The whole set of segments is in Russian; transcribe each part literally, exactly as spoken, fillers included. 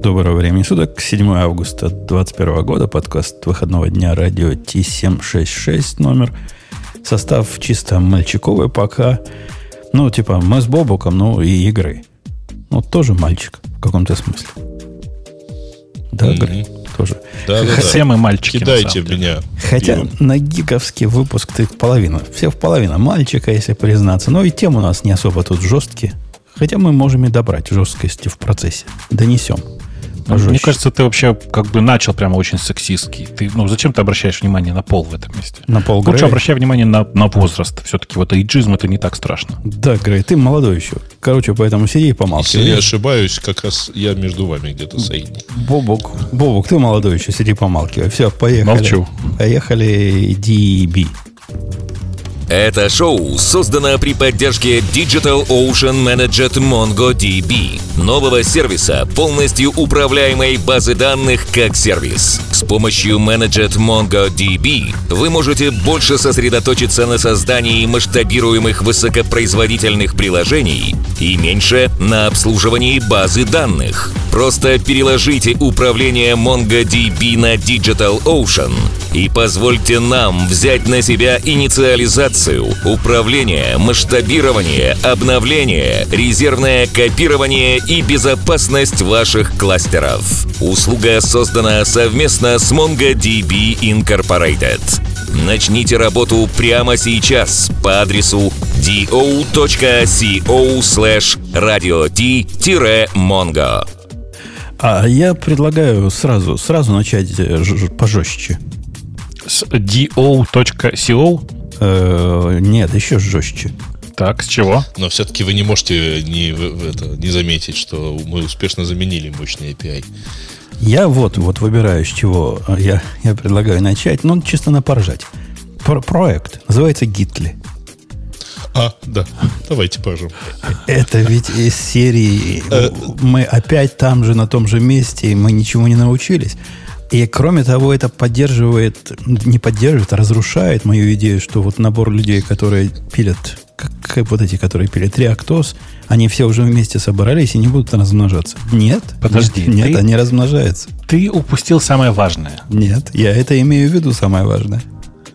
Доброго времени суток, седьмое августа две тысячи двадцать первого года, подкаст выходного дня радио Ти семь шестьдесят шесть номер. Состав чисто мальчиковый пока, ну типа мы с Бобуком, ну и Грей. Ну тоже мальчик в каком-то смысле. Да, Грей, mm-hmm. тоже. Да, да, все да. Мы мальчики. Кидайте меня. Хотя пьем. На гиковский выпуск ты в половину, все в половину мальчика, если признаться. Но и тем у нас не особо тут жесткие. Хотя мы можем и добрать жесткости в процессе. Донесем. Пожестче. Мне кажется, ты вообще как бы начал прямо очень сексистский. Ты, ну, зачем ты обращаешь внимание на пол в этом месте? На пол, Грей? Лучше обращай внимание на, на возраст. Все-таки вот эйджизм это не так страшно. Да, Грей, ты молодой еще. Короче, поэтому сиди и помалкивай. Если я ошибаюсь, как раз я между вами где-то соединю. Бобук, Бобук, ты молодой еще, сиди и помалкивай. Все, поехали. Молчу. Поехали, ди би. Это шоу создано при поддержке DigitalOcean Managed MongoDB, нового сервиса полностью управляемой базы данных как сервис. С помощью Managed MongoDB вы можете больше сосредоточиться на создании масштабируемых высокопроизводительных приложений и меньше на обслуживании базы данных. Просто переложите управление MongoDB на DigitalOcean и позвольте нам взять на себя инициализацию, управление, масштабирование, обновление, резервное копирование и безопасность ваших кластеров. Услуга создана совместно с MongoDB Incorporated. Начните работу прямо сейчас по адресу ди о точка ко слэш радио ти монго. А я предлагаю сразу, сразу начать пожестче. С ди о точка ко? Нет, еще жестче. Так, с чего? Но все-таки вы не можете не, это, не заметить, что мы успешно заменили мощный эй пи ай. Я вот, вот выбираю, с чего я, я предлагаю начать. Ну, чисто на поржать. Про- проект называется Gitly. А, да, давайте поржем. Это ведь из серии «Мы опять там же, на том же месте, и мы ничему не научились». И, кроме того, это поддерживает, не поддерживает, а разрушает мою идею, что вот набор людей, которые пилят, как, как вот эти, которые пилят реактос, они все уже вместе собрались и не будут размножаться. Нет. Подожди. Нет, ты, нет, они размножаются. Ты упустил самое важное. Нет, я это имею в виду самое важное.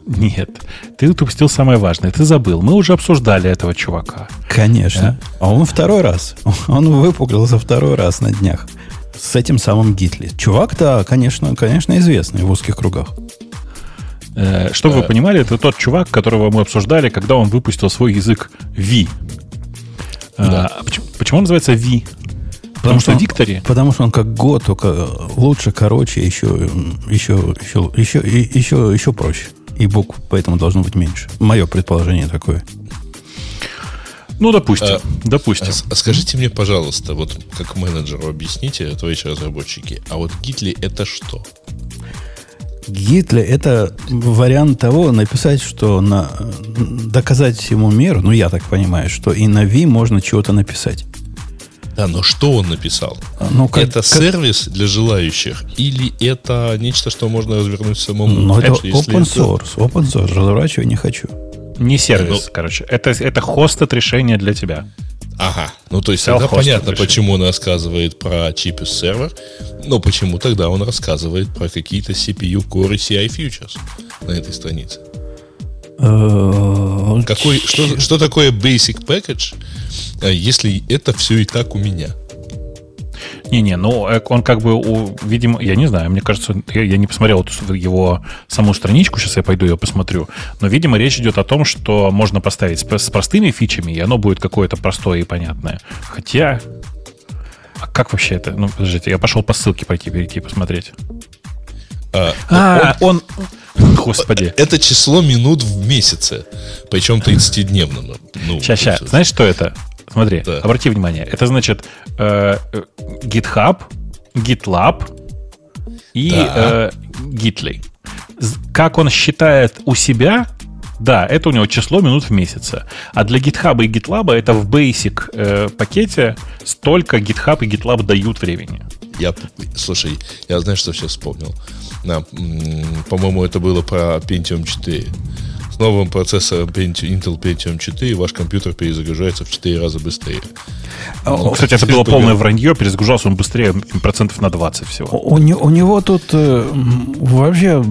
Нет, ты упустил самое важное. Ты забыл. Мы уже обсуждали этого чувака. Конечно. А, а он второй раз. Он выпуклился второй раз на днях. С этим самым Гитли. Чувак-то, конечно, конечно, известный в узких кругах. Э, чтобы э. вы понимали, это тот чувак, которого мы обсуждали, когда он выпустил свой язык V. Да. А, почему, почему он называется V? Потому, потому что он, Виктори? Потому что он как Go, только лучше, короче, еще, еще, еще, еще, еще, еще проще. И букв поэтому должно быть меньше. Мое предположение такое. Ну, допустим, а, допустим. А скажите мне, пожалуйста, вот как менеджеру объясните, а то еще разработчики, а вот Gitly это что? Gitly это вариант того написать, что на, доказать всему миру, ну, я так понимаю, что и на V можно чего-то написать. Да, но что он написал? Ну, как, это как... сервис для желающих или это нечто, что можно развернуть самому? Ну, это open source, open source, разворачивать не хочу. Не сервис, ну, короче. Это, это хостед решение для тебя. Ага. Ну, то есть тогда понятно, решение. Почему он рассказывает про чипус сервер, но почему тогда он рассказывает про какие-то си пи ю, core и си ай futures на этой странице. Какой, что, что такое basic package, если это все и так у меня? Не-не, ну он как бы, видимо, я не знаю, мне кажется, я, я не посмотрел его саму страничку, сейчас я пойду ее посмотрю, но, видимо, речь идет о том, что можно поставить с простыми фичами, и оно будет какое-то простое и понятное. Хотя, а как вообще это? Ну, подождите, я пошел по ссылке пойти, перейти, посмотреть. А, а он, он... Господи. Это число минут в месяце, причем тридцатидневном. Ну, Ща-ща, сейчас. Знаешь, что это? Смотри, да. Обрати внимание, это значит э, GitHub, GitLab и да. э, Gitly. Как он считает у себя, да, это у него число минут в месяц. А для GitHub и GitLab это в basic э, пакете столько GitHub и GitLab дают времени. Я, слушай, я знаю, что все вспомнил. Да, по-моему, это было про Пентиум четыре. С новым процессором Intel Pentium четыре ваш компьютер перезагружается в четыре раза быстрее. Ну, кстати, это было полное вранье. Перезагружался он быстрее процентов на двадцать всего. У, у него тут э, вообще...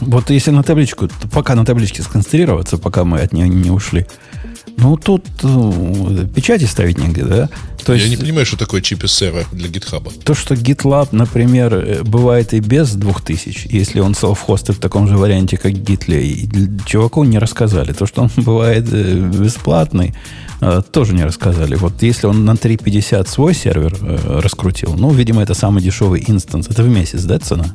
Вот если на табличку... Пока на табличке сконцентрироваться, пока мы от нее не ушли. Ну, тут э, печати ставить негде, да? То есть, я не понимаю, что такое чип из сервера для GitHub. То, что GitLab, например, бывает и без двух тысяч, если он self-hosted в таком же варианте, как Gitly, чуваку не рассказали. То, что он бывает бесплатный, тоже не рассказали. Вот если он на три пятьдесят свой сервер раскрутил, ну, видимо, это самый дешевый инстанс. Это в месяц, да, цена?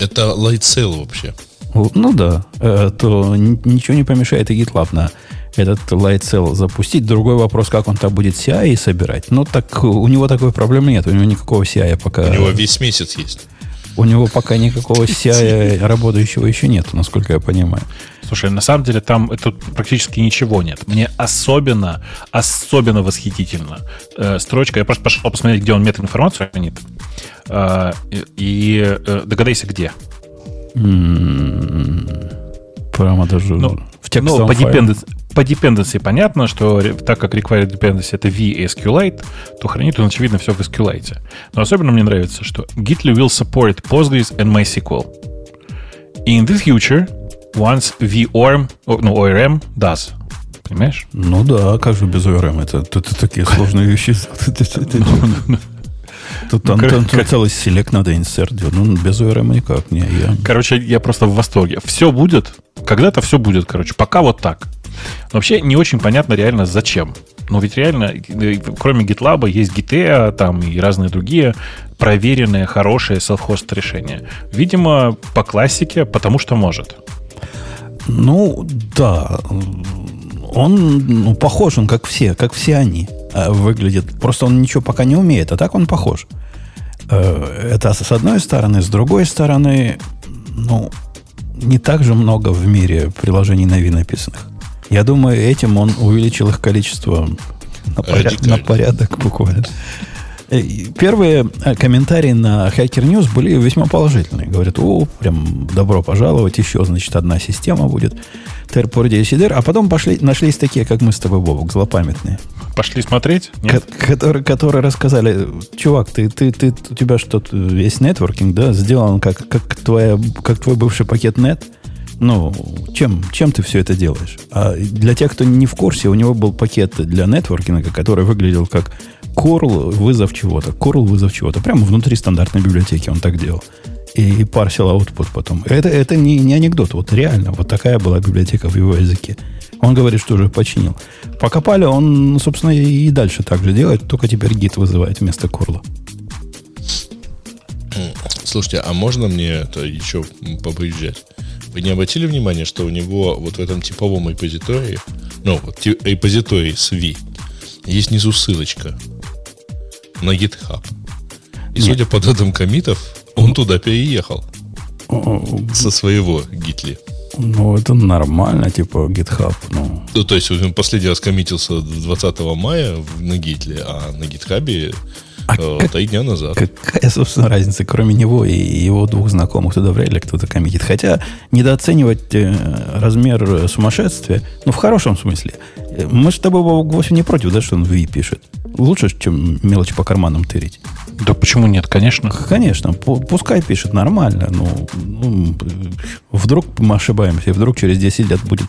Это лайтсейл вообще. Ну да, то ничего не помешает и GitLab на этот лайтсейл запустить. Другой вопрос, как он там будет си ай собирать. Но так у него такой проблемы нет. У него никакого си ай пока... У него весь месяц есть. У него пока никакого си ай работающего еще нет, насколько я понимаю. Слушай, на самом деле там тут практически ничего нет. Мне особенно, особенно восхитительно э, строчка. Я просто пошел посмотреть, где он метаинформацию хранит. Э, и э, догадайся, где. Mm-hmm. Прямо даже ну, в текстовом по dependency, по dependency понятно, что так как required dependency это V и SQLite, то хранит он, очевидно, все в SQLite. Но особенно мне нравится, что Gitly will support Postgres and MySQL. In the future, once V O R M, no, O R M does. Понимаешь? Ну да, как же без O R M? Это, это, это такие сложные вещи. Тут ну, Антон как... целый селект надо инсертить. Ну, без о эр эм никак. Не, я... Короче, я просто в восторге. Все будет. Когда-то все будет, короче. Пока вот так. Но вообще не очень понятно реально зачем. Но ведь реально, кроме GitLab, есть Gitea, там и разные другие проверенные, хорошие self-host решения. Видимо, по классике, потому что может. Ну, да. Он ну, похож, он как все, как все они. Выглядит. Просто он ничего пока не умеет, а так он похож. Это с одной стороны. С другой стороны, ну, не так же много в мире приложений на ви написанных. Я думаю, этим он увеличил их количество на, поряд, на порядок буквально. Первые комментарии на Hacker News были весьма положительные. Говорят, о, прям добро пожаловать, еще, значит, одна система будет. А потом пошли, нашлись такие, как мы с тобой, Бобук, злопамятные. Пошли смотреть? Ко- которые, которые рассказали, чувак, ты, ты, ты, у тебя что-то, весь нетворкинг, да, сделан как, как, твоя, как твой бывший пакет нет. Ну, чем, чем ты все это делаешь? А для тех, кто не в курсе, у него был пакет для нетворкинга, который выглядел как curl вызов чего-то, curl вызов чего-то. Прямо внутри стандартной библиотеки он так делал. И, и парсил output потом. Это, это не, не анекдот. Вот реально, вот такая была библиотека в его языке. Он говорит, что уже починил. Покопали, он, собственно, и дальше так же делает, только теперь git вызывает вместо curl. Слушайте, а можно мне это еще побрезжать? Вы не обратили внимания, что у него вот в этом типовом репозитории, ну, репозитории с V, есть внизу ссылочка на GitHub. И, Нет. судя по датам коммитов, он туда переехал со своего Gitly. Ну, это нормально, типа GitHub. Ну, ну то есть, он последний раз коммитился двадцатого мая на Gitly, а на GitHub а э, три дня назад. Какая, собственно, разница? Кроме него и его двух знакомых туда вряд ли кто-то коммитит. Хотя недооценивать размер сумасшествия, ну, в хорошем смысле. Мы с тобой, Бобук, не против, да, что он в V пишет? Лучше, чем мелочи по карманам тырить. Да почему нет, конечно. Конечно, пускай пишет нормально. Ну, ну, вдруг мы ошибаемся, и вдруг через десять лет будет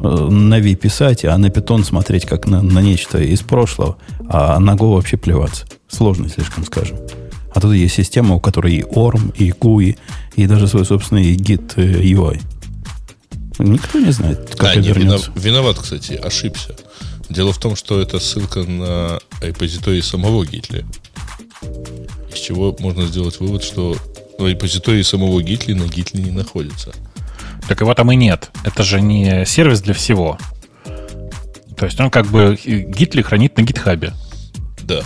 на V писать, а на Python смотреть как на, на нечто из прошлого, а на Go вообще плеваться. Сложно слишком, скажем. А тут есть система, у которой и о эр эм, и гуи, и даже свой собственный Git ю ай. Никто не знает, как да, это вернется. Виноват, кстати, ошибся. Дело в том, что это ссылка на репозиторий самого Gitly. Из чего можно сделать вывод, что репозиторий самого Gitly на Gitly не находится. Так его там и нет. Это же не сервис для всего. То есть он как бы Gitly хранит на GitHub. Да.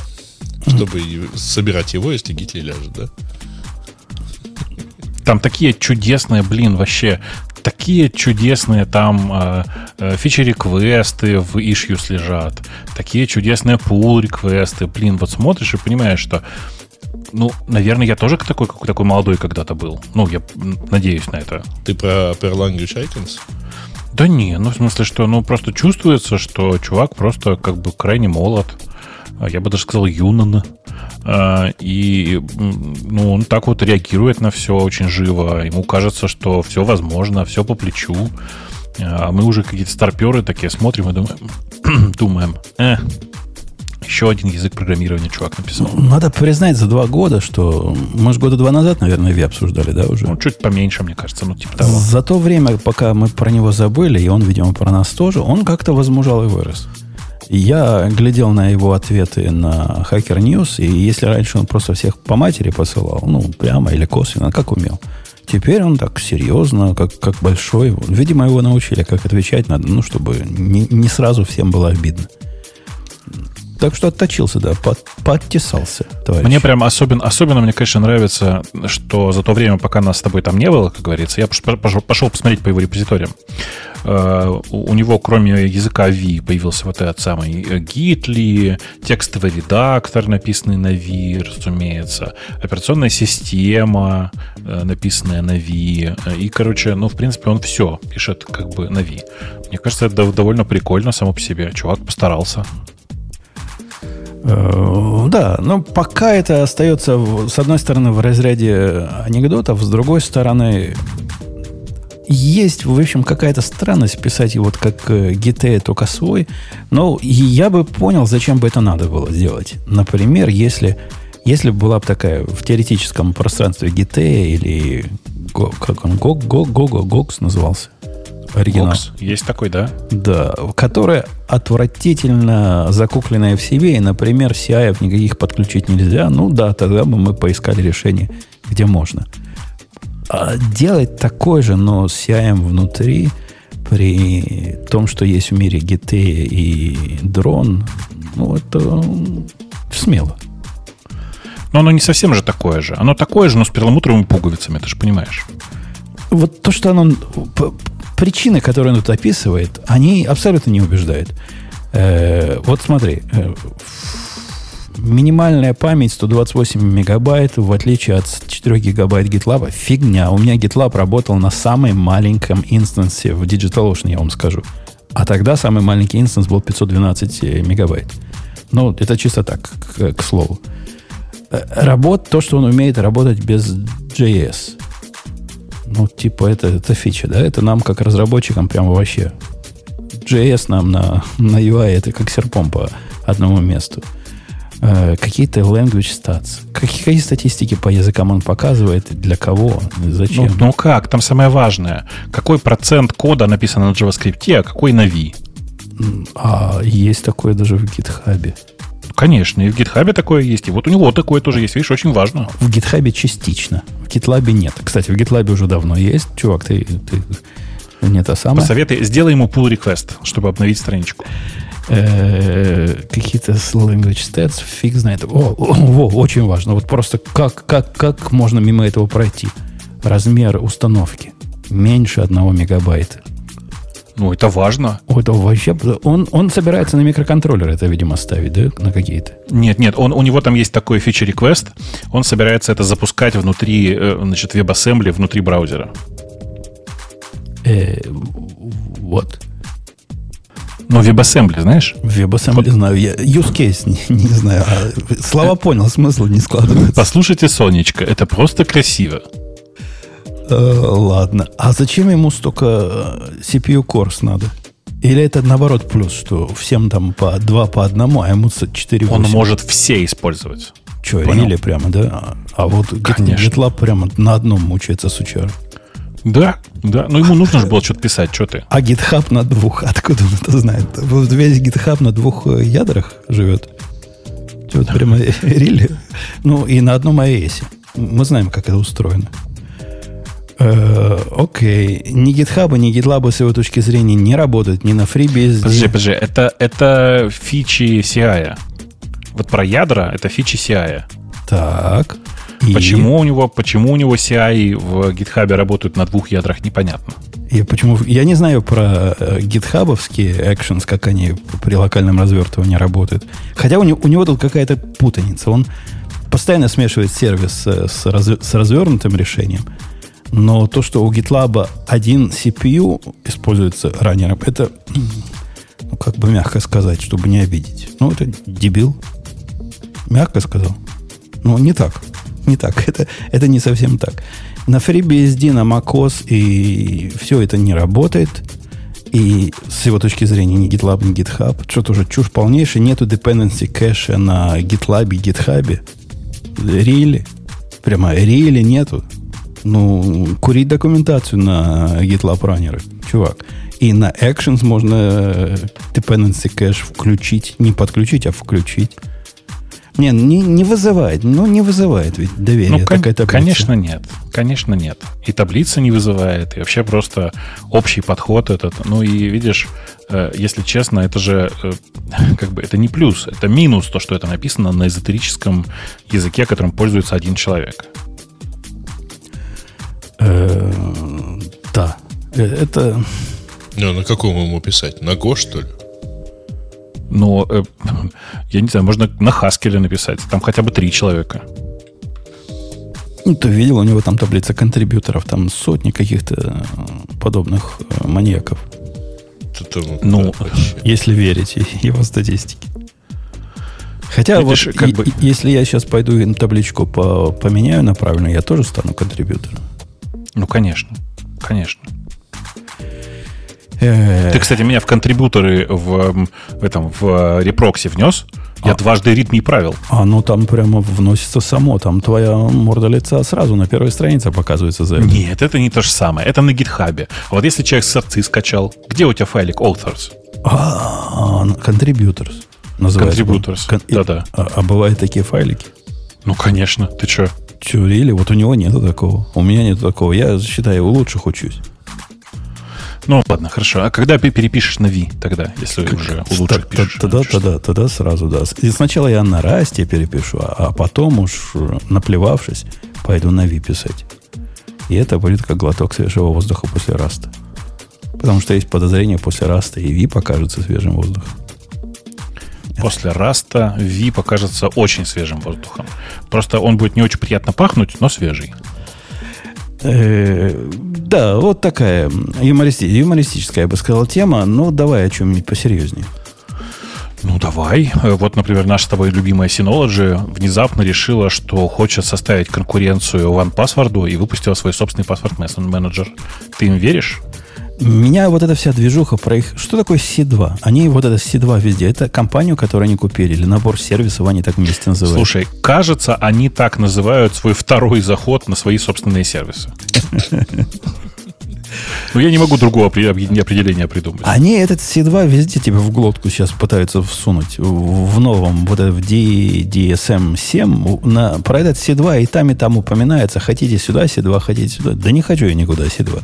Чтобы mm-hmm. собирать его, если Gitly ляжет, да? Там такие чудесные, блин, вообще... Такие чудесные там э, э, фичи-реквесты в issues лежат. Такие чудесные пул-реквесты. Блин, вот смотришь и понимаешь, что... Ну, наверное, я тоже такой, как, такой молодой когда-то был. Ну, я надеюсь на это. Ты про Perl Language Icons? Да не, ну в смысле, что ну просто чувствуется, что чувак просто как бы крайне молод. Я бы даже сказал, юнан. И ну, он так вот реагирует на все очень живо. Ему кажется, что все возможно, все по плечу. А мы уже какие-то старперы такие смотрим и думаем, думаем э, еще один язык программирования чувак написал. Надо признать, за два года, что мы же года два назад, наверное, Ви обсуждали, да, уже? Ну, чуть поменьше, мне кажется, ну, типа того. За то время, пока мы про него забыли, и он, видимо, про нас тоже, он как-то возмужал и вырос. Я глядел на его ответы на Hacker News, и если раньше он просто всех по матери посылал, ну, прямо или косвенно, как умел, теперь он так серьезно, как, как большой. Видимо, его научили, как отвечать надо, ну, чтобы не, не сразу всем было обидно. Так что отточился, да, под, подтесался, товарищ. Мне прям особенно, особенно мне, конечно, нравится, что за то время, пока нас с тобой там не было, как говорится, я пошел, пошел посмотреть по его репозиториям. У него, кроме языка Ви, появился вот этот самый Gitly, текстовый редактор, написанный на Ви, разумеется, операционная система, написанная на Ви. И, короче, ну, в принципе, он все пишет как бы на Ви. Мне кажется, это довольно прикольно само по себе. Чувак постарался. Да, но пока это остается, с одной стороны, в разряде анекдотов, с другой стороны, есть, в общем, какая-то странность писать его вот как Gitea, только свой. Но я бы понял, зачем бы это надо было сделать. Например, если, если была бы такая в теоретическом пространстве Gitea или как он, Go, Go, Go, Go, Gox назывался. Оригинал. Бокс. Есть такой, да? Да, которая отвратительно закукленная в себе, и, например, си ай-ов никаких подключить нельзя. Ну да, тогда бы мы поискали решение, где можно. А делать такой же, но с си ай-ом внутри, при том, что есть в мире Gitea и дрон, ну это смело. Но оно не совсем же такое же. Оно такое же, но с перламутровыми пуговицами, ты же понимаешь. Вот то, что оно... Причины, которые он тут описывает, они абсолютно не убеждают. Э-э- вот смотри. Э- минимальная память сто двадцать восемь мегабайт, в отличие от четыре гигабайта GitLab. Фигня. У меня GitLab работал на самой маленьком инстансе в DigitalOcean, я вам скажу. А тогда самый маленький инстанс был пятьсот двенадцать мегабайт. Ну, это чисто так, к, к слову. Работ, то, что он умеет работать без джей эс. Ну, типа, это, это фича, да? Это нам, как разработчикам, прямо вообще. джей эс нам на, на ю ай, это как серпом по одному месту. Э, какие-то language stats. Какие, какие статистики по языкам он показывает? Для кого? Зачем? Ну, ну как? Там самое важное. Какой процент кода написан на JavaScript, а какой на Ви? А есть такое даже в GitHub. Конечно, и в GitHub такое есть, и вот у него такое тоже есть, видишь, очень важно. В GitHub частично, в GitLab нет. Кстати, в GitLab уже давно есть. Чувак, ты, ты не та самая. Посоветуй, сделай ему pull request, чтобы обновить страничку. Какие-то language stats, фиг знает. О, очень важно. Вот просто как, как, как можно мимо этого пройти? Размер установки меньше одного мегабайта. Ну, это важно. Это вообще... Он, он собирается на микроконтроллер это, видимо, ставить, да? На какие-то? Нет, нет. Он, у него там есть такой фичер-реквест. Он собирается это запускать внутри, значит, WebAssembly, внутри браузера. Э, вот. Ну, WebAssembly, знаешь? WebAssembly вот. Знаю. Я use case не, не знаю. А слова понял, смысл не складывается. Послушайте, Сонечка, это просто красиво. Ладно. А зачем ему столько си пи ю-корс надо? Или это наоборот плюс, что всем там по два по одному, а ему четыре восемь? Он может все использовать. Че, или прямо, да? А вот GitLab прямо на одном мучается сучара. Да, да. Но ему нужно же было что-то писать, что ты. А GitHub на двух. Откуда он это знает? Вот весь GitHub на двух ядрах живет. Что-то прямо рили. Ну, и на одном эй эс. Мы знаем, как это устроено. Окей. Okay. Ни GitHub, ни GitLab с его точки зрения не работают ни на FreeBSD. Подожди, подожди. Это, это фичи си ай. Вот про ядра это фичи си ай. Так. Почему, и... у него, почему у него си ай в GitHub работают на двух ядрах, непонятно. И почему? Я не знаю про гитхабовские actions, как они при локальном развертывании работают. Хотя у него, у него тут какая-то путаница. Он постоянно смешивает сервис с, раз, с развернутым решением. Но то, что у GitLab один си пи ю используется раннером, это, ну, как бы мягко сказать, чтобы не обидеть. Ну, это дебил. Мягко сказал. Ну, не так. Не так. Это, это не совсем так. На FreeBSD, на macOS и все это не работает. И с его точки зрения ни GitLab, ни GitHub. Что-то уже чушь полнейшая. Нету dependency кэша на GitLab и GitHub. Рили. Прямо рили нету. Ну, курить документацию на GitLab раннеры, чувак. И на Actions можно dependency кэш включить. Не подключить, а включить. Не, не, не вызывает. Ну, не вызывает ведь доверие, ну, такая таблица. Конечно, нет. Конечно, нет. И таблица не вызывает, и вообще просто общий подход этот. Ну, и видишь, если честно, это же как бы это не плюс, это минус то, что это написано на эзотерическом языке, которым пользуется один человек. Да. Это... Ну, на каком ему писать? На Go, что ли? Ну, э, я не знаю, можно на Haskell написать. Там хотя бы три человека. Ну, ты видел, у него там таблица контрибьюторов. Там сотни каких-то подобных маньяков. Ну, ну если верить его статистике. Хотя видишь, вот, как и, бы... если я сейчас пойду и табличку по, поменяю на правильную, я тоже стану контрибьютором. Ну, конечно. Конечно. Ты, кстати, меня в контрибьюторы в, в этом в репрокси внес. Я а, дважды ритм не правил. А, ну там прямо вносится само. Там твоя морда лица сразу на первой странице показывается за это. Нет, это не то же самое. Это на гитхабе. А вот если человек сорцы скачал, где у тебя файлик authors? А, contributors называется. Contributors, Кон... да-да. А, а бывают такие файлики? Ну, конечно. Ты че? Че, рили? Вот у него нету такого. У меня нету такого. Я, считаю, лучших учусь. Ну, ладно, хорошо. А когда перепишешь на V тогда, если как, уже лучше пишешь? Тогда, тогда, тогда сразу, да. И сначала я на Расте перепишу, а потом уж, наплевавшись, пойду на V писать. И это будет как глоток свежего воздуха после Раста. Потому что есть подозрение, после Раста и V покажется свежим воздухом. После Раста V покажется очень свежим воздухом. Просто он будет не очень приятно пахнуть, но свежий. Да, вот такая юмористи- юмористическая, я бы сказал, тема. Но давай о чем-нибудь посерьезнее. Ну, давай. Вот, например, наша с тобой любимая Synology внезапно решила, что хочет составить конкуренцию ван пассворд и выпустила свой собственный пассворд-менеджер. Ты им веришь? Меня вот эта вся движуха про их... Что такое си два? Они вот это си два везде. Это компанию, которую они купили. Или набор сервисов они так вместе называют. Слушай, кажется, они так называют свой второй заход на свои собственные сервисы. Ну, я не могу другого определения придумать. Они этот си два везде тебе в глотку сейчас пытаются всунуть. В новом, вот в ди эс эм семь. Про этот си два и там, и там упоминается. Хотите сюда си два, хотите сюда. Да не хочу я никуда си два.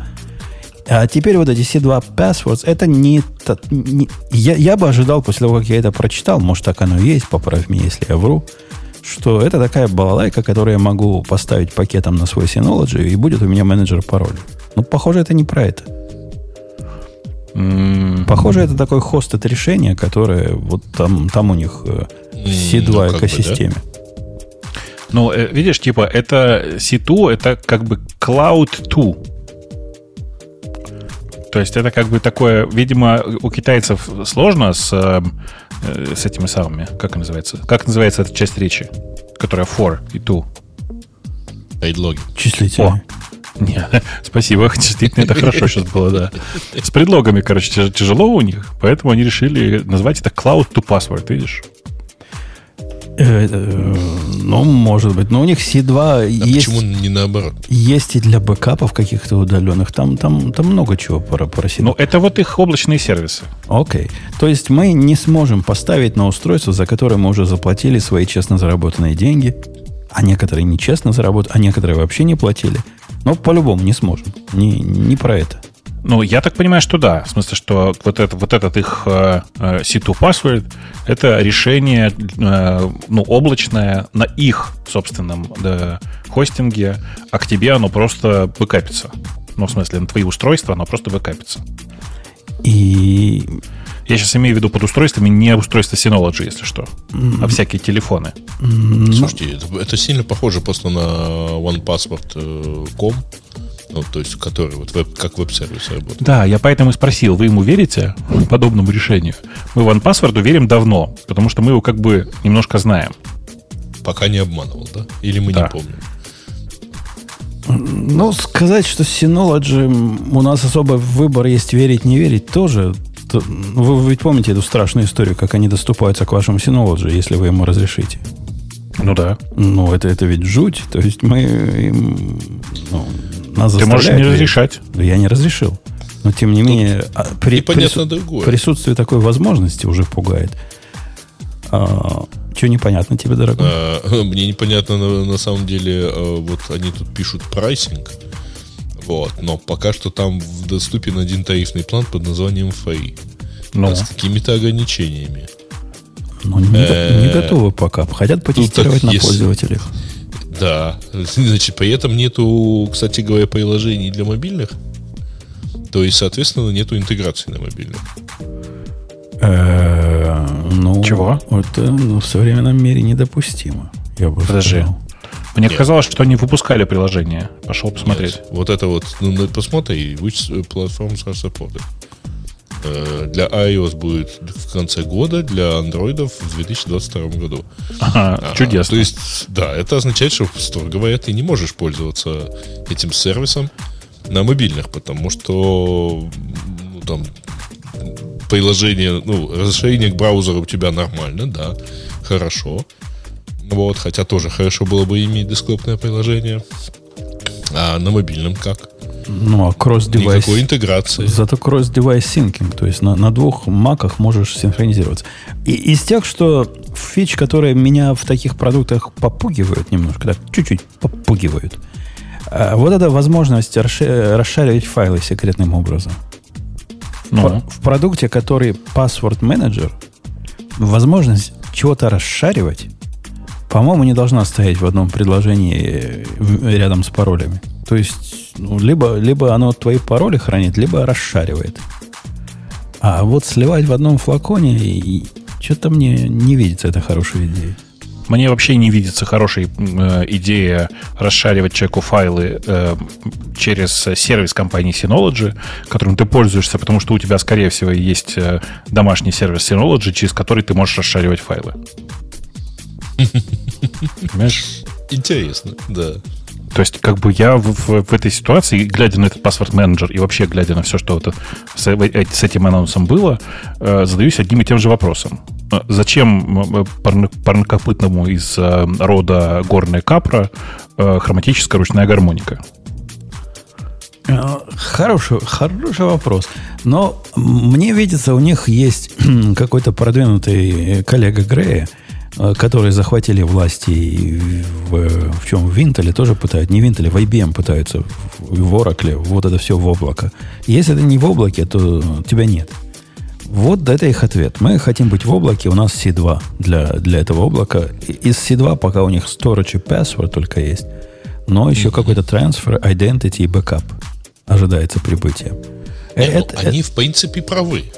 А теперь вот эти си два passwords, это не... не я, я бы ожидал, после того, как я это прочитал, может, так оно и есть, поправь меня, если я вру, что это такая балалайка, которую я могу поставить пакетом на свой Synology, и будет у меня менеджер пароль. Ну, похоже, это не про это. Mm-hmm. Похоже, это такой хост от решения, которое вот там, там у них в си два mm-hmm. экосистеме. Ну, как бы, да? Ну, видишь, типа, это си два, это как бы клауд два. То есть это как бы такое, видимо, у китайцев сложно с, с этими самыми, как называется? Как называется эта часть речи, которая for и to? Предлоги. Числительные. О, не, спасибо, числительные, это хорошо сейчас было, да. С предлогами, короче, тяжело у них, поэтому они решили назвать это cloud to password, видишь? Ну, может быть. Но у них си два а есть... Почему не наоборот? Есть и для бэкапов каких-то удаленных. Там, там, там много чего про, про си два. Ну, это вот их облачные сервисы. Окей. Okay. То есть мы не сможем поставить на устройство, за которое мы уже заплатили свои честно заработанные деньги. А некоторые нечестно заработали, а некоторые вообще не платили. Но по-любому не сможем. Не, не про это. Ну, я так понимаю, что да. В смысле, что вот, это, вот этот их э, си два password – это решение э, ну, облачное на их собственном да, хостинге, а к тебе оно просто бэкапится. Ну, в смысле, на твои устройства оно просто бэкапится. И... Я сейчас имею в виду под устройствами не устройство Synology, если что, mm-hmm. а всякие телефоны. Mm-hmm. Слушайте, это, это сильно похоже просто на ван пассворд точка ком. ну, то есть, который вот веб, как веб-сервис работает. Да, я поэтому и спросил, вы ему верите подобному решению? Мы в OnePassword верим давно, потому что мы его как бы немножко знаем. Пока не обманывал, да? Или мы да. не помним? Ну, сказать, что Synology у нас особо выбор есть верить, не верить, тоже. Вы ведь помните эту страшную историю, как они доступаются к вашему Synology, если вы ему разрешите? Ну да. Ну, это, это ведь жуть. То есть мы... Им, ну, нас Ты можешь не разрешать. Да я не разрешил. Но, тем не Тут менее, при, прису... присутствие такой возможности уже пугает. А... Что непонятно тебе, дорогой? А, мне непонятно, на, на самом деле, вот они тут пишут прайсинг, вот, но пока что там доступен один тарифный план под названием эф эй ай, ну. а с какими-то ограничениями. Ну, не, э, не готовы пока, хотят потестировать ну, на если... пользователях. Да, значит, при этом нету, кстати говоря, приложений для мобильных, то есть, соответственно, нету интеграции на мобильных. Ну, чего? Это ну, в современном мире недопустимо. Я бы Подожди. Сказал. Мне Нет. казалось, что они выпускали приложение. Пошел посмотреть. Нет. Вот это вот. Ну, посмотри. Which platforms are supported? Для iOS будет в конце года, для андроидов в две тысячи двадцать втором году. Ага, ага, чудесно. То есть, да, это означает, что, строго говоря, ты не можешь пользоваться этим сервисом на мобильных, потому что ну, там... приложение, ну, разрешение к браузеру у тебя нормально, да, хорошо. Вот, хотя тоже хорошо было бы иметь десктопное приложение. А на мобильном как? Ну, а кросс-девайс... Никакой интеграции. Зато кросс-девайс синкинг, то есть на, на двух маках можешь синхронизироваться. И из тех, что фич, которые меня в таких продуктах попугивают немножко, так, чуть-чуть попугивают, вот эта возможность расшаривать файлы секретным образом. No. В продукте, который Password Manager, возможность чего-то расшаривать, по-моему, не должна стоять в одном предложении рядом с паролями. То есть, ну, либо, либо оно твои пароли хранит, либо расшаривает. А вот сливать в одном флаконе, и что-то мне не видится это хорошей идеей. Мне вообще не видится хорошая э, идея расшаривать человеку файлы э, через сервис компании Synology, которым ты пользуешься, потому что у тебя, скорее всего, есть э, домашний сервис Synology, через который ты можешь расшаривать файлы. Понимаешь? Интересно, да. То есть, как бы я в, в, в этой ситуации, глядя на этот Password Manager и вообще глядя на все, что это, с, с этим анонсом было, э, задаюсь одним и тем же вопросом. Зачем парнокопытному из э, рода горная капра э, хроматическая ручная гармоника? Хороший, хороший вопрос. Но мне видится, у них есть какой-то продвинутый коллега Грея, которые захватили власти в, в чем? В Intel тоже пытаются. Не в Intel, в ай би эм пытаются. В Oracle. Вот это все в облако. Если это не в облаке, то тебя нет. Вот это их ответ. Мы хотим быть в облаке. У нас си два для, для этого облака. Из си два пока у них storage и password только есть. Но еще какой-то transfer, identity и backup ожидается прибытие. Нет, это, они это... в принципе правы.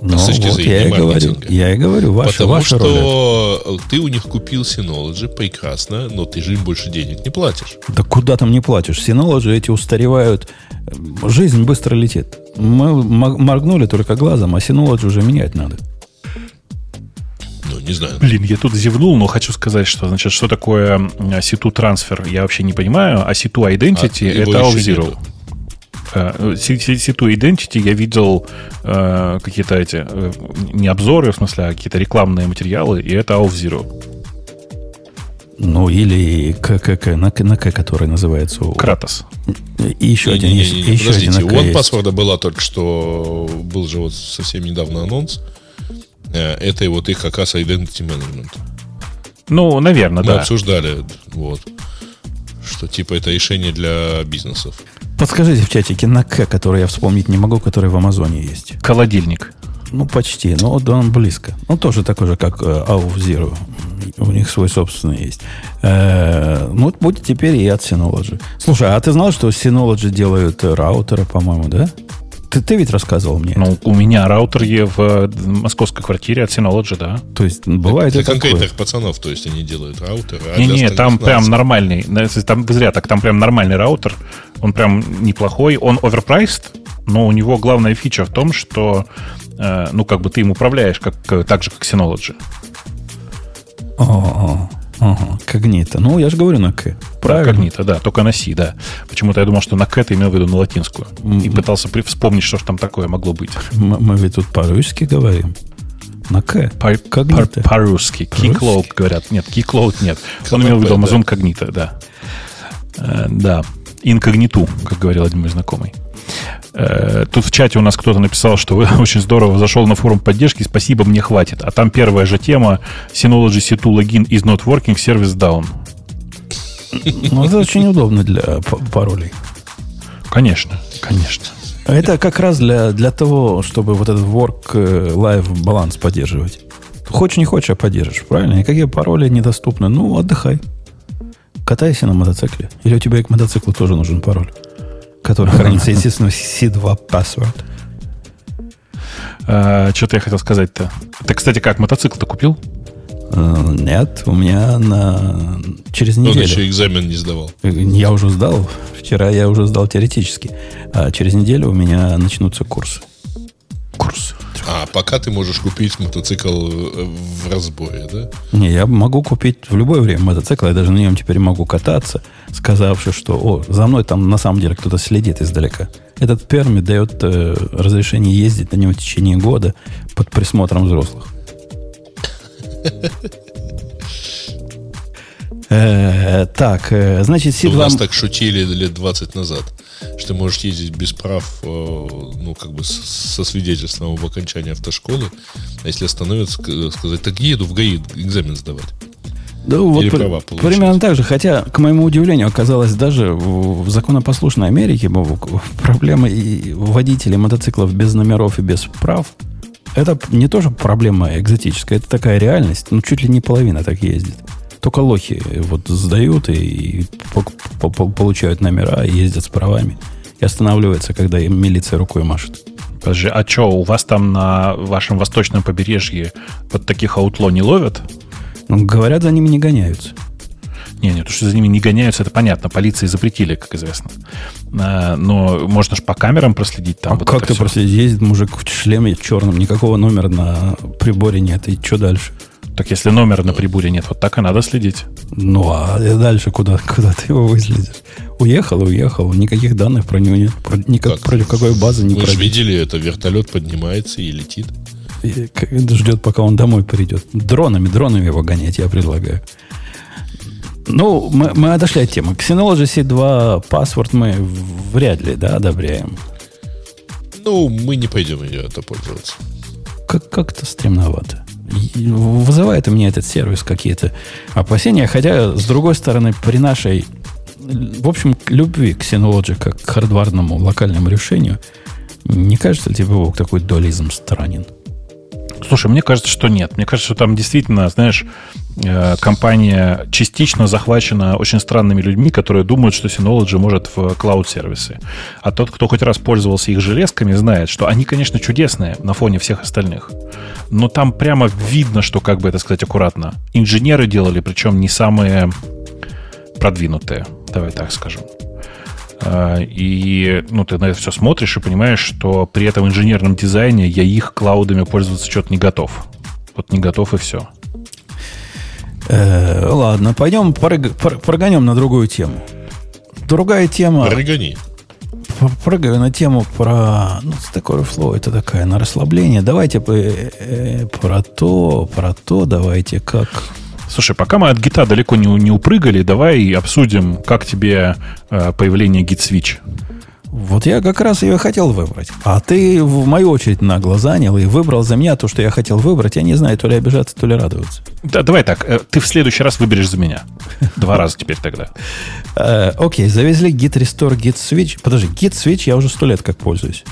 Ну, вот я и говорю, я и говорю, ваша, потому ваша что роль. Ты у них купил Synology, прекрасно, но ты же им больше денег не платишь. Да куда там не платишь? Synology эти устаревают, жизнь быстро летит. Мы моргнули только глазом, а Synology уже менять надо. Ну, не знаю. Блин, я тут зевнул, но хочу сказать, что значит, что такое си два Transfer, я вообще не понимаю, а си два Identity а, это All-Zero. си два Identity я видел э, какие-то эти, э, не обзоры, в смысле, а какие-то рекламные материалы, и это All-Zero. Ну, или ККК, на, на К, который называется... Кратос. И еще не, один. Не, не, не, еще подождите, у OnePassword была только что, был же вот совсем недавно анонс, это вот их как раз Identity Management. Ну, наверное, Мы да. Мы обсуждали, вот, что типа это решение для бизнесов. Подскажите в чатике на К, который я вспомнить не могу, который в Амазоне есть. Холодильник. Ну, почти, но да, он близко. Ну, тоже такой же, как All-Zero. У них свой собственный есть. Э-э- ну, вот будет теперь и от Synology. Слушай, а ты знал, что Synology делают раутеры, по-моему, да? Ты, ты ведь рассказывал мне. Ну, это. У меня раутер е в московской квартире от Synology, да. То есть бывает так, это такое. Конкретных пацанов, то есть они делают раутер. А не, не, там прям нас... нормальный. Там зря так, там прям нормальный раутер. Он прям неплохой. Он оверпрайсд, но у него главная фича в том, что, э, ну, как бы ты им управляешь как, так же, как Synology. О-о-о. Ага, Cognito. Ну, я же говорю на К. Правильно. Cognito, да, только на Си, да. Почему-то я думал, что на К ты имел в виду на латинскую. Mm-hmm. И пытался при... вспомнить, что же там такое могло быть. М- мы ведь тут по-русски говорим. На К. Cognito. По-русски. Keycloud говорят. Нет, Keycloud нет. Он имел в виду Amazon Cognito, да. Да. Инкогниту, как говорил один мой знакомый. Тут в чате у нас кто-то написал, что вы очень здорово зашел на форум поддержки, спасибо, мне хватит. А там первая же тема: Synology си ту login is not working, service down. Ну, это очень удобно для паролей. Конечно, конечно. Это как раз для, для того, чтобы вот этот work-life баланс поддерживать. Хочешь не хочешь, а поддержишь, правильно? Никакие пароли недоступны. Ну, отдыхай. Катайся на мотоцикле. Или у тебя к мотоциклу тоже нужен пароль, который хранится, естественно, в си два password. А, что-то я хотел сказать-то. Ты, кстати, как, мотоцикл-то купил? Нет, у меня на... через неделю. Он еще экзамен не сдавал. Я уже сдал. Вчера я уже сдал теоретически. А через неделю у меня начнутся курсы. Курсы. А, пока ты можешь купить мотоцикл в разбое, да? Не, я могу купить в любое время мотоцикл. Я даже на нем теперь могу кататься, сказавши, что о, за мной там на самом деле кто-то следит издалека. Этот пермит дает э, разрешение ездить на нем в течение года под присмотром взрослых. Так, значит, си два... У нас так шутили лет двадцать назад, что можешь ездить без прав, ну, как бы со свидетельством об окончании автошколы, а если остановятся, сказать, так еду в ГАИ экзамен сдавать. Да, или вот права при, примерно так же, хотя, к моему удивлению, оказалось даже в законопослушной Америке, Бобук, проблема и водителей мотоциклов без номеров и без прав, это не тоже проблема экзотическая, это такая реальность, ну, чуть ли не половина так ездит. Только лохи вот сдают и, и по, по, получают номера, и ездят с правами. И останавливаются, когда им милиция рукой машет. Подожди, а что, у вас там на вашем восточном побережье вот таких аутло не ловят? Ну, говорят, за ними не гоняются. Не, не, то, что за ними не гоняются, это понятно. Полиции запретили, как известно. Но можно же по камерам проследить там. А вот как ты проследишь? Ездит мужик в шлеме черном, никакого номера на приборе нет. И что дальше? Так если номера на приборе нет, вот так и надо следить. Ну, а дальше куда, куда ты его выследишь? Уехал, уехал, никаких данных про него нет. Про, никак, как? Против какой базы не проедет. Вы же видели, это вертолет поднимается и летит. И ждет, пока он домой придет. Дронами, дронами его гонять, я предлагаю. Ну, мы, мы отошли от темы. Synology си два паспорт мы вряд ли, да, одобряем. Ну, мы не пойдем ее это пользоваться. Как, как-то стремновато. Вызывает у меня этот сервис какие-то опасения. Хотя, с другой стороны, при нашей, в общем, любви к Synology как к хардварному локальному решению, не кажется ли тебе, Бог, такой дуализм странен? Слушай, мне кажется, что нет. Мне кажется, что там действительно, знаешь, компания частично захвачена очень странными людьми, которые думают, что Synology может в клауд-сервисы. А тот, кто хоть раз пользовался их железками, знает, что они, конечно, чудесные на фоне всех остальных. Но там прямо видно, что, как бы это сказать аккуратно, инженеры делали, причем не самые продвинутые, давай так скажем. И ну, ты на это все смотришь и понимаешь, что при этом инженерном дизайне я их клаудами пользоваться что-то не готов. Вот не готов и все. Э-э, ладно, пойдем порыг... прогонем на другую тему. Другая тема... Прыгани. Прыгаю на тему про... Ну, Stack Overflow, это такая, на расслабление. Давайте про то, про то, давайте как... Слушай, пока мы от гита далеко не, не упрыгали, давай обсудим, как тебе э, появление гит-свитч. Вот я как раз ее хотел выбрать. А ты в мою очередь нагло занял и выбрал за меня то, что я хотел выбрать. Я не знаю, то ли обижаться, то ли радоваться. Да, давай так, э, ты в следующий раз выберешь за меня. Два раза теперь тогда. Окей, завезли git-restore, git-switch. Подожди, git-switch я уже сто лет как пользуюсь.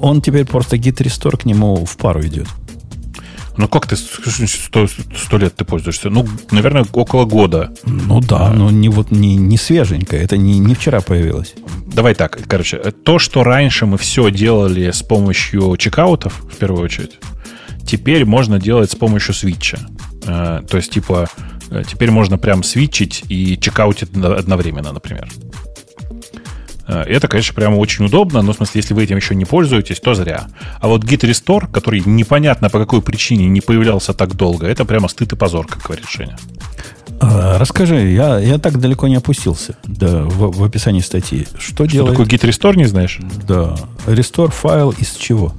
Он теперь просто git-restore к нему в пару идет. Ну, как ты сто лет ты пользуешься? Ну, наверное, около года. Ну, да, но не, вот, не, не свеженькая. Это не, не вчера появилось. Давай так, короче, то, что раньше мы все делали с помощью чекаутов, в первую очередь, теперь можно делать с помощью свитча. То есть, типа, теперь можно прям свитчить и чекаутить одновременно, например. Это, конечно, прямо очень удобно, но, в смысле, если вы этим еще не пользуетесь, то зря. А вот Git Restore, который непонятно по какой причине не появлялся так долго, это прямо стыд и позор, как говорит Женя. А, расскажи, я, я так далеко не опустился, да, в, в описании статьи. Что, Что делает... такое Git Restore, не знаешь? Да. Restore файл из чего?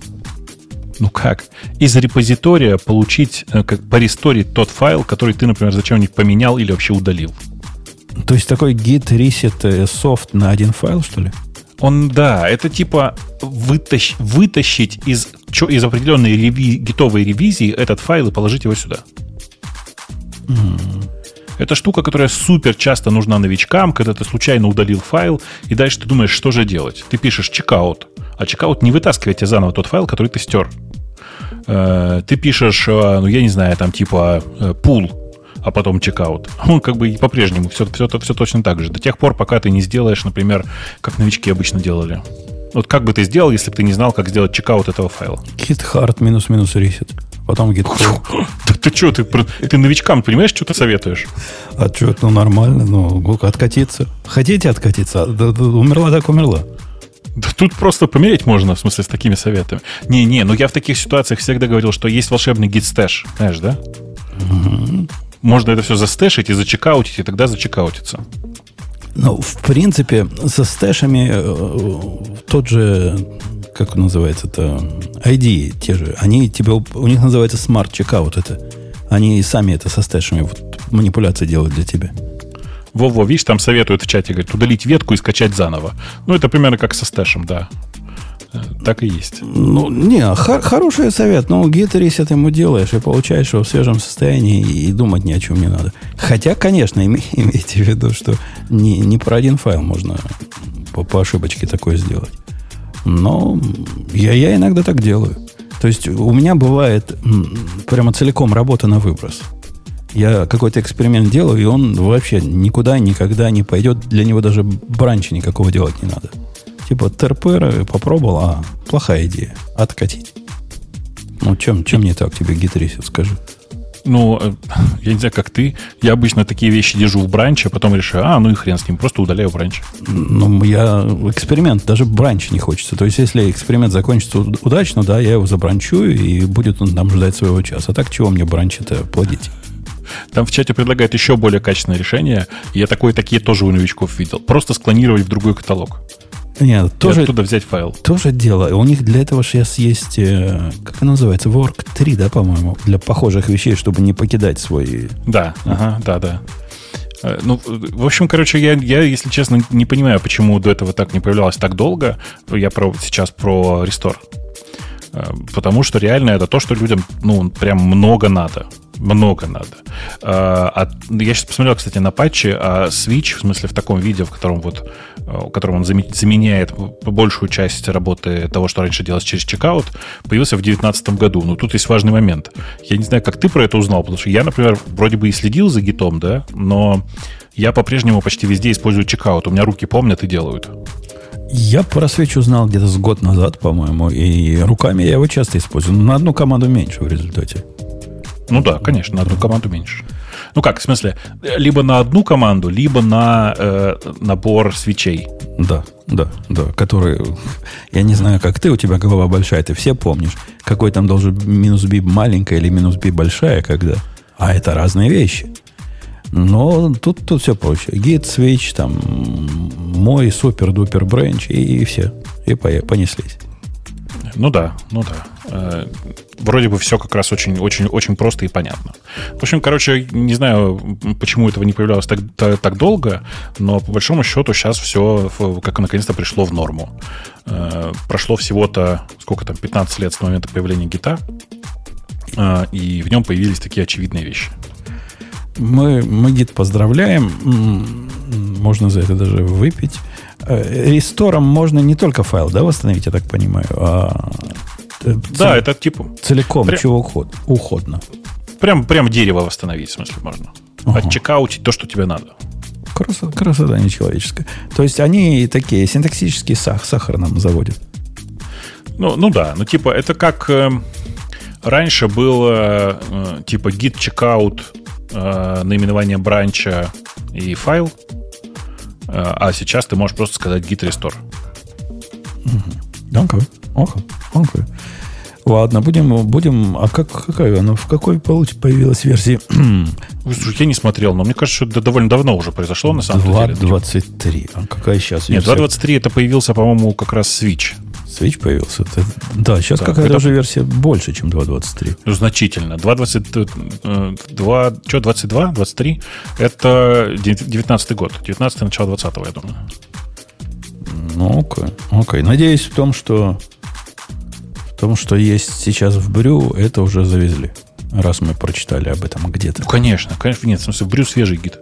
Ну как? Из репозитория получить, как, поресторить тот файл, который ты, например, зачем-нибудь поменял или вообще удалил. То есть такой git reset soft на один файл, что ли? Он, да, это типа вытащ, вытащить из, чё, из определенной реви, гитовой ревизии этот файл и положить его сюда. Mm. Это штука, которая супер часто нужна новичкам, когда ты случайно удалил файл, и дальше ты думаешь, что же делать. Ты пишешь checkout, а checkout не вытаскивает тебе заново тот файл, который ты стер. Ты пишешь, ну я не знаю, там типа pull, а потом checkout. Он как бы и по-прежнему все, все, все точно так же. До тех пор, пока ты не сделаешь, например, как новички обычно делали. Вот как бы ты сделал, если бы ты не знал, как сделать чекаут этого файла? Git hard минус-минус reset. Потом git pull. Ты что, ты новичкам, понимаешь, что ты советуешь? А что, ну нормально, ну откатиться. Хотите откатиться? Умерла так умерла. Да тут просто помереть можно, в смысле, с такими советами. Не-не, но я в таких ситуациях всегда говорил, что есть волшебный git stash, знаешь, да? Можно это все застэшить и зачекаутить, и тогда зачекаутиться. Ну, в принципе, со стэшами э, тот же, как называется это, ай ди те же, они тебе, у них называется смарт-чекаут это. Они и сами это со стэшами вот, манипуляции делают для тебя. Во-во, видишь, там советуют в чате, говорят, удалить ветку и скачать заново. Ну, это примерно как со стэшем, да. Так и есть. Ну, не, хор- хороший совет. Но git reset ему делаешь и получаешь его в свежем состоянии, и думать ни о чем не надо. Хотя, конечно, име- имейте в виду, что не, не про один файл можно по, по ошибочке такое сделать. Но я, я иногда так делаю. То есть у меня бывает прямо целиком работа на выброс. Я какой-то эксперимент делаю, и он вообще никуда никогда не пойдет. Для него даже бранча никакого делать не надо. Типа терпера попробовал, а плохая идея. Откатить. Ну, чем, чем не так тебе git reset, скажи? Ну, я не знаю, как ты. Я обычно такие вещи держу в бранче, потом решаю, а, ну и хрен с ним, просто удаляю бранч. Ну, я эксперимент, даже бранч не хочется. То есть, если эксперимент закончится удачно, да, я его забранчу, и будет он там ждать своего часа. А так чего мне бранч-то плодить? Там в чате предлагают еще более качественное решение. Я такое такие тоже у новичков видел. Просто склонировать в другой каталог. Нет, тоже, оттуда взять файл. Тоже дело. У них для этого сейчас есть, как она называется, ворк три, да, по-моему, для похожих вещей, чтобы не покидать свои... Да, ага, да, да. Ну, в общем, короче, я, я, если честно, не понимаю, почему до этого так не появлялось так долго. Я про, сейчас про Restore. Потому что реально это то, что людям, ну, прям много надо. Много надо. А, я сейчас посмотрел, кстати, на патче, а Switch, в смысле, в таком виде, в котором, вот, в котором он заменяет большую часть работы того, что раньше делалось через чекаут, появился в две тысячи девятнадцатом году. Но тут есть важный момент. Я не знаю, как ты про это узнал, потому что я, например, вроде бы и следил за гитом, да, но я по-прежнему почти везде использую чекаут. У меня руки помнят и делают. Я про Switch узнал где-то с год назад, по-моему, и руками я его часто использую. Но на одну команду меньше в результате. Ну да, конечно, на одну команду меньше. Ну как, в смысле, либо на одну команду, либо на э, набор свитчей. Да, да, да, которые, я не знаю, как ты, у тебя голова большая, ты все помнишь, какой там должен минус B маленькая или минус B большая, когда. А это разные вещи. Но тут, тут все проще. Git, switch, там, мой супер-дупер бренч, и, и все, и понеслись. Ну да, ну да. Вроде бы все как раз очень-очень-очень просто и понятно. В общем, короче, не знаю, почему этого не появлялось так, так, так долго, но по большому счету сейчас все как наконец-то пришло в норму. Прошло всего-то, сколько там, пятнадцать лет с момента появления гита, и в нем появились такие очевидные вещи. Мы, мы гит поздравляем. Можно за это даже выпить. Рестором можно не только файл, да, восстановить, я так понимаю, а цел... да, это типа целиком, прям... чего уход, уходно. Прям, прям дерево восстановить, в смысле, можно. Угу. Отчекаутить то, что тебе надо. Красота, красота нечеловеческая. То есть они такие синтаксический сах, сахар нам заводят. Ну, ну да, ну типа это как э, раньше было э, типа git checkout, э, наименование бранча и файл, э, а сейчас ты можешь просто сказать git restore. Угу. Окей, окей, окей. Ладно, будем, будем. А как, какая она? В какой появилась версии? Я не смотрел, но мне кажется, что это довольно давно уже произошло, на самом два, деле. два двадцать три. А какая сейчас? Нет, два двадцать три это появился, по-моему, как раз Switch. Switch появился. Это... Да, сейчас да, какая-то это... уже версия больше, чем два двадцать три. Ну, значительно. два двадцать два, что, двадцать два, двадцать три? Это девятнадцатый год. девятнадцатый, начало двадцатого, я думаю. Ну, окей. окей. Надеюсь в том, что... Потому что есть сейчас в Брю, это уже завезли. Раз мы прочитали об этом где-то. Ну, конечно, конечно, нет, в смысле, Брю свежий гид.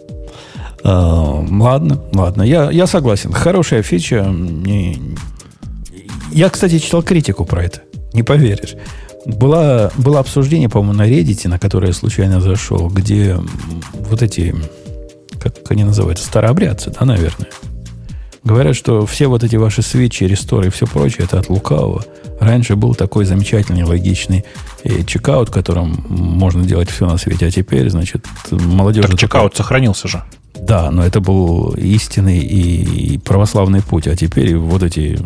А, ладно, ладно, я, я согласен. Хорошая фича. Не... Я, кстати, читал критику про это. Не поверишь. Была, было обсуждение, по-моему, на Reddit, на которое я случайно зашел, где вот эти, как они называются, старообрядцы, да, наверное. Говорят, что все вот эти ваши свитчи, ресторы и все прочее, это от лукавого. Раньше был такой замечательный, логичный чекаут, которым можно делать все на свете, а теперь, значит, молодежь... Так чекаут такой... сохранился же. Да, но это был истинный и православный путь, а теперь вот эти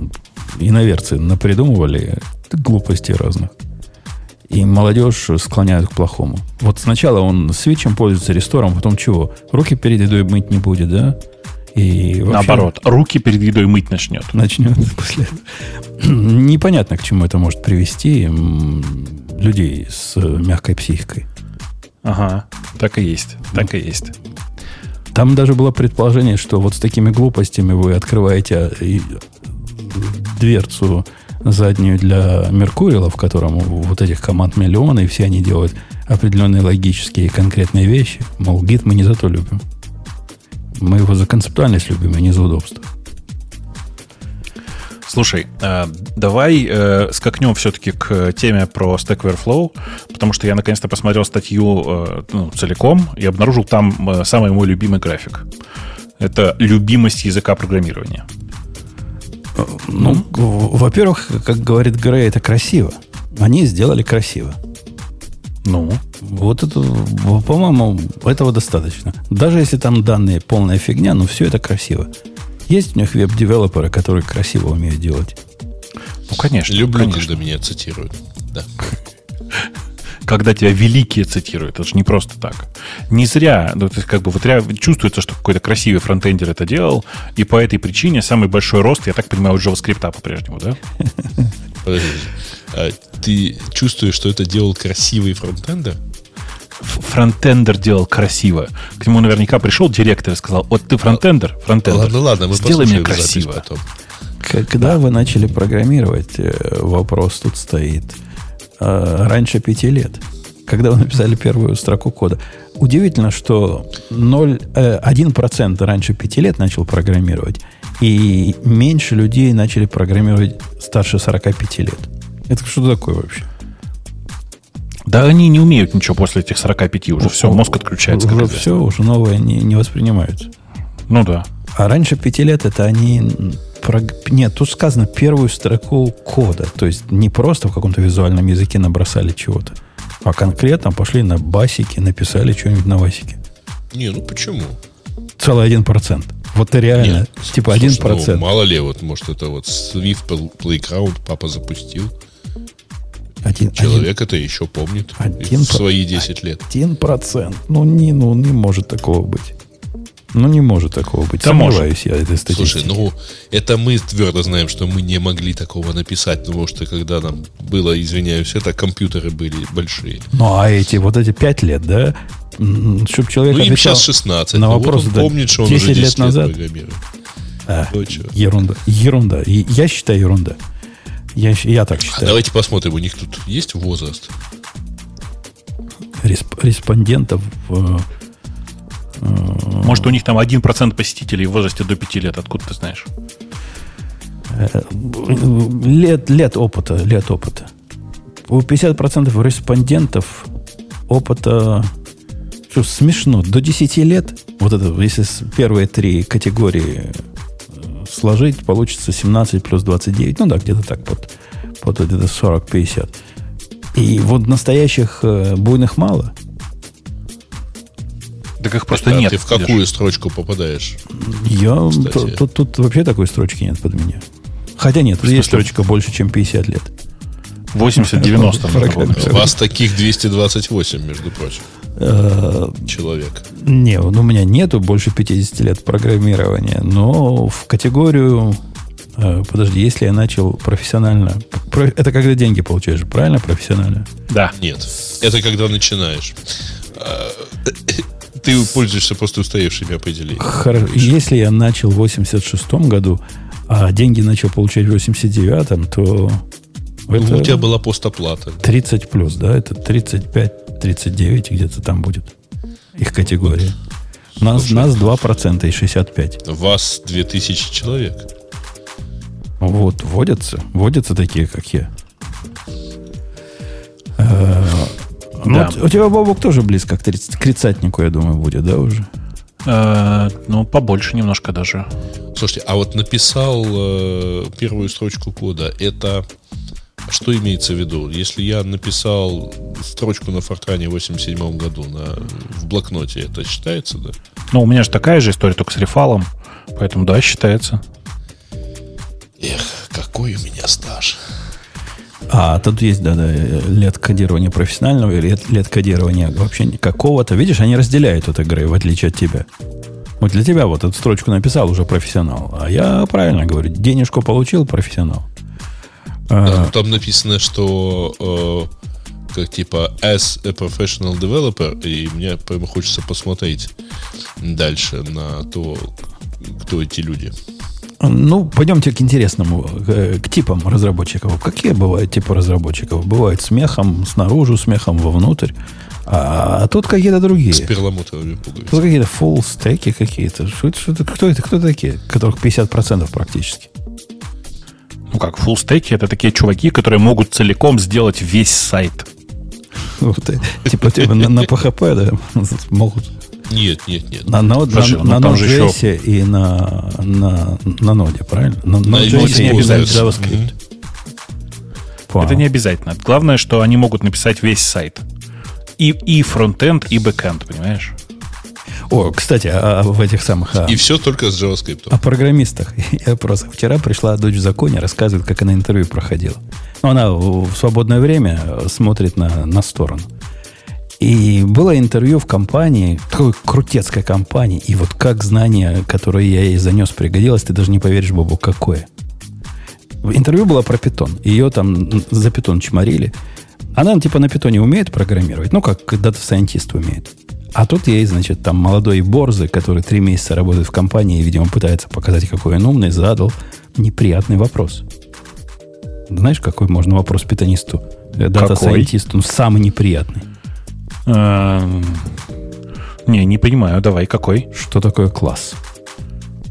иноверцы напридумывали глупостей разных. И молодежь склоняют к плохому. Вот сначала он свитчем пользуется, рестором, потом чего? Руки перед едой мыть не будет, да? И вообще, наоборот, руки перед едой мыть начнет. Начнет после этого. Непонятно, к чему это может привести людей с мягкой психикой. Ага, так и есть, так и есть. Там даже было предположение, что вот с такими глупостями вы открываете дверцу заднюю для Меркурила, в котором вот этих команд миллионы, и все они делают определенные логические и конкретные вещи. Мол, гид мы не зато любим. Мы его за концептуальность любим, а не за удобство. Слушай, давай скакнем все-таки к теме про Stack Overflow, потому что я наконец-то посмотрел статью ну, целиком и обнаружил там самый мой любимый график. Это любимость языка программирования. Ну, mm-hmm. Во-первых, как говорит Грей, это красиво. Они сделали красиво. Ну, вот это, по-моему, этого достаточно. Даже если там данные полная фигня, но все это красиво. Есть у них веб-девелоперы, которые красиво умеют делать? Ну, конечно. Люблю, конечно. Когда меня цитируют. Да. Когда тебя великие цитируют, это же не просто так. Не зря, ну, то есть, как бы, вот ря... чувствуется, что какой-то красивый фронтендер это делал, и по этой причине самый большой рост, я так понимаю, у JavaScript по-прежнему, да? Подожди. А ты чувствуешь, что это делал красивый фронтендер? Фронтендер делал красиво. К нему наверняка пришел директор и сказал: вот ты фронтендер, фронтендер. Ладно, ладно, мы сделай мне красиво. Потом. Когда да. вы начали программировать, вопрос тут стоит. Раньше пяти лет, когда вы написали первую строку кода. Удивительно, что ноль целых одна десятая процента раньше пяти лет начал программировать, и меньше людей начали программировать старше сорока пяти лет. Это что такое вообще? Да они не умеют ничего после этих сорока пяти. Уже все, мозг отключается. Уже все, уже новое не, не воспринимаются. Ну да. А раньше пяти лет это они... Нет, тут сказано первую строку кода. То есть не просто в каком-то визуальном языке набросали чего-то, а конкретно пошли на басике, написали что-нибудь на басике. Не, ну почему? Целый один процент. Вот реально. Нет, типа один процент. Ну, мало ли, вот может это вот Swift Playground папа запустил. Один, Человек один, это еще помнит один, в свои десять лет. Один процент. Ну не, ну, не может такого быть. Ну, не может такого быть. Да сомневаюсь может. Я этой статистике. Слушай, ну, это мы твердо знаем, что мы не могли такого написать, потому что когда нам было, извиняюсь, это компьютеры были большие. Ну, а эти, вот эти пять лет, да? Чтобы человек ну, им сейчас шестнадцать. На вопрос, вот он да, помнит, что он десять уже десять лет назад. Лет а, ерунда. Ерунда. Я считаю, ерунда. Я, я так считаю. А давайте посмотрим, у них тут есть возраст? Респ- респондентов... Может, у них там один процент посетителей в возрасте до пяти лет. Откуда ты знаешь? Лет, лет опыта. Лет опыта. У пятидесяти процентов респондентов опыта что смешно, до десяти лет, вот это, если первые три категории сложить, получится семнадцать плюс двадцать девять. Ну да, где-то так вот, вот где-то сорок-пятьдесят. И вот настоящих буйных мало. Так их просто а нет. Ты в какую видишь? Строчку попадаешь? Я тут, тут, тут вообще такой строчки нет под меня. Хотя нет, есть строчка больше, чем пятьдесят лет. восемьдесят-девяносто. У вас таких двести двадцать восемь, между прочим. Человек. Не, у меня нету больше пятидесяти лет программирования, но в категорию... Подожди, если я начал профессионально... Это когда деньги получаешь, правильно? Профессионально? Да. Нет, это когда начинаешь. Ты пользуешься просто устаревшими определениями. Хорошо. Если я начал в восемьдесят шестом году, а деньги начал получать в восемьдесят девятом, то... Это у тебя была постоплата. тридцать плюс, да? Это тридцать пять тридцать девять, где-то там будет их категория. Нас, нас два процента и шестьдесят пять. Вас две тысячи человек. Вот, водятся. Водятся такие, как я. А, да. Ну, у тебя, Бобук, тоже близко к тридцатнику, я думаю, будет, да, уже? Э, ну, побольше немножко даже. Слушайте, а вот написал э, первую строчку кода. Это... Что имеется в виду? Если я написал строчку на Фортране в восемьдесят седьмом году на, в блокноте, это считается, да? Ну, у меня же такая же история, только с рефалом. Поэтому, да, считается. Эх, какой у меня стаж. А, тут есть, да, да, лет кодирования профессионального и лет, лет кодирования вообще какого-то. Видишь, они разделяют эту игру, в отличие от тебя. Вот для тебя вот эту строчку написал уже профессионал. А я правильно говорю, денежку получил профессионал. Да, там написано, что э, как типа as a professional developer, и мне прямо хочется посмотреть дальше на то, кто эти люди. Ну, пойдемте к интересному, к, к типам разработчиков. Какие бывают типы разработчиков? Бывают смехом снаружи, смехом вовнутрь, а, а тут какие-то другие. С перламутровыми пуговицами. Тут какие-то фулл-стеки какие-то. Что, что, кто это? Кто такие? Которых пятьдесят процентов практически. Ну как, фуллстеки — это такие чуваки, которые могут целиком сделать весь сайт. Типа на пэ хэ пэ, да? Могут. Нет, нет, нет. На Node.js и на Node, правильно? На Node.js не обязательно JavaScript. Это не обязательно. Главное, что они могут написать весь сайт. И фронтенд, и бэкенд, понимаешь? О, кстати, а, а, в этих самых... А, и все только с JavaScript. О программистах. Я просто... Вчера пришла дочь в законе, рассказывает, как она интервью проходила. Ну, она в свободное время смотрит на, на сторону. И было интервью в компании, такой крутецкой компании, и вот как знание, которое я ей занес, пригодилось, ты даже не поверишь, Бобу, какое. Интервью было про Python. Ее там за Python чморили. Она, типа, на Python умеет программировать, ну, как дата-сайентист умеет. А тут ей, значит, там молодой борзый, который три месяца работает в компании и, видимо, пытается показать, какой он умный, задал неприятный вопрос. Знаешь, какой можно вопрос питонисту, дата-сайентисту? Ну, самый неприятный. Не, не понимаю. Давай, какой? Что такое класс?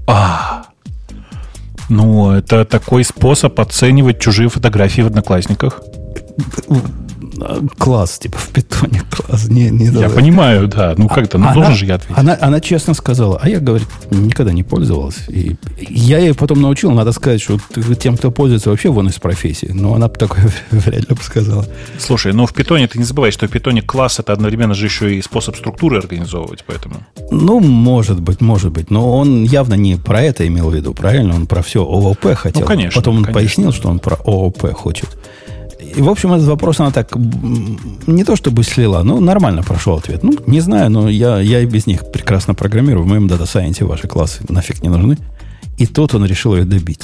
А, ну, это такой способ оценивать чужие фотографии в Одноклассниках. Класс, типа в питоне класс. Не, не я понимаю, да. Ну как-то, ну она, должен же я ответить. Она, она честно сказала, а я, говорит, никогда не пользовалась. И я ее потом научил, надо сказать, что тем, кто пользуется, вообще вон из профессии. Но она бы такое вряд ли бы сказала. Слушай, ну в питоне ты не забывай, что в питоне класс — это одновременно же еще и способ структуры организовывать, поэтому. Ну, может быть, может быть. Но он явно не про это имел в виду, правильно? Он про все ООП хотел. Ну, конечно. Потом он конечно. пояснил, что он про ООП хочет. И, в общем, этот вопрос она так не то чтобы слила, но нормально прошел ответ. Ну, не знаю, но я, я и без них прекрасно программирую. В моем дата-сайенсе ваши классы нафиг не нужны. И тут он решил ее добить.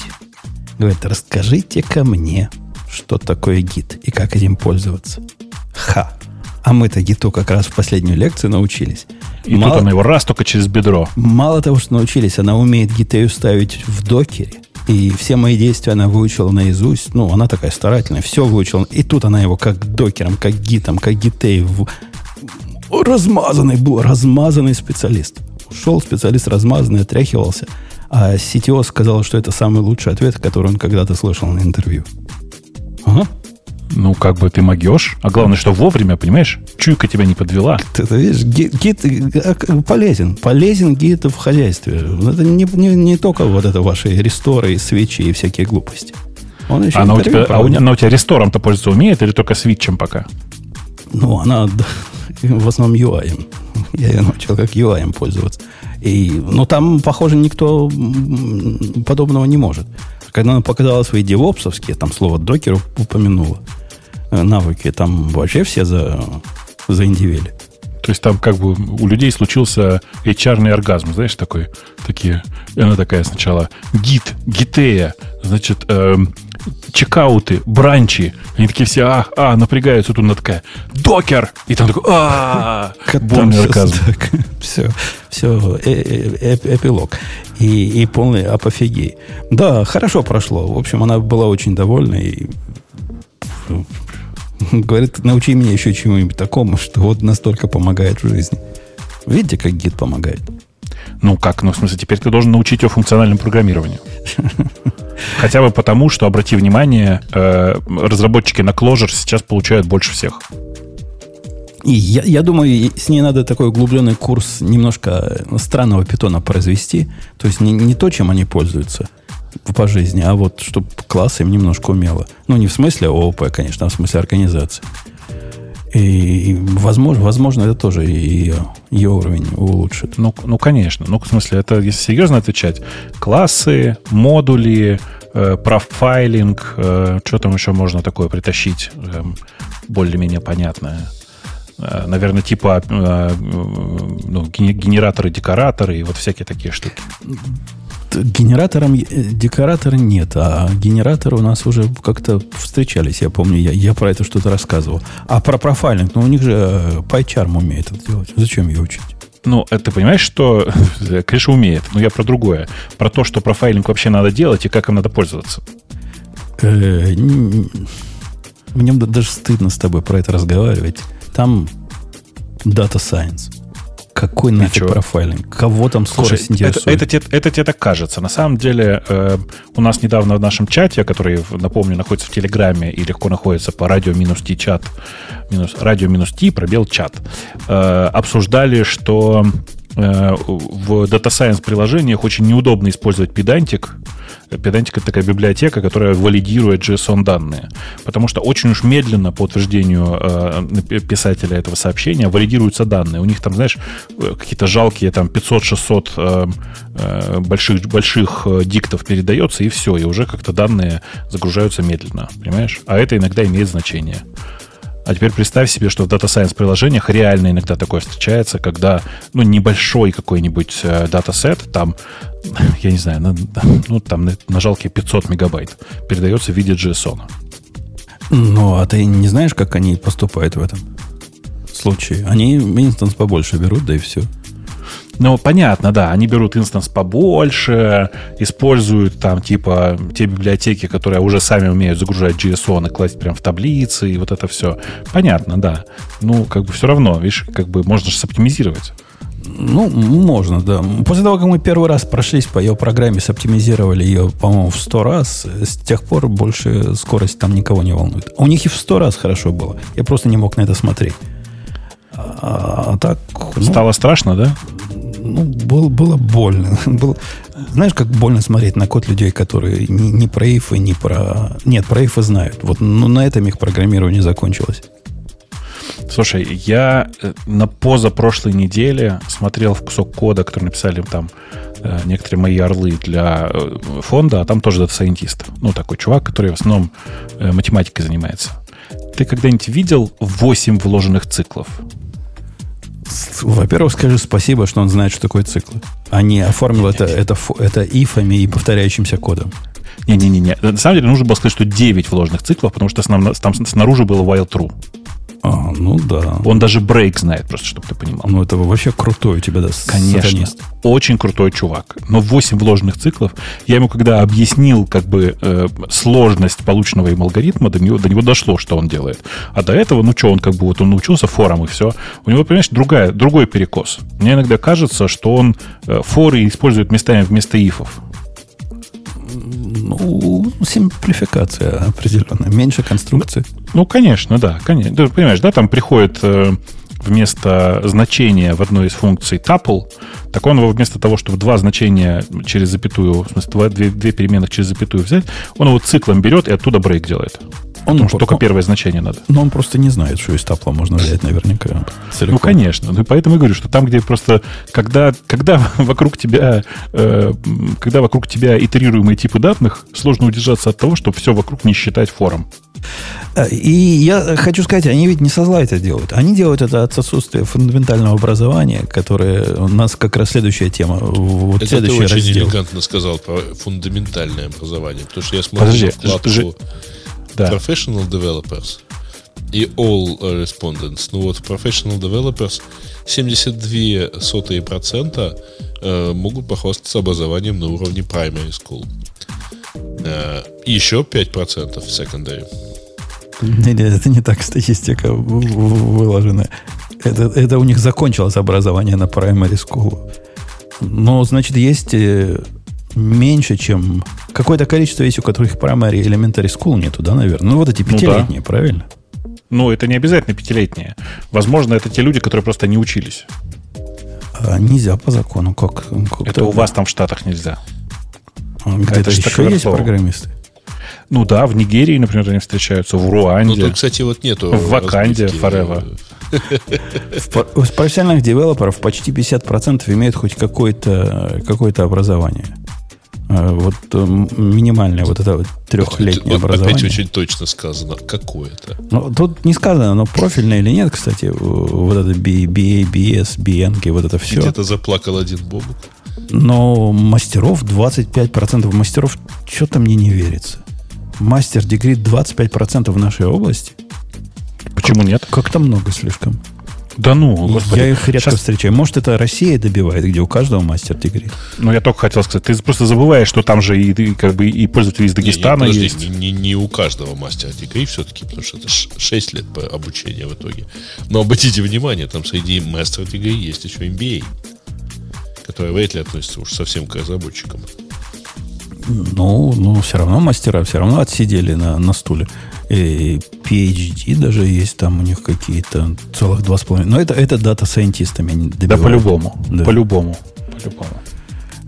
Говорит, расскажите-ка мне, что такое гит и как этим пользоваться. Ха! А мы-то гиту как раз в последнюю лекцию научились. И мало, тут она его раз только через бедро. Мало того, что научились, она умеет гитею ставить в докере. И все мои действия она выучила наизусть. Ну, она такая старательная, все выучила. И тут она его как докером, как гитом, как гитей. В... Размазанный был, размазанный специалист. Ушел специалист размазанный, отряхивался. А си ти о сказал, что это самый лучший ответ, который он когда-то слышал на интервью. Ага. Ну, как бы ты могешь. А главное, что вовремя, понимаешь? Чуйка тебя не подвела. Ты, ты видишь, гид полезен. Полезен гид в хозяйстве. Это не, не, не только вот это ваши ресторы, свитчи и всякие глупости. Он еще она, у тебя, а у, она у тебя рестором-то пользоваться умеет или только свитчем пока? Ну, она в основном ю ай. Я ее научил, как ю ай пользоваться. И, ну, там, похоже, никто подобного не может. Когда она показала свои девопсовские, там слово докер упомянула, навыки, там вообще все за, заиндивели. То есть там как бы у людей случился эйч ар-ный оргазм, знаешь, такой, такие, она такая сначала, гит, Gitea, значит, эм, чекауты, бранчи, они такие все, а, а, напрягаются, тут она такая, докер, и там такой, а, бомбный оргазм. Все, все, эпилог и полный апофигей. Да, хорошо прошло, в общем, она была очень довольна и... Говорит, научи меня еще чему-нибудь такому, что вот настолько помогает в жизни. Видите, как гид помогает? Ну как? Ну, в смысле, теперь ты должен научить его функциональному программированию. Хотя бы потому, что, обрати внимание, разработчики на Closure сейчас получают больше всех. И я, я думаю, с ней надо такой углубленный курс немножко странного питона произвести. То есть не, не то, чем они пользуются по жизни, а вот чтобы класс им немножко умело. Ну, не в смысле ООП, конечно, а в смысле организации. И, возможно, возможно это тоже ее, ее уровень улучшит. Ну, ну, конечно. Ну, в смысле, это, если серьезно отвечать, классы, модули, э, профайлинг, э, что там еще можно такое притащить, э, более-менее понятное. Наверное, типа ну, генераторы, декораторы и вот всякие такие штуки. Генератором декоратора нет, а генераторы у нас уже как-то встречались. Я помню, я, я про это что-то рассказывал. А про профайлинг, ну у них же PyCharm умеет это делать. Зачем ее учить? Ну, ты понимаешь, что Криша умеет, но я про другое. Про то, что профайлинг вообще надо делать и как им надо пользоваться. В нем даже стыдно с тобой про это разговаривать. Там Data Science. Какой нафиг профайлинг? Кого там скорость интересует? Это, это, это, это тебе так кажется. На самом деле, э, у нас недавно в нашем чате, который, напомню, находится в Телеграме и легко находится по радио-ти чат, минус, радио-ти пробел чат, э, обсуждали, что э, в Data Science приложениях очень неудобно использовать Pedantic. Pedantic — это такая библиотека, которая валидирует JSON-данные. Потому что очень уж медленно, по утверждению э, писателя этого сообщения, валидируются данные. У них там, знаешь, какие-то жалкие там пятьсот-шестьсот э, э, больших, больших диктов передается, и все. И уже как-то данные загружаются медленно. Понимаешь? А это иногда имеет значение. А теперь представь себе, что в Data Science приложениях реально иногда такое встречается, когда ну, небольшой какой-нибудь датасет, там, я не знаю, на, ну, там на, на жалкие пятьсот мегабайт передается в виде JSON. Ну, а ты не знаешь, как они поступают в этом случае? Они инстанс побольше берут, да и все. Ну, понятно, да, они берут инстанс побольше, используют там, типа, те библиотеки, которые уже сами умеют загружать JSON и класть прям в таблицы, и вот это все. Понятно, да. Ну, как бы все равно, видишь, как бы можно же соптимизировать. Ну, можно, да. После того, как мы первый раз прошлись по ее программе, соптимизировали ее, по-моему, в сто раз, с тех пор больше скорость там никого не волнует. У них и в сто раз хорошо было. Я просто не мог на это смотреть. А так... Ну, стало страшно, да? Ну, было, было больно. Было... Знаешь, как больно смотреть на код людей, которые не, не про ифы, не про... Нет, про ифы знают. Вот ну, на этом их программирование закончилось. Слушай, я на позапрошлой неделе смотрел в кусок кода, который написали там некоторые мои орлы для фонда, а там тоже дата-сайентист. Ну, такой чувак, который в основном математикой занимается. Ты когда-нибудь видел восемь вложенных циклов? Во-первых, скажи спасибо, что он знает, что такое циклы. А не оформил это, это, это ифами и повторяющимся кодом. Не-не-не. На самом деле нужно было сказать, что девять вложенных циклов, потому что там снаружи было while true. А, ну да. Он даже брейк знает, просто чтобы ты понимал. Ну, это вообще крутой у тебя, да, конечно, сатанист. Очень крутой чувак. Но восемь вложенных циклов. Я ему когда объяснил, как бы, э, сложность полученного им алгоритма, до него, до него дошло, что он делает. А до этого, ну что, он как бы вот он научился форам и все. У него, понимаешь, другая, другой перекос. Мне иногда кажется, что он э, форы использует местами вместо ифов. Ну, симплификация определенно. Меньше конструкций. Ну, конечно, да. Конечно. Ты понимаешь, да, там приходит вместо значения в одной из функций tuple, так он его вместо того, чтобы два значения через запятую, в смысле, два, две, две переменных через запятую взять, он его циклом берет и оттуда брейк делает. Он, Потому что он, только он, первое значение надо. Но он просто не знает, что из тапла можно взять наверняка. Целиком. Ну, конечно. Ну, поэтому я говорю, что там, где просто... Когда, когда, вокруг тебя, э, когда вокруг тебя итерируемые типы данных, сложно удержаться от того, чтобы все вокруг не считать фором. И я хочу сказать, они ведь не со зла это делают. Они делают это от отсутствия фундаментального образования, которое у нас как раз следующая тема. Вот это следующий ты очень раздел. Элегантно сказал про фундаментальное образование. Потому что я смотрю Подожди, на вкладку... Же... Да. Professional Developers и All Respondents. Ну вот, Professional Developers семьдесят два процента могут похвастаться образованием на уровне Primary School. И еще пять процентов в Secondary. Нет, это не так статистика выложена. Это, это у них закончилось образование на Primary School. Но, значит, есть... меньше, чем... Какое-то количество есть, у которых primary elementary school нету, да, наверное? Ну, вот эти пятилетние, ну, да. Правильно? Ну, это не обязательно пятилетние. Возможно, это те люди, которые просто не учились. А, нельзя по закону. Как, как это у вас там в Штатах нельзя. А, где-то еще есть программисты? Ну да, в Нигерии, например, они встречаются, в Руанде. Ну, тут, кстати, вот нету. В Ваканде, Форева. У профессиональных девелоперов почти пятьдесят процентов имеют хоть какое-то образование. Вот минимальное вот это вот трехлетнее вот, образование. Опять очень точно сказано, какое-то. Ну, тут не сказано, но профильное или нет, кстати, вот это би эй, би эс, би эн, вот это все. Где-то заплакал один Бобук. Но мастеров, двадцать пять процентов мастеров, что-то мне не верится. Мастер-дегри двадцать пять процентов в нашей области. Почему как, нет? Как-то много слишком. Да ну, господи. Я их редко Сейчас... встречаю. Может, это Россия добивает, где у каждого мастер-дегри. Ну, я только хотел сказать. Ты просто забываешь, что там же и, и, как бы, и пользователи из Дагестана не, не, есть. Не, не, не у каждого мастер-дегри все-таки, потому что это шесть лет обучения в итоге. Но обратите внимание, там среди мастер-дегри есть еще эм би эй, который вряд ли относится уж совсем к разработчикам. Ну, ну, все равно мастера, все равно отсидели на, на стуле. И пи эйч ди даже есть там у них какие-то целых два с половиной. Но это, это дата-сайентистами они добивают. Да, по-любому. Да. По-любому. По-любому.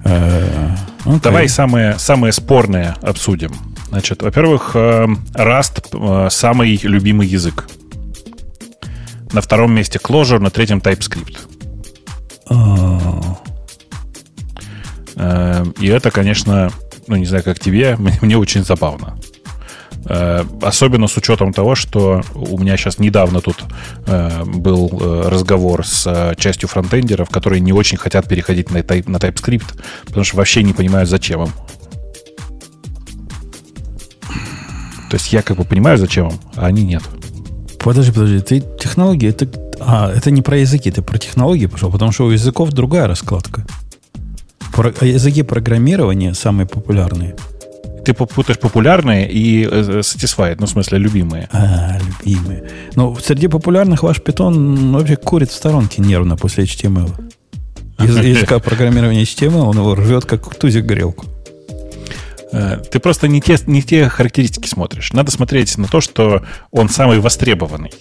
Э-э, окей. Давай самые, самые спорные обсудим. Значит, во-первых, Rust – самый любимый язык. На втором месте Closure, на третьем TypeScript. И это, конечно... Ну, не знаю, как тебе, мне очень забавно. Особенно с учетом того, что у меня сейчас недавно тут был разговор с частью фронтендеров, которые не очень хотят переходить на TypeScript, потому что вообще не понимают, зачем им. То есть я как бы понимаю, зачем им, а они нет. Подожди, подожди, ты технологии... Это... А, это не про языки, ты про технологии пошел, потому что у языков другая раскладка. Про, языки программирования самые популярные. Ты попутаешь популярные и satisfied, ну, в смысле, любимые. А, любимые. Ну, среди популярных ваш Python вообще курит в сторонке нервно после эйч ти эм эл. Из языка программирования эйч ти эм эл он его рвет, как тузик грелку. Ты просто не те, не те характеристики смотришь. Надо смотреть на то, что он самый востребованный.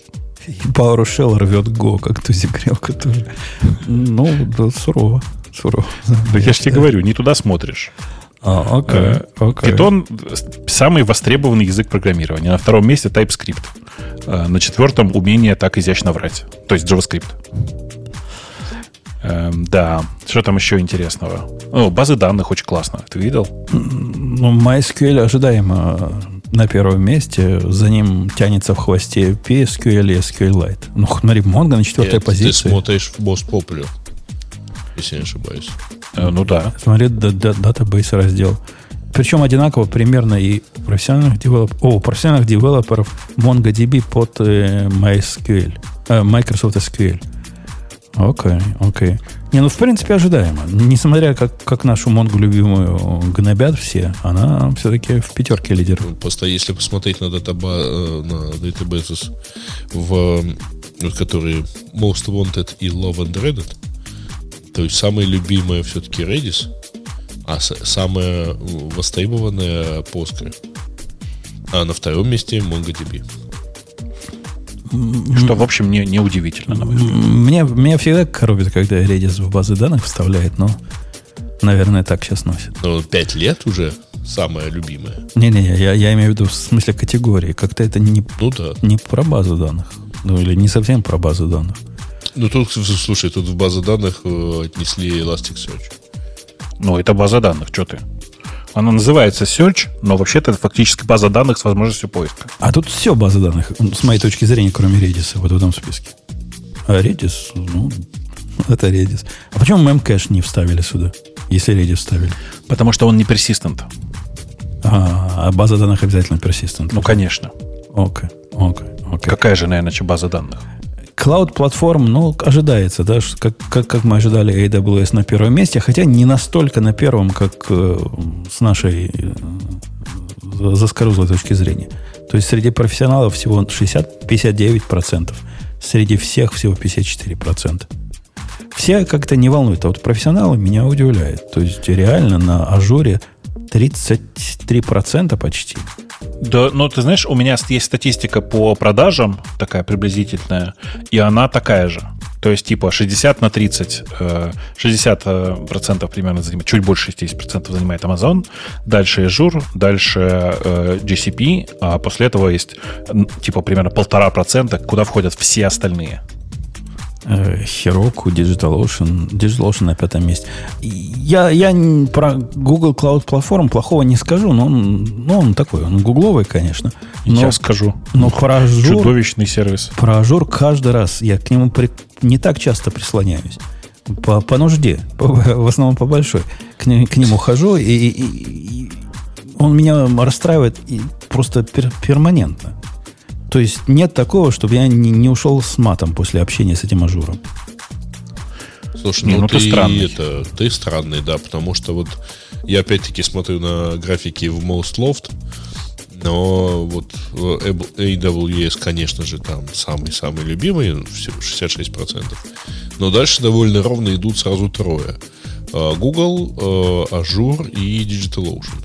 И PowerShell рвет Go, как тузик грелка тоже. Ну, да, сурово. Суров. Да я же тебе говорю, не туда смотришь. А, окей, окей. Python самый востребованный язык программирования. На втором месте TypeScript. На четвертом умение так изящно врать. То есть JavaScript. Да. Что там еще интересного? О, базы данных очень классно. Ты видел? Ну, MySQL ожидаемо на первом месте. За ним тянется в хвосте пи эс кью эль и SQLite. Ну, смотри, Mongo на четвертой позиции. Ты смотришь в Most Popular, если не ошибаюсь. Э, ну да. Смотри, да, да, датабейс раздел. Причем одинаково примерно и у профессиональных девелоперов, о, у профессиональных девелоперов MongoDB под э, MySQL, э, Microsoft эс кью эль. Окей, okay, окей. Okay. Не, ну в принципе ожидаемо. Несмотря как, как нашу Монгу любимую гнобят все, она все-таки в пятерке лидер. Просто если посмотреть на датаба, на databases, в, которые Most Wanted и Love and Reddit, то есть самое любимое все-таки Redis, а самое востребованное Postgre. А на втором месте MongoDB. Что, в общем, не, не удивительно, на мой взгляд. Меня, меня всегда коробит, когда Redis в базы данных вставляет, но, наверное, так сейчас носит. Ну, пять лет уже самое любимое. Не-не-не, я, я имею в виду в смысле категории. Как-то это не, ну, да. не про базу данных. Ну, или не совсем про базу данных. Ну, тут, слушай, тут в базу данных отнесли Elasticsearch. Ну, это база данных, что ты? Она называется Search, но вообще-то это фактически база данных с возможностью поиска. А тут все база данных, с моей точки зрения, кроме Redis, вот в этом списке. А Redis, ну, это Redis. А почему memcache не вставили сюда, если Redis вставили? Потому что он не персистент. А, а база данных обязательно персистент. Ну, конечно. Окей, окей, окей. Какая же, наверное, чем база данных? Cloud Platform, ну, ожидается, да, как, как, как мы ожидали эй дабл ю эс на первом месте, хотя не настолько на первом, как э, с нашей э, заскорузлой точки зрения. То есть среди профессионалов всего шестьдесят - пятьдесят девять процентов, среди всех всего пятьдесят четыре процента. Все как-то не волнуют, а вот профессионалы меня удивляют. То есть реально на Ажуре тридцать три процента почти. Да, ну, ты знаешь, у меня есть статистика по продажам, такая приблизительная, и она такая же. То есть, типа, шестьдесят на тридцать, шестьдесят процентов примерно занимает, чуть больше шестьдесят процентов занимает Amazon, дальше Azure, дальше джи си пи, а после этого есть, типа, примерно полтора процента, куда входят все остальные. Heroku, DigitalOcean. DigitalOcean на пятом месте. Я, я про Google Cloud Platform плохого не скажу, но он, но он такой, он гугловый, конечно. Но, я скажу. Но про Azure, чудовищный сервис. Про Azure каждый раз я к нему при, не так часто прислоняюсь. По, по нужде, по, в основном по большой. К, к нему хожу, и, и, и он меня расстраивает и просто пер, перманентно. То есть нет такого, чтобы я не, не ушел с матом после общения с этим ажуром. Слушай, ну, не, ну ты, ты странный. Это, ты странный, да, потому что вот я опять-таки смотрю на графики в MostLoft, но вот эй дабл ю эс, конечно же, там самый-самый любимый, всего шестьдесят шесть процентов. Но дальше довольно ровно идут сразу трое. Google, Azure и DigitalOcean.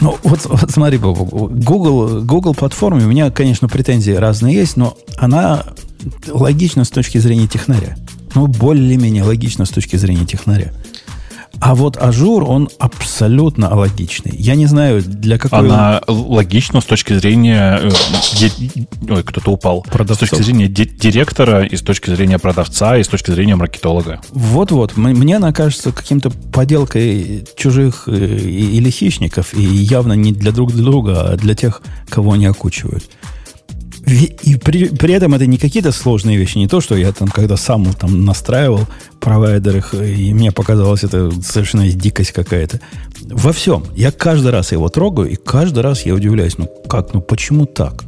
Ну, вот, вот смотри, Бобук, Google, Google платформе у меня, конечно, претензии разные есть, но она логична с точки зрения технаря. Ну, более-менее логична с точки зрения технаря. А вот Azure, он абсолютно алогичный. Я не знаю, для какой... Она он... логична с точки зрения... Ой, кто-то упал. Продавцов. С точки зрения директора, и с точки зрения продавца, и с точки зрения маркетолога. Вот-вот. Мне она кажется каким-то поделкой чужих или хищников, и явно не для друг друга, а для тех, кого они окучивают. И при, при этом это не какие-то сложные вещи. Не то, что я там, когда сам там настраивал провайдер их, и мне показалось, это совершенно дикость какая-то. Во всем. Я каждый раз его трогаю, и каждый раз я удивляюсь. Ну как? Ну почему так?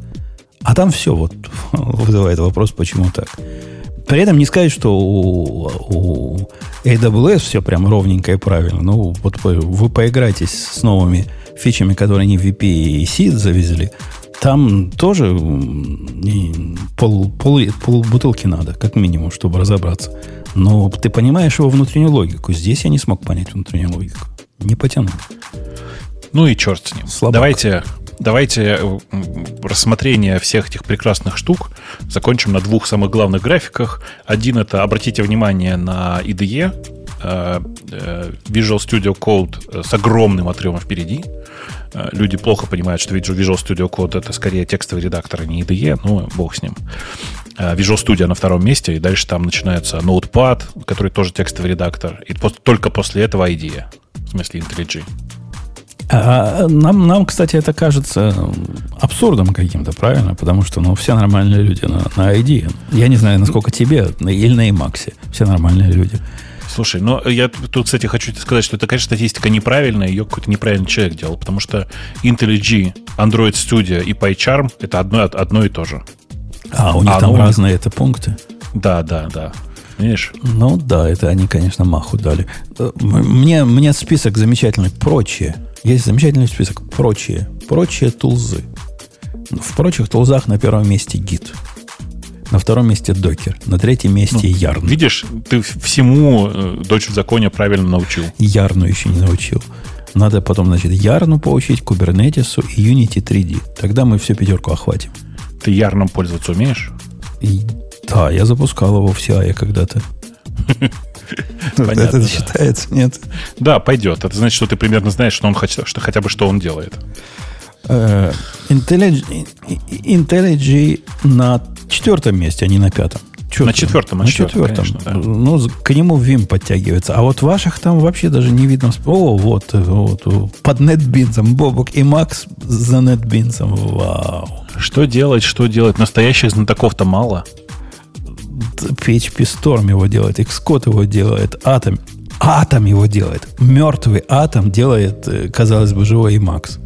А там все вот вызывает вопрос, почему так. При этом не сказать, что у, у эй дабл ю эс все прям ровненько и правильно. Ну, вот вы поиграйтесь с новыми фичами, которые они в ви пи и си завезли. Там тоже пол, пол, пол бутылки надо, как минимум, чтобы разобраться. Но ты понимаешь его внутреннюю логику. Здесь я не смог понять внутреннюю логику. Не потянул. Ну и черт с ним. Слабак. Давайте, давайте рассмотрение всех этих прекрасных штук закончим на двух самых главных графиках. Один — это обратите внимание на ай ди и, Visual Studio Code с огромным отрывом впереди. Люди плохо понимают, что Visual Studio Code — это скорее текстовый редактор, а не ай ди и, но бог с ним. Visual Studio на втором месте, и дальше там начинается Notepad, который тоже текстовый редактор, и только после этого ай ди и, в смысле IntelliJ. А нам, нам, кстати, это кажется абсурдом каким-то, правильно? Потому что, ну, все нормальные люди на, на ай ди и. Я не знаю, насколько тебе, или на Emacs, все нормальные люди. Слушай, ну, я тут, кстати, хочу сказать, что это, конечно, статистика неправильная, ее какой-то неправильный человек делал, потому что IntelliJ, Android Studio и PyCharm — это одно, одно и то же. А, у них а, там ну, разные это пункты? Да, да, да. Видишь? Ну, да, это они, конечно, маху дали. Мне, мне список замечательный. Прочие. Есть замечательный список. Прочие. Прочие тулзы. В прочих тулзах на первом месте Git. На втором месте Docker. На третьем месте ну, Yarn. Видишь, ты всему дочь в законе правильно научил. Yarn еще не научил. Надо потом, значит, Yarn поучить, Kubernetes и Unity три ди. Тогда мы всю пятерку охватим. Ты Yarn пользоваться умеешь? И, да, я запускал его в си ай когда-то. Понятно, это да. Считается, нет? Да, пойдет. Это значит, что ты примерно знаешь, что он хотя, что, хотя бы что он делает. Uh, IntelliJ, IntelliJ на четвертом месте, а не на пятом. Четвертом. На четвертом, на четвертом. На четвертом. Конечно, да. Ну, к нему Vim подтягивается. А вот ваших там вообще даже не видно. О, вот, вот под NetBeans, Бобук и Макс за NetBeans. Вау. Что делать, что делать? Настоящих знатоков-то мало. пи эйч пи Storm его делает, Xcode его делает, Atom. Atom его делает. Мертвый Atom делает, казалось бы, живой Emacs.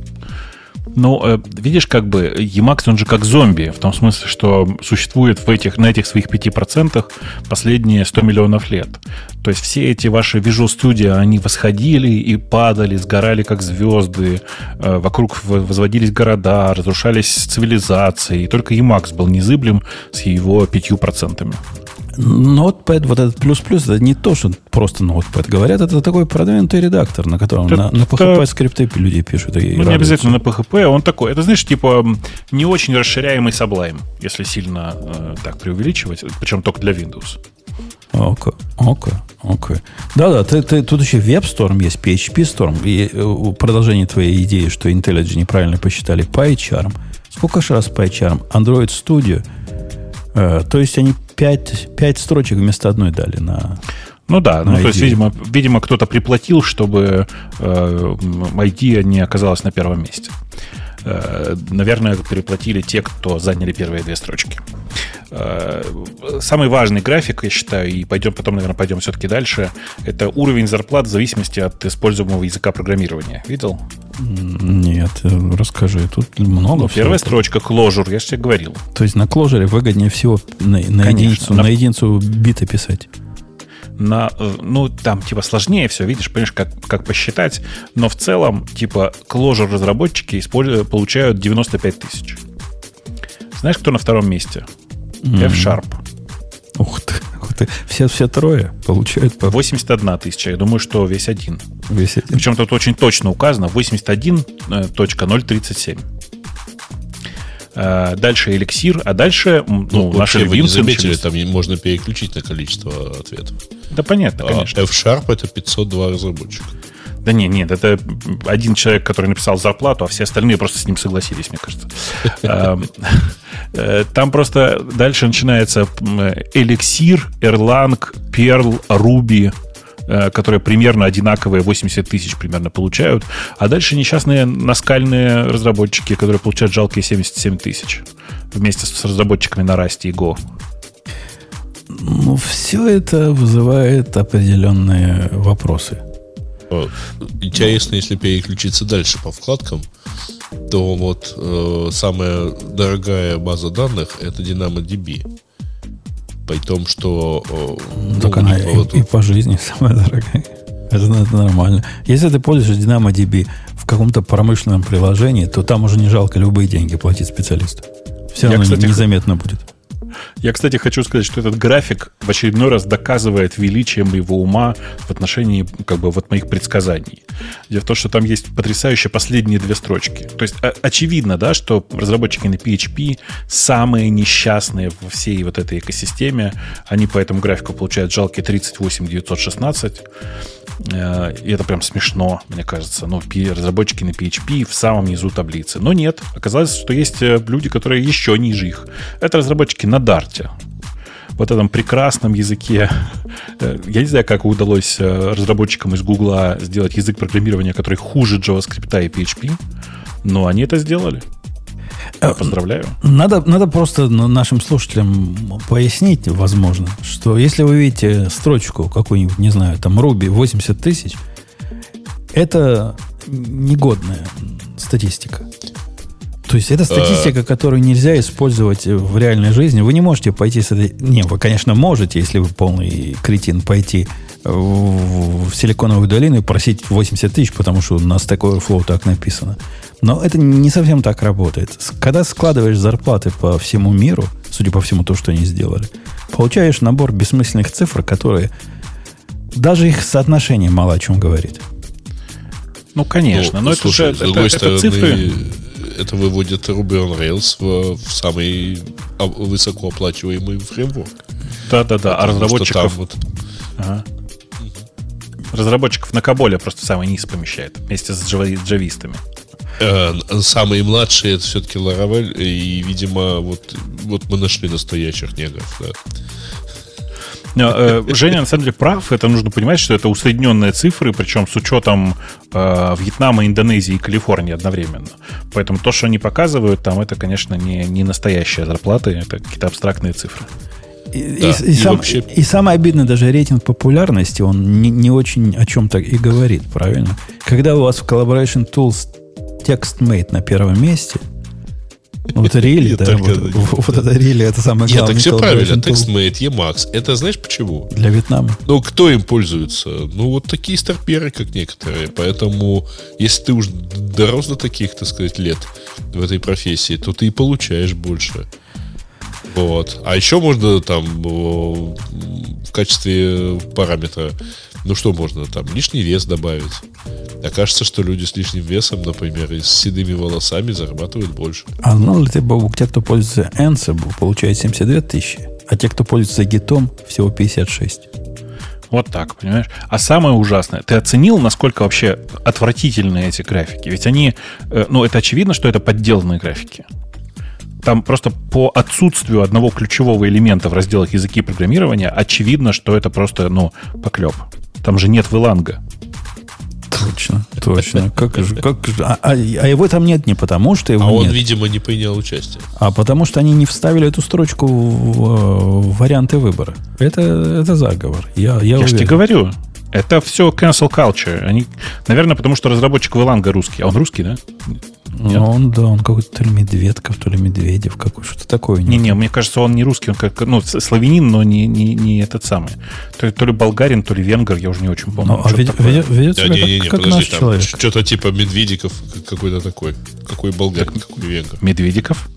Ну, видишь, как бы Emacs, он же как зомби, в том смысле, что существует в этих, на этих своих пяти процентах последние сто миллионов лет. То есть все эти ваши Visual Studio, они восходили и падали, сгорали как звезды, вокруг возводились города, разрушались цивилизации, и только Emacs был незыблем с его пятью процентами. Notepad, вот этот плюс-плюс, это не то, что просто Notepad. Говорят, это такой продвинутый редактор, на котором это, на, на пи эйч пи это... скрипты люди пишут. Ну, радуются. Не обязательно на пи эйч пи, он такой. Это, знаешь, типа не очень расширяемый Sublime, если сильно э, так преувеличивать, причем только для Windows. Окей, окей, окей. Да-да, ты, ты, тут еще WebStorm есть, пи эйч пи Storm. И продолжение твоей идеи, что IntelliJ неправильно посчитали, PyCharm. Сколько же раз PyCharm? Android Studio. Э, то есть они Пять, пять строчек вместо одной дали на. Ну да, на ну, то есть, видимо, видимо, кто-то приплатил, чтобы э, идея не оказалась на первом месте. Э, наверное, переплатили те, кто заняли первые две строчки. Э, самый важный график, я считаю, и пойдем потом, наверное, пойдем все-таки дальше, это уровень зарплат в зависимости от используемого языка программирования. Видел? Нет, расскажи. Тут много ну, всего. Первая строчка Closure, я же тебе говорил. То есть на Closure выгоднее всего на, на, единицу, на... на единицу бита писать. На, ну, там, типа, сложнее все, видишь, понимаешь, как, как посчитать. Но в целом, типа, Closure разработчики получают девяносто пять тысяч. Знаешь, кто на втором месте? Mm-hmm. F-Sharp. Ух ты, ух ты. Все, все трое получают по... восемьдесят одна тысяча. Я думаю, что весь один. Весь один. Причем тут очень точно указано восемьдесят один ноль тридцать семь. Дальше эликсир, а дальше ну, ну, наши вы не заметили, там можно переключить на количество ответов. Да понятно, конечно. А F-Sharp это пятьсот два разработчика. Да не, нет, это один человек, который написал зарплату, а все остальные просто с ним согласились, мне кажется. Там просто дальше начинается эликсир, Erlang, Perl, Ruby, которые примерно одинаковые, восемьдесят тысяч примерно получают. А дальше несчастные наскальные разработчики, которые получают жалкие семьдесят семь тысяч вместе с разработчиками на Rust и Go. Ну, все это вызывает определенные вопросы. Интересно, если переключиться дальше по вкладкам, то вот э, самая дорогая база данных — это DynamoDB. При том, что... Ну, так она и, и по жизни самая дорогая. Это, это нормально. Если ты пользуешься DynamoDB в каком-то промышленном приложении, то там уже не жалко любые деньги платить специалисту. Все равно незаметно будет. Я, кстати, хочу сказать, что этот график в очередной раз доказывает величие моего ума в отношении как бы, вот моих предсказаний. Дело в том, что там есть потрясающие последние две строчки. То есть очевидно, да, что разработчики на пи эйч пи самые несчастные во всей вот этой экосистеме. Они по этому графику получают жалкие тридцать восемь тысяч девятьсот шестнадцать. И это прям смешно, мне кажется. Ну, разработчики на пи эйч пи в самом низу таблицы. Но нет, оказалось, что есть люди, которые еще ниже их. Это разработчики на Дарте. Вот этом прекрасном языке. Я не знаю, как удалось разработчикам из Гугла сделать язык программирования, который хуже JavaScript и пи эйч пи, но они это сделали. Я поздравляю. Надо, надо просто нашим слушателям пояснить, возможно, что если вы видите строчку какую-нибудь, не знаю, там Ruby восемьдесят тысяч, это негодная статистика. То есть это статистика, а... которую нельзя использовать в реальной жизни. Вы не можете пойти с этой... Не, вы, конечно, можете, если вы полный кретин, пойти в, в Силиконовую долину и просить восемьдесят тысяч, потому что у нас такое Overflow так написано. Но это не совсем так работает. Когда складываешь зарплаты по всему миру, судя по всему, то, что они сделали, получаешь набор бессмысленных цифр, которые... Даже их соотношение мало о чем говорит. Ну, конечно. Ну, но слушай, это, с другой это, стороны, это цифры... это выводит Ruby on Rails в, в самый высокооплачиваемый фреймворк. Да-да-да. А разработчиков... Вот... Ага. Разработчиков на Каболе просто самый низ помещает вместе с джавистами. Самые младшие — это все-таки Laravel. И, видимо, вот, вот мы нашли настоящих негров, да. Женя, на самом деле, прав. Это нужно понимать, что это усредненные цифры, причем с учетом э, Вьетнама, Индонезии и Калифорнии одновременно. Поэтому то, что они показывают там, это, конечно, не, не настоящие зарплаты, это какие-то абстрактные цифры. И, да, и, и, и, сам, вообще... и самое обидное, даже рейтинг популярности, он не, не очень о чем-то и говорит, правильно? Когда у вас в Collaboration Tools TextMate на первом месте... Вот Рилли, да, вот, да, вот, вот это Рилли, это самое главное. Нет, так все правильно, TextMate, Emacs. Это знаешь почему? Для Вьетнама. Ну, кто им пользуется? Ну, вот такие старперы, как некоторые. Поэтому, если ты уж дорос до таких, так сказать, лет в этой профессии, то ты и получаешь больше. Вот. А еще можно там в качестве параметра, ну что можно там, лишний вес добавить. Окажется, что люди с лишним весом, например, и с седыми волосами зарабатывают больше. А ну ли ты, Бобук, те, кто пользуется Ansible, получают семьдесят две тысячи, а те, кто пользуется Git'ом, всего пятьдесят шесть. Вот так, понимаешь? А самое ужасное, ты оценил, насколько вообще отвратительны эти графики? Ведь они, ну это очевидно, что это подделанные графики. Там просто по отсутствию одного ключевого элемента в разделах языки программирования очевидно, что это просто, ну, поклеп. Там же нет виланга. Точно, точно. Как же, как же. А, а, а его там нет не потому, что его а он, нет. видимо, не принял участие. А потому, что они не вставили эту строчку в, в варианты выбора. Это, это заговор. Я, я, я же тебе говорю. Это все cancel culture. Они, наверное, потому что разработчик Виланга русский. А он русский, да? Ну, он, да, он какой-то то ли Медведков, то ли Медведев, какой, что-то такое. Не-не, мне кажется, он не русский, он как, ну, славянин, но не, не, не этот самый. То ли, то ли болгарин, то ли венгер, я уже не очень помню. А ведет, ведет, ведет себя да, как, не, не, как подожди, наш там, человек. Что-то типа Медведиков какой-то такой. Какой болгарин, так, какой венгер. Медведиков?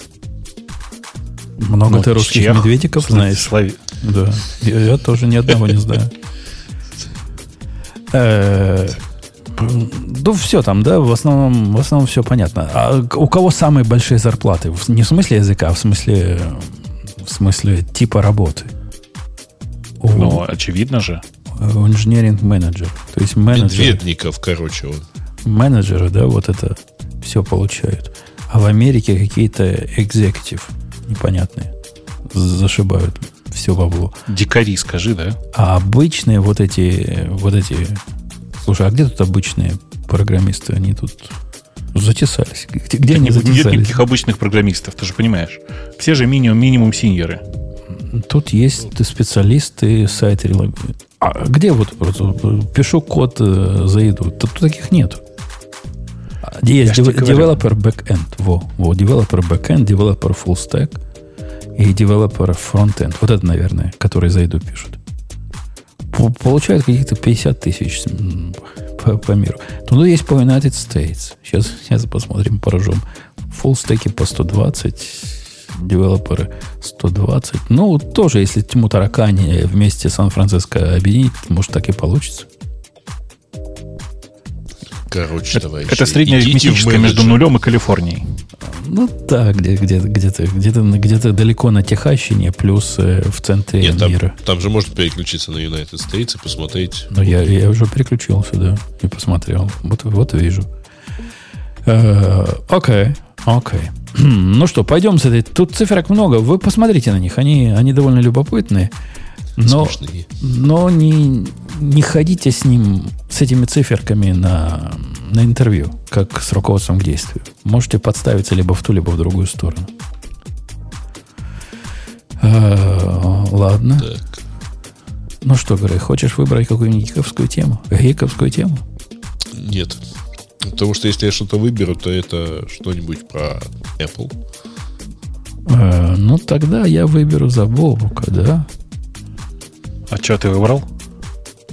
Много ну, ты русских чех, Медведиков знаешь? Слави... Да. Я, я тоже ни одного не знаю. Ну, все там, да, в основном, в основном все понятно. А у кого самые большие зарплаты? Не в смысле языка, а в смысле, в смысле типа работы. У, ну, очевидно же. У инженеринг-менеджер. То есть менеджер. Медведников, короче. Вот. Менеджеры, да, вот это все получают. А в Америке какие-то экзекутив непонятные зашибают все бабло. Дикари, скажи, да? А обычные вот эти, вот эти... Слушай, а где тут обычные программисты? Они тут затесались. Где, где они затесались? Нет никаких обычных программистов, ты же понимаешь. Все же минимум, минимум синьоры. Тут есть специалисты, сайты. А где вот просто пишу код за еду? Тут таких нет. Есть девелопер бэкэнд. Во, во, девелопер бэкэнд, девелопер фуллстэк. И девелопер фронт-энд. Вот это, наверное, которые за еду пишут. Получают каких-то пятьдесят тысяч по, по миру. Тут есть по United States. Сейчас, сейчас посмотрим, поражем. Фуллстеки по сто двадцать, девелоперы сто двадцать. Ну, тоже, если тьму таракани вместе с Сан-Франциско объединить, может, так и получится. Короче, это, это средняя арифметическая между нулем и Калифорнией. Ну да, где-то где, где где где далеко на Техасщине, плюс э, в центре Нет, там, мира. Там же можно переключиться на United States и посмотреть. Ну, я, я уже переключился, да. И посмотрел. Вот, вот вижу. Окей, окей. Ну что, пойдем с этой. Тут цифрок много. Вы посмотрите на них. Они, они довольно любопытные. Но, но не, не ходите с ним, с этими циферками на, на интервью, как с руководством к действию. Можете подставиться либо в ту, либо в другую сторону. Э-э, ладно. Так. Ну что, Грей, хочешь выбрать какую-нибудь гиковскую тему? Гиковскую тему? Нет. Потому что если я что-то выберу, то это что-нибудь про Apple. А, ну, тогда я выберу за Бобука, да? А что ты выбрал?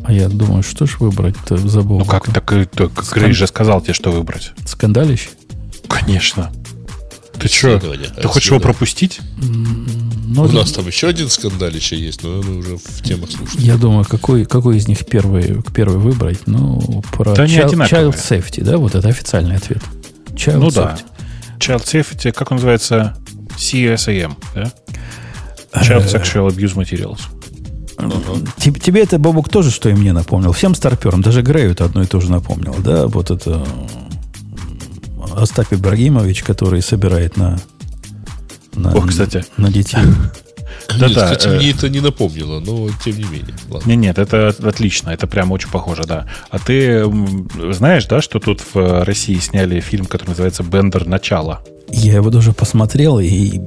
А я думаю, что ж выбрать-то за Бобука? Ну, как так, так Скан... Грей же сказал тебе, что выбрать. Скандалище? Конечно. Ты что, ты хочешь его пропустить? Но У это... нас там еще один скандалище есть, но он уже в темах слушает. Я думаю, какой, какой из них первый, первый выбрать? Ну, про да child, child safety, да? Вот это официальный ответ. Child ну safety. Да. Child safety, как он называется? си эс эй эм, да? Child sexual abuse materials. Uh-huh. Тебе, тебе это, Бобук, тоже, что и мне напомнил. Всем старперам, даже Грею это одно и то же напомнил, да? Вот это... Остап Ибрагимович, который собирает на, на, Ох, кстати. на детей. Нет, да, кстати, да. Мне это не напомнило, но тем не менее. Ладно. Нет, нет, это отлично, это прям очень похоже, да. А ты знаешь, да, что тут в России сняли фильм, который называется «Бендер. Начало»? Я его даже посмотрел, и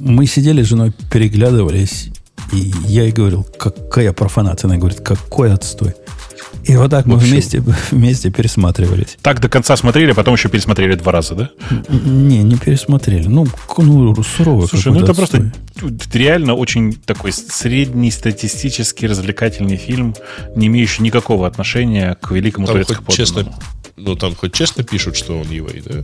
мы сидели с женой, переглядывались, и я ей говорил, какая профанация. Она говорит, какой отстой. И вот так мы вместе, вместе пересматривались. Так до конца смотрели, потом еще пересмотрели два раза, да? Не, не пересмотрели. Ну, ну суровый. Слушай, ну это отстой. Просто реально очень такой среднестатистический развлекательный фильм, не имеющий никакого отношения к великому турецкому подданному. Ну, там хоть честно пишут, что он еврей, да?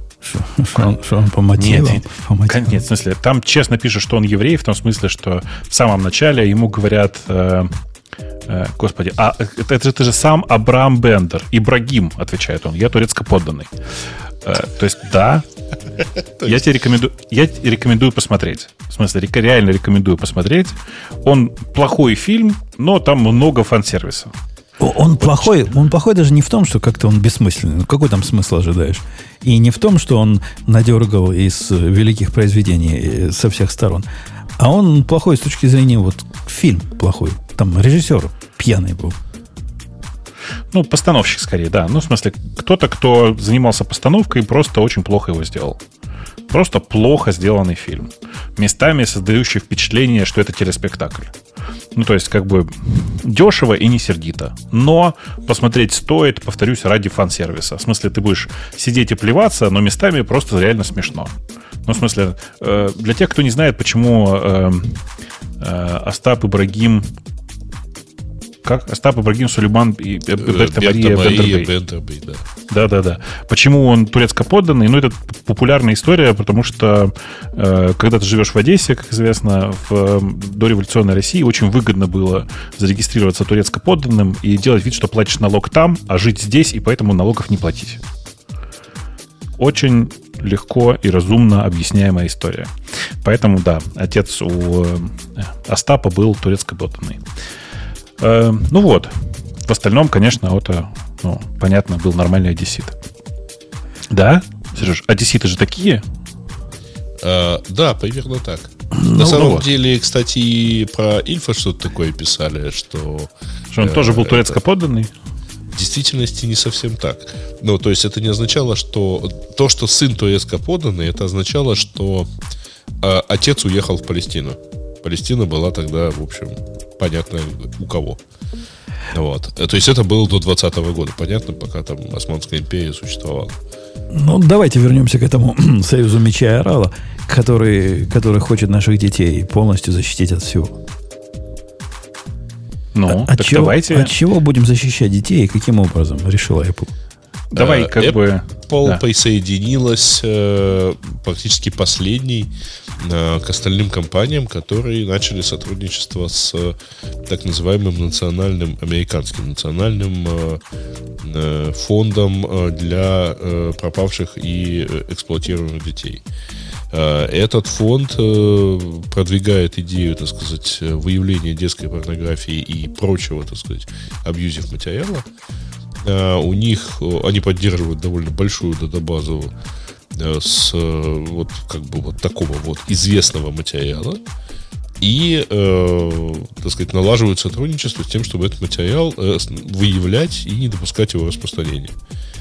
Что он, он по мотивам? Нет, нет. По мотивам. Нет, в смысле, там честно пишут, что он еврей, в том смысле, что в самом начале ему говорят... Господи, а это, это, это же сам Абрам Бендер, Ибрагим, отвечает он, я турецко подданный. То есть, да, я тебе рекомендую, я рекомендую посмотреть. В смысле, реально рекомендую посмотреть. Он плохой фильм, но там много фан-сервиса. Он плохой, он плохой даже не в том, что как-то он бессмысленный. Ну, какой там смысл ожидаешь? И не в том, что он надергал из великих произведений со всех сторон. А он плохой с точки зрения, вот, фильм плохой. Там режиссер пьяный был. Ну, постановщик скорее, да. Ну, в смысле, кто-то, кто занимался постановкой, просто очень плохо его сделал. Просто плохо сделанный фильм. Местами создающий впечатление, что это телеспектакль. Ну, то есть, как бы дешево и не сердито. Но посмотреть стоит, повторюсь, ради фан-сервиса. В смысле, ты будешь сидеть и плеваться, но местами просто реально смешно. Ну, в смысле, для тех, кто не знает, почему Остап Ибрагим... Как? Остап Ибрагим Сулейман и Берта Мария Бендербей. Да-да-да. Почему он турецко подданный? Ну, это популярная история, потому что э, когда ты живешь в Одессе, как известно, в э, дореволюционной России очень выгодно было зарегистрироваться турецко подданным и делать вид, что платишь налог там, а жить здесь, и поэтому налогов не платить. Очень легко и разумно объясняемая история. Поэтому, да, отец у э, Остапа был турецко подданный. Ну вот, в остальном, конечно, это, ну, понятно, был нормальный одессит. Да, Сереж, одесситы же такие? А, да, примерно так. Ну, На самом ну вот. деле, кстати, про Ильфа что-то такое писали, что... Что он э, тоже был турецко подданный? В действительности не совсем так. Ну, то есть это не означало, что... То, что сын турецко подданный, это означало, что э, отец уехал в Палестину. Палестина была тогда, в общем, понятно, у кого. Вот. То есть это было до двадцатого года, понятно, пока там Османская империя существовала. Ну, давайте вернемся к этому союзу меча и орала, который, который хочет наших детей полностью защитить от всего. Ну, а, так чего, давайте... От чего будем защищать детей и каким образом, решила Apple? Давай, как Apple бы... Apple присоединилась э, практически последней э, к остальным компаниям, которые начали сотрудничество с э, так называемым национальным, американским национальным э, э, фондом э, для э, пропавших и эксплуатируемых детей. Э, этот фонд э, продвигает идею, так сказать, выявления детской порнографии и прочего, так сказать, абьюзив материала. У них они поддерживают довольно большую датабазу с вот как бы вот такого вот известного материала. и, э, так сказать, налаживают сотрудничество с тем, чтобы этот материал э, выявлять и не допускать его распространения.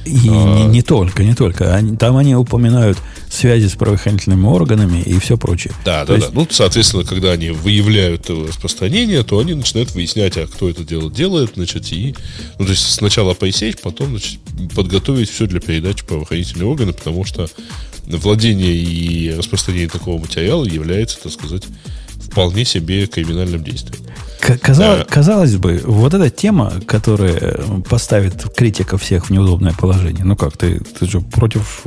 И а... не, не только, не только. Они, там они упоминают связи с правоохранительными органами и все прочее. Да, то да, есть... да. Ну, соответственно, когда они выявляют распространение, то они начинают выяснять, а кто это дело делает, значит, и, ну, то есть сначала пресечь, потом, значит, подготовить все для передачи в правоохранительные органы, потому что владение и распространение такого материала является, так сказать, вполне себе криминальным действием. Казалось, а, казалось бы, вот эта тема, которая поставит критиков всех в неудобное положение. Ну как, ты, ты же против,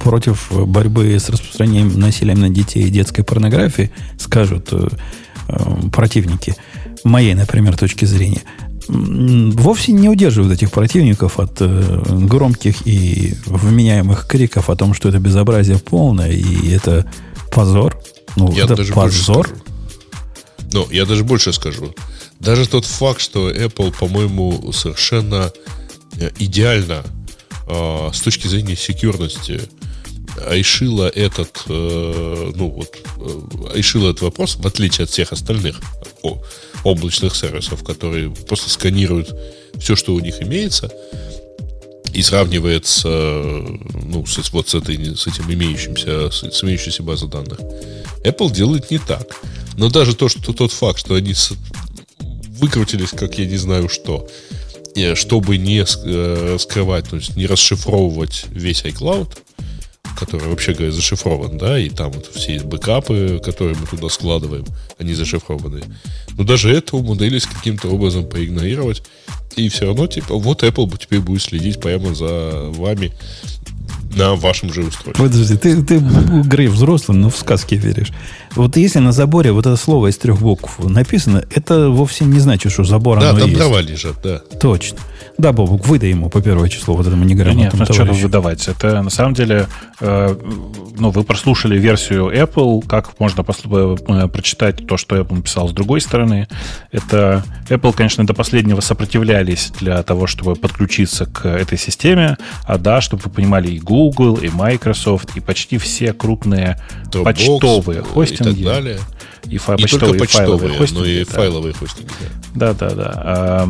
против борьбы с распространением насилия на детей и детской порнографии, скажут э, противники моей, например, точки зрения. Вовсе не удерживают этих противников от э, громких и вменяемых криков о том, что это безобразие полное и это позор. Ну, я это даже позор. Но я даже больше скажу. Даже тот факт, что Apple, по-моему, совершенно идеально э, с точки зрения секьюрности решила этот, э, ну, вот, решила этот вопрос, в отличие от всех остальных о, облачных сервисов, которые просто сканируют все, что у них имеется, и сравнивает с, ну, с, вот с, этой, с этим имеющимся, с, с имеющейся базой данных. Apple делает не так. Но даже то, что, тот факт, что они выкрутились, как я не знаю что, чтобы не раскрывать, то есть не расшифровывать весь iCloud, который вообще, говоря, зашифрован, да, и там вот все бэкапы, которые мы туда складываем, они зашифрованы. Но даже это умудрились каким-то образом проигнорировать, и все равно, типа, вот Apple теперь будет следить прямо за вами на вашем же устройстве. Подожди, ты, ты Грей, взрослым, но в сказки веришь. Вот если на заборе вот это слово из трех букв написано, это вовсе не значит, что забор да, оно есть. Да, там права лежат, да. Точно. Да, Бобук, выдай ему по первое число вот этому неграмотному товарищу. Нет, ну что там выдавать? Это на самом деле, э, ну, вы прослушали версию Apple, как можно посл- э, прочитать то, что Apple написал с другой стороны. Это Apple, конечно, до последнего сопротивлялись для того, чтобы подключиться к этой системе, а да, чтобы вы понимали, и Google, и Microsoft, и почти все крупные Dropbox, почтовые хостинги. И так далее. И фа- не почтовые, только почтовые, и хостинги, но и да. файловые хостинги. Да-да-да.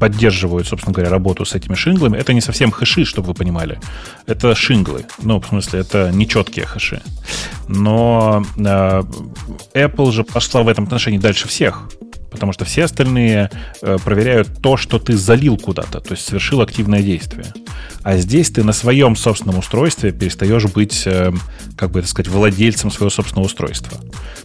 Поддерживают, собственно говоря, работу с этими шинглами. Это не совсем хэши, чтобы вы понимали. Это шинглы. Ну, в смысле, это нечеткие хэши. Но э, Apple же пошла в этом отношении дальше всех. Потому что все остальные э, проверяют то, что ты залил куда-то. То есть совершил активное действие. А здесь ты на своем собственном устройстве перестаешь быть, э, как бы это сказать, владельцем своего собственного устройства.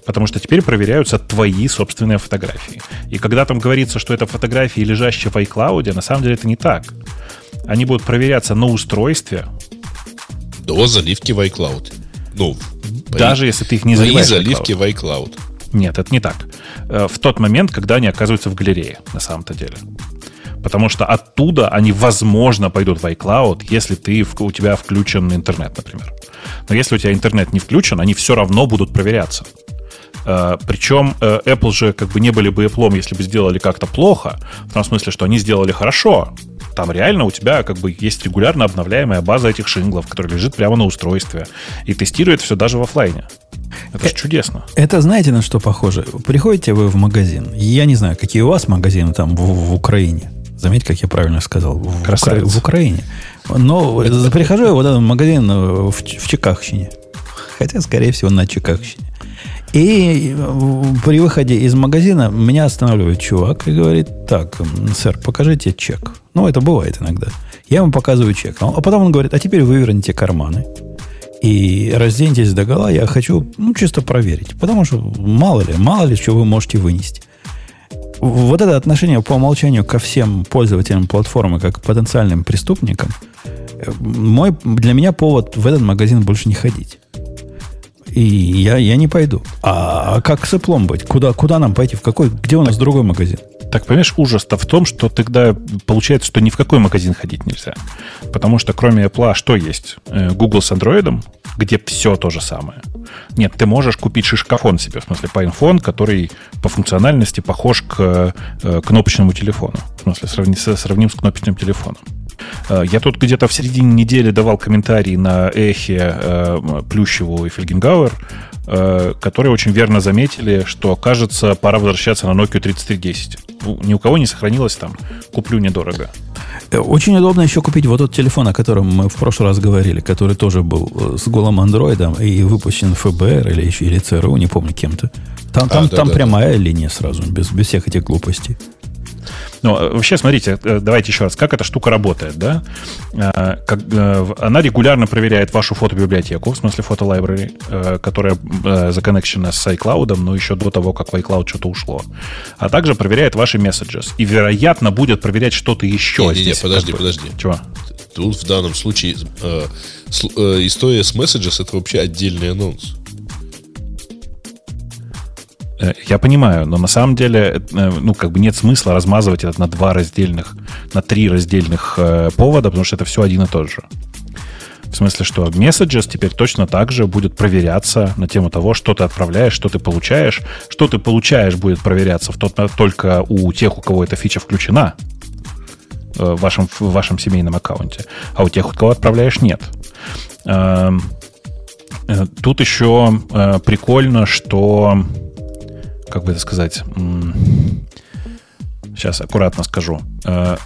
Потому что теперь проверяются твои собственные фотографии. И когда там говорится, что это фотографии, лежащие в iCloud, на самом деле это не так. Они будут проверяться на устройстве до заливки в iCloud. Ну, даже если ты их не заливаешь в iCloud. Заливки в iCloud. Нет, это не так. В тот момент, когда они оказываются в галерее, на самом-то деле. Потому что оттуда они, возможно, пойдут в iCloud, если ты, у тебя включен интернет, например. Но если у тебя интернет не включен, они все равно будут проверяться. Причем Apple же как бы не были бы Apple'ом, если бы сделали как-то плохо. В том смысле, что они сделали хорошо. Там реально у тебя как бы есть регулярно обновляемая база этих шинглов, которая лежит прямо на устройстве. И тестирует все даже в офлайне. Это же чудесно. Это знаете, на что похоже? Приходите вы в магазин. Я не знаю, какие у вас магазины там в, в Украине. Заметьте, как я правильно сказал. В, Укра... в Украине. Но прихожу я в этот магазин в, в Чикагщине. Хотя, скорее всего, на Чикагщине. И при выходе из магазина меня останавливает чувак и говорит: так, сэр, покажите чек. Ну, это бывает иногда. Я ему показываю чек. А потом он говорит: а теперь выверните карманы и разденьтесь догола. Я хочу, ну, чисто проверить. Потому что мало ли, мало ли, что вы можете вынести. Вот это отношение по умолчанию ко всем пользователям платформы как к потенциальным преступникам, мой, для меня повод в этот магазин больше не ходить. И я, я не пойду. А как с Apple быть? Куда, куда нам пойти? В какой? Где у нас так, другой магазин? Так, понимаешь, ужас-то в том, что тогда получается, что ни в какой магазин ходить нельзя. Потому что кроме Apple что есть? Google с Android, где все то же самое. Нет, ты можешь купить шишкафон себе, в смысле пайнфон, который по функциональности похож к кнопочному телефону. В смысле сравним, сравним с кнопочным телефоном. Я тут где-то в середине недели давал комментарий на эхе э, Плющеву и Фельгенгауэр э, которые очень верно заметили, что, кажется, пора возвращаться на Nokia тридцать три десять. Ни у кого не сохранилось там «куплю недорого». Очень удобно еще купить вот тот телефон, о котором мы в прошлый раз говорили, который тоже был с голым андроидом и выпущен эф бэ эр или, еще, или цэ эр у, не помню, кем-то. Там, там, а, да, там да, прямая да. линия сразу, без, без всех этих глупостей. Ну, вообще, смотрите, давайте еще раз, как эта штука работает, да? Она регулярно проверяет вашу фотобиблиотеку, в смысле фотолайбрари, которая законнекчена с iCloud, но еще до того, как в iCloud что-то ушло. А также проверяет ваши messages. И, вероятно, будет проверять что-то еще. Не, здесь, не, подожди, как бы... подожди. Чего? Тут в данном случае э, с, э, история с messages — это вообще отдельный анонс. Я понимаю, но на самом деле, ну, как бы нет смысла размазывать это на два раздельных, на три раздельных э, повода, потому что это все один и тот же. В смысле, что messages теперь точно так же будет проверяться на тему того, что ты отправляешь, что ты получаешь. Что ты получаешь будет проверяться в тот, только у тех, у кого эта фича включена э, в, вашем, в вашем семейном аккаунте, а у тех, у кого отправляешь, нет. Э, э, тут еще э, прикольно, что... Как бы это сказать? Сейчас аккуратно скажу.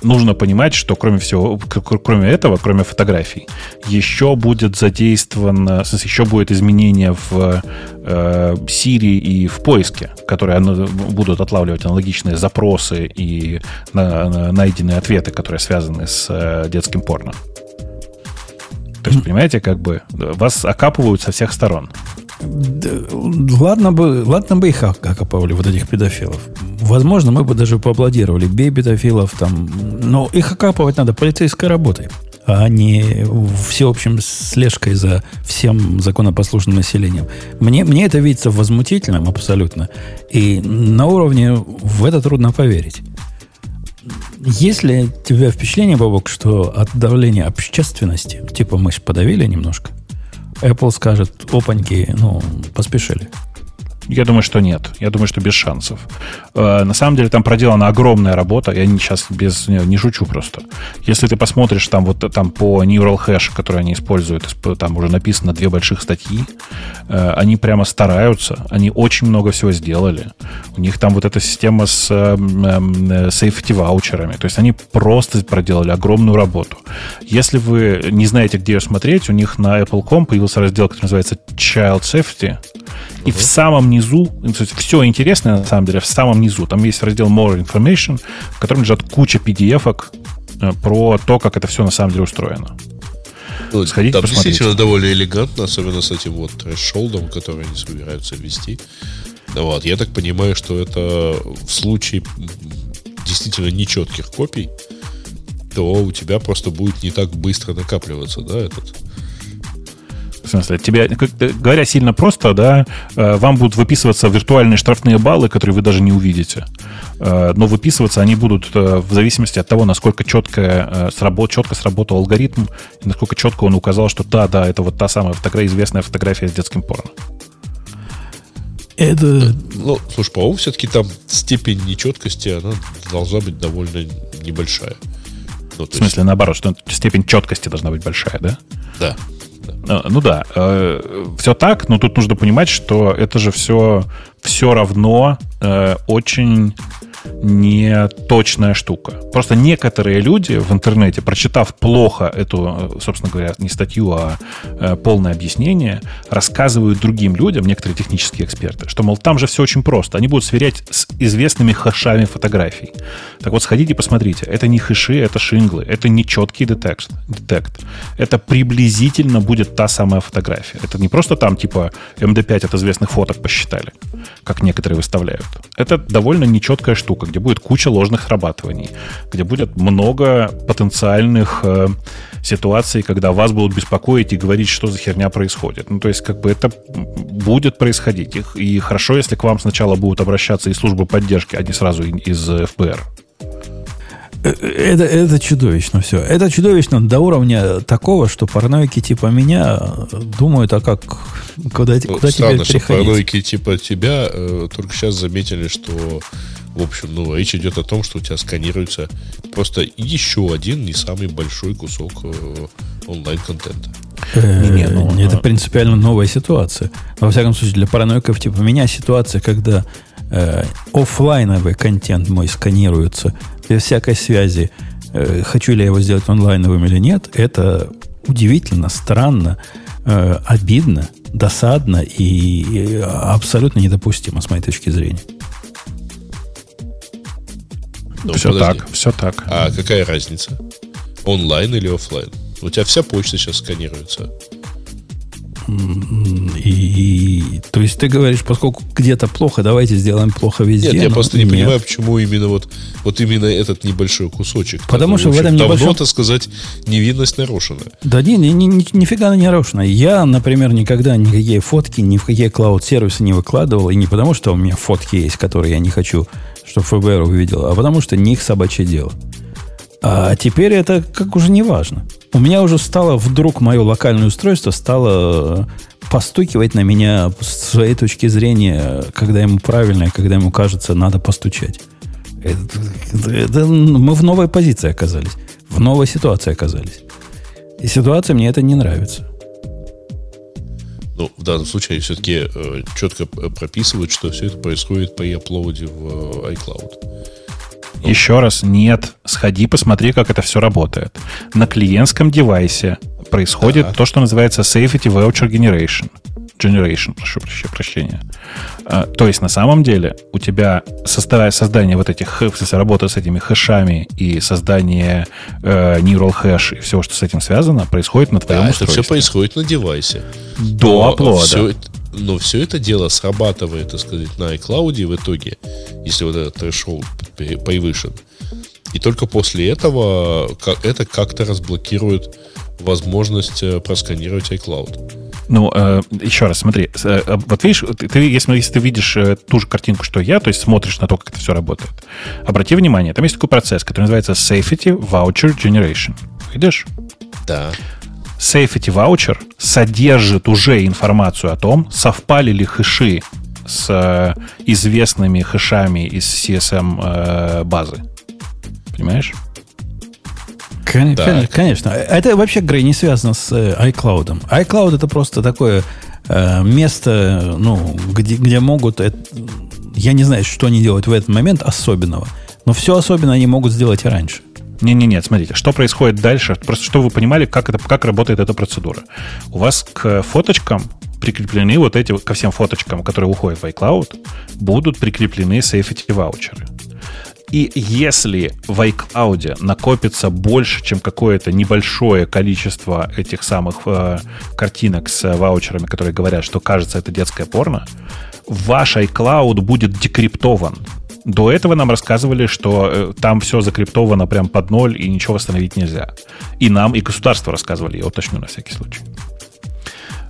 Нужно понимать, что кроме всего, кроме этого, кроме фотографий, еще будет задействовано, еще будет изменение в Siri и в поиске, которые будут отлавливать аналогичные запросы и найденные ответы, которые связаны с детским порно. То есть, понимаете, как бы вас окапывают со всех сторон. Да, ладно бы, ладно бы их окапывали, вот этих педофилов. Возможно, мы бы даже поаплодировали. Бей педофилов там. Но их окапывать надо полицейской работой, а не всеобщим слежкой за всем законопослушным населением. Мне, мне это видится возмутительным абсолютно. И на уровне в это трудно поверить. Есть ли у тебя впечатление, Бобок, что от давления общественности, типа мы подавили немножко, Apple скажет: опаньки, ну, поспешили? Я думаю, что нет. Я думаю, что без шансов. Э, на самом деле там проделана огромная работа. Я не, сейчас без, не, не шучу просто. Если ты посмотришь там, вот, там по Neural Hash, который они используют, там уже написано две больших статьи. Э, они прямо стараются. Они очень много всего сделали. У них там вот эта система с сейфти-ваучерами. Э, э, То есть они просто проделали огромную работу. Если вы не знаете, где ее смотреть, у них на Apple точка ком появился раздел, который называется Child Safety. И в самом низу, все интересное на самом деле, в самом низу, там есть раздел More Information, в котором лежат куча пи ди эф-ок про то, как это все на самом деле устроено. Ну, сходите, там посмотрите. Действительно довольно элегантно, особенно с этим вот трэш-шолдом, который они собираются ввести. Да, вот. Я так понимаю, что это в случае действительно нечетких копий, то у тебя просто будет не так быстро накапливаться, да, этот... В смысле, тебе, говоря сильно просто, да, вам будут выписываться виртуальные штрафные баллы, которые вы даже не увидите. Но выписываться они будут в зависимости от того, насколько четко, четко сработал алгоритм, насколько четко он указал, что да, да, это вот та самая фотография, известная фотография с детским порно. Это... Ну, слушай, по-моему, все-таки там степень нечеткости, она должна быть довольно небольшая. Ну, то в смысле, есть... наоборот, что степень четкости должна быть большая, да? Да. Ну да, э, все так, но тут нужно понимать, что это же все, все равно э, очень неточная штука. Просто некоторые люди в интернете, прочитав плохо эту, собственно говоря, не статью, а э, полное объяснение, рассказывают другим людям, некоторые технические эксперты, что, мол, там же все очень просто. Они будут сверять с известными хэшами фотографий. Так вот, сходите, посмотрите. Это не хэши, это шинглы. Это не четкий детект. детект. Это приблизительно будет та самая фотография. Это не просто там, типа, эм дэ пять от известных фоток посчитали, как некоторые выставляют. Это довольно нечеткая штука, где будет куча ложных срабатываний, где будет много потенциальных э, ситуаций, когда вас будут беспокоить и говорить, что за херня происходит. Ну, то есть, как бы это будет происходить. И, и хорошо, если к вам сначала будут обращаться из службы поддержки, а не сразу из эф бэ эр. Это, это чудовищно все. Это чудовищно до уровня такого, что параноики типа меня думают, а как, куда, ну, куда странно, теперь переходить? Странно, что параноики типа тебя э, только сейчас заметили, что, в общем, ну, речь идет о том, что у тебя сканируется просто еще один не самый большой кусок э, онлайн-контента. Не, не, ну, это принципиально новая ситуация. Во всяком случае, для параноиков типа меня ситуация, когда э, офлайновый контент мой сканируется без всякой связи, э, хочу ли я его сделать онлайновым или нет, это удивительно, странно, э, обидно, досадно и, и абсолютно недопустимо с моей точки зрения. Ну, все подожди. так, все так. А какая разница? Онлайн или офлайн? У тебя вся почта сейчас сканируется. И, то есть ты говоришь, поскольку где-то плохо, давайте сделаем плохо везде. Нет, я просто не нет. понимаю, почему именно вот, вот именно этот небольшой кусочек. Потому который, что в, в этом небольшом... Давно-то сказать, невинность нарушена. Да не, не, не, нифига она не нарушена. Я, например, никогда никакие фотки ни в какие клауд-сервисы не выкладывал. И не потому, что у меня фотки есть, которые я не хочу, чтобы ФБР увидел, а потому, что не их собачье дело. А теперь это как уже не важно. У меня уже стало, вдруг мое локальное устройство стало постукивать на меня с своей точки зрения, когда ему правильно, и когда ему кажется, надо постучать. Это, это, это, мы в новой позиции оказались. В новой ситуации оказались. И ситуация мне это не нравится. Ну, в данном случае все-таки э, четко прописывают, что все это происходит при аплоде в э, iCloud. Ну. Еще раз, нет, сходи, посмотри, как это все работает. На клиентском девайсе происходит да. то, что называется Safety Voucher Generation. Generation, прошу прощения. То есть, на самом деле, у тебя создание вот этих, работа с этими хэшами и создание э, neural hash и всего, что с этим связано, происходит на твоем да, устройстве. Это все происходит на девайсе. До аплода. Но все это дело срабатывает, так сказать, на iCloud в итоге, если вот этот threshold превышен. И только после этого это как-то разблокирует возможность просканировать iCloud. Ну, э, еще раз, смотри. Э, вот видишь, ты, если, если ты видишь ту же картинку, что я, то есть смотришь на то, как это все работает. Обрати внимание, там есть такой процесс, который называется Safety Voucher Generation. Видишь? Да. Safety Voucher содержит уже информацию о том, совпали ли хэши с известными хэшами из си эс эм-базы. Понимаешь? Кон- да. Конечно. Это вообще, Грей, не связано с iCloud. iCloud — это просто такое э, место, ну, где, где могут... Это, я не знаю, что они делают в этот момент особенного, но все особенное они могут сделать и раньше. Не-не-не, смотрите, что происходит дальше, просто чтобы вы понимали, как, это, как работает эта процедура. У вас к фоточкам прикреплены вот эти, ко всем фоточкам, которые уходят в iCloud, будут прикреплены сейфити-ваучеры. И если в iCloud накопится больше, чем какое-то небольшое количество этих самых э, картинок с ваучерами, которые говорят, что кажется, это детское порно, ваш iCloud будет декриптован. До этого нам рассказывали, что там все закриптовано прям под ноль, и ничего восстановить нельзя. И нам, и государство рассказывали, я уточню на всякий случай.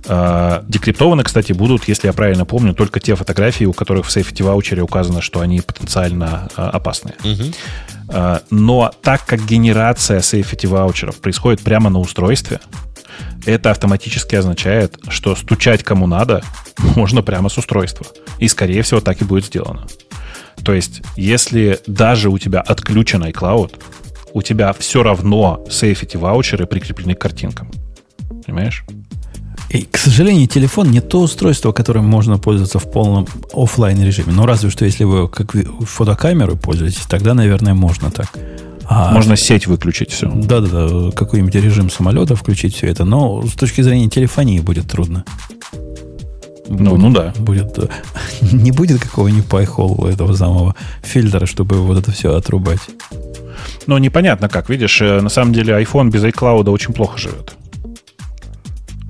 Декриптованы, кстати, будут, если я правильно помню, только те фотографии, у которых в сейфти-ваучере указано, что они потенциально опасные. Угу. Но так как генерация сейфти-ваучеров происходит прямо на устройстве, это автоматически означает, что стучать кому надо можно прямо с устройства. И, скорее всего, так и будет сделано. То есть, если даже у тебя отключен iCloud, у тебя все равно сейфити-ваучеры прикреплены к картинкам. Понимаешь? И, к сожалению, телефон не то устройство, которым можно пользоваться в полном офлайн режиме. Ну, разве что, если вы как фотокамеру пользуетесь, тогда, наверное, можно так. А, можно сеть выключить все. Да-да-да, какой-нибудь режим самолета включить все это. Но с точки зрения телефонии будет трудно. Ну, будет, ну да. Будет, не будет какого-нибудь пайхолл этого самого фильтра, чтобы вот это все отрубать. Ну, непонятно как. Видишь, на самом деле iPhone без iCloud очень плохо живет.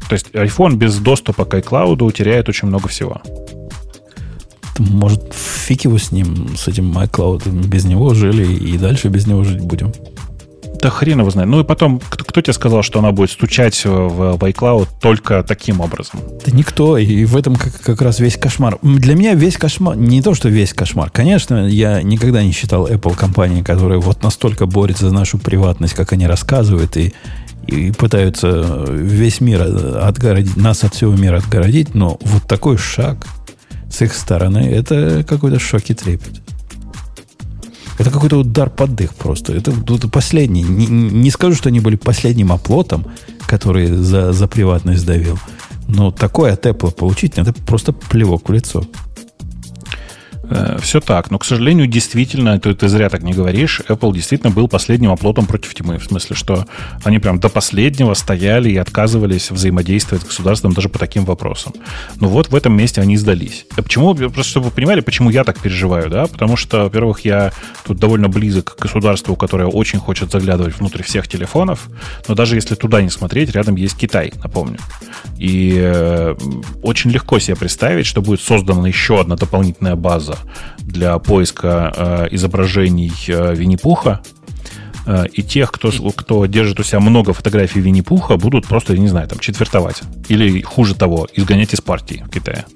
То есть iPhone без доступа к iCloud теряет очень много всего. Может, фиг его с ним, с этим iCloud. Без него жили и дальше без него жить будем. Да хрен его знает. Ну и потом, кто, кто тебе сказал, что она будет стучать в, в iCloud только таким образом? Да никто, и в этом как, как раз весь кошмар. Для меня весь кошмар, не то, что весь кошмар. Конечно, я никогда не считал Apple компанией, которая вот настолько борется за нашу приватность, как они рассказывают, и, и пытаются весь мир отгородить, нас от всего мира отгородить, но вот такой шаг с их стороны, это какой-то шок и трепет. Это какой-то удар под дых просто. Это, это последний. Не, не скажу, что они были последним оплотом, который за, за приватность давил. Но такое от Apple получить, это просто плевок в лицо. Все так, но, к сожалению, действительно, ты, ты зря так не говоришь, Apple действительно был последним оплотом против тьмы, в смысле, что они прям до последнего стояли и отказывались взаимодействовать с государством даже по таким вопросам. Но вот в этом месте они сдались. А почему? Просто чтобы вы понимали, почему я так переживаю, да? Потому что, во-первых, я тут довольно близок к государству, которое очень хочет заглядывать внутрь всех телефонов, но даже если туда не смотреть, рядом есть Китай, напомню. И э, очень легко себе представить, что будет создана еще одна дополнительная база для поиска э, изображений э, Винни-Пуха, э, и тех, кто, кто держит у себя много фотографий Винни-Пуха, будут просто, я не знаю, там, четвертовать. Или, хуже того, изгонять из партии в Китае.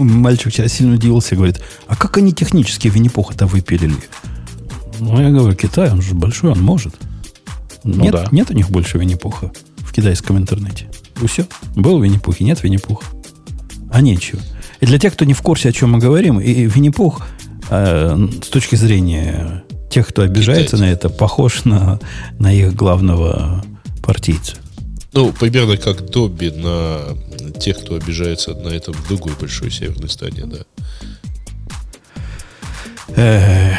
Мальчик сейчас сильно удивился и говорит, а как они технически Винни-Пуха-то выпилили? Ну, я говорю, Китай, он же большой, он может. Ну, нет, да. Нет у них больше Винни-Пуха в китайском интернете. И все. Был Винни-Пух и нет Винни-Пуха. А нечего. И для тех, кто не в курсе, о чем мы говорим, и Винни-Пух э, с точки зрения тех, кто обижается Китайцы. На это, похож на, на их главного партийца. Ну, примерно как Добби на тех, кто обижается на это в другой большой северной стране, да. Э,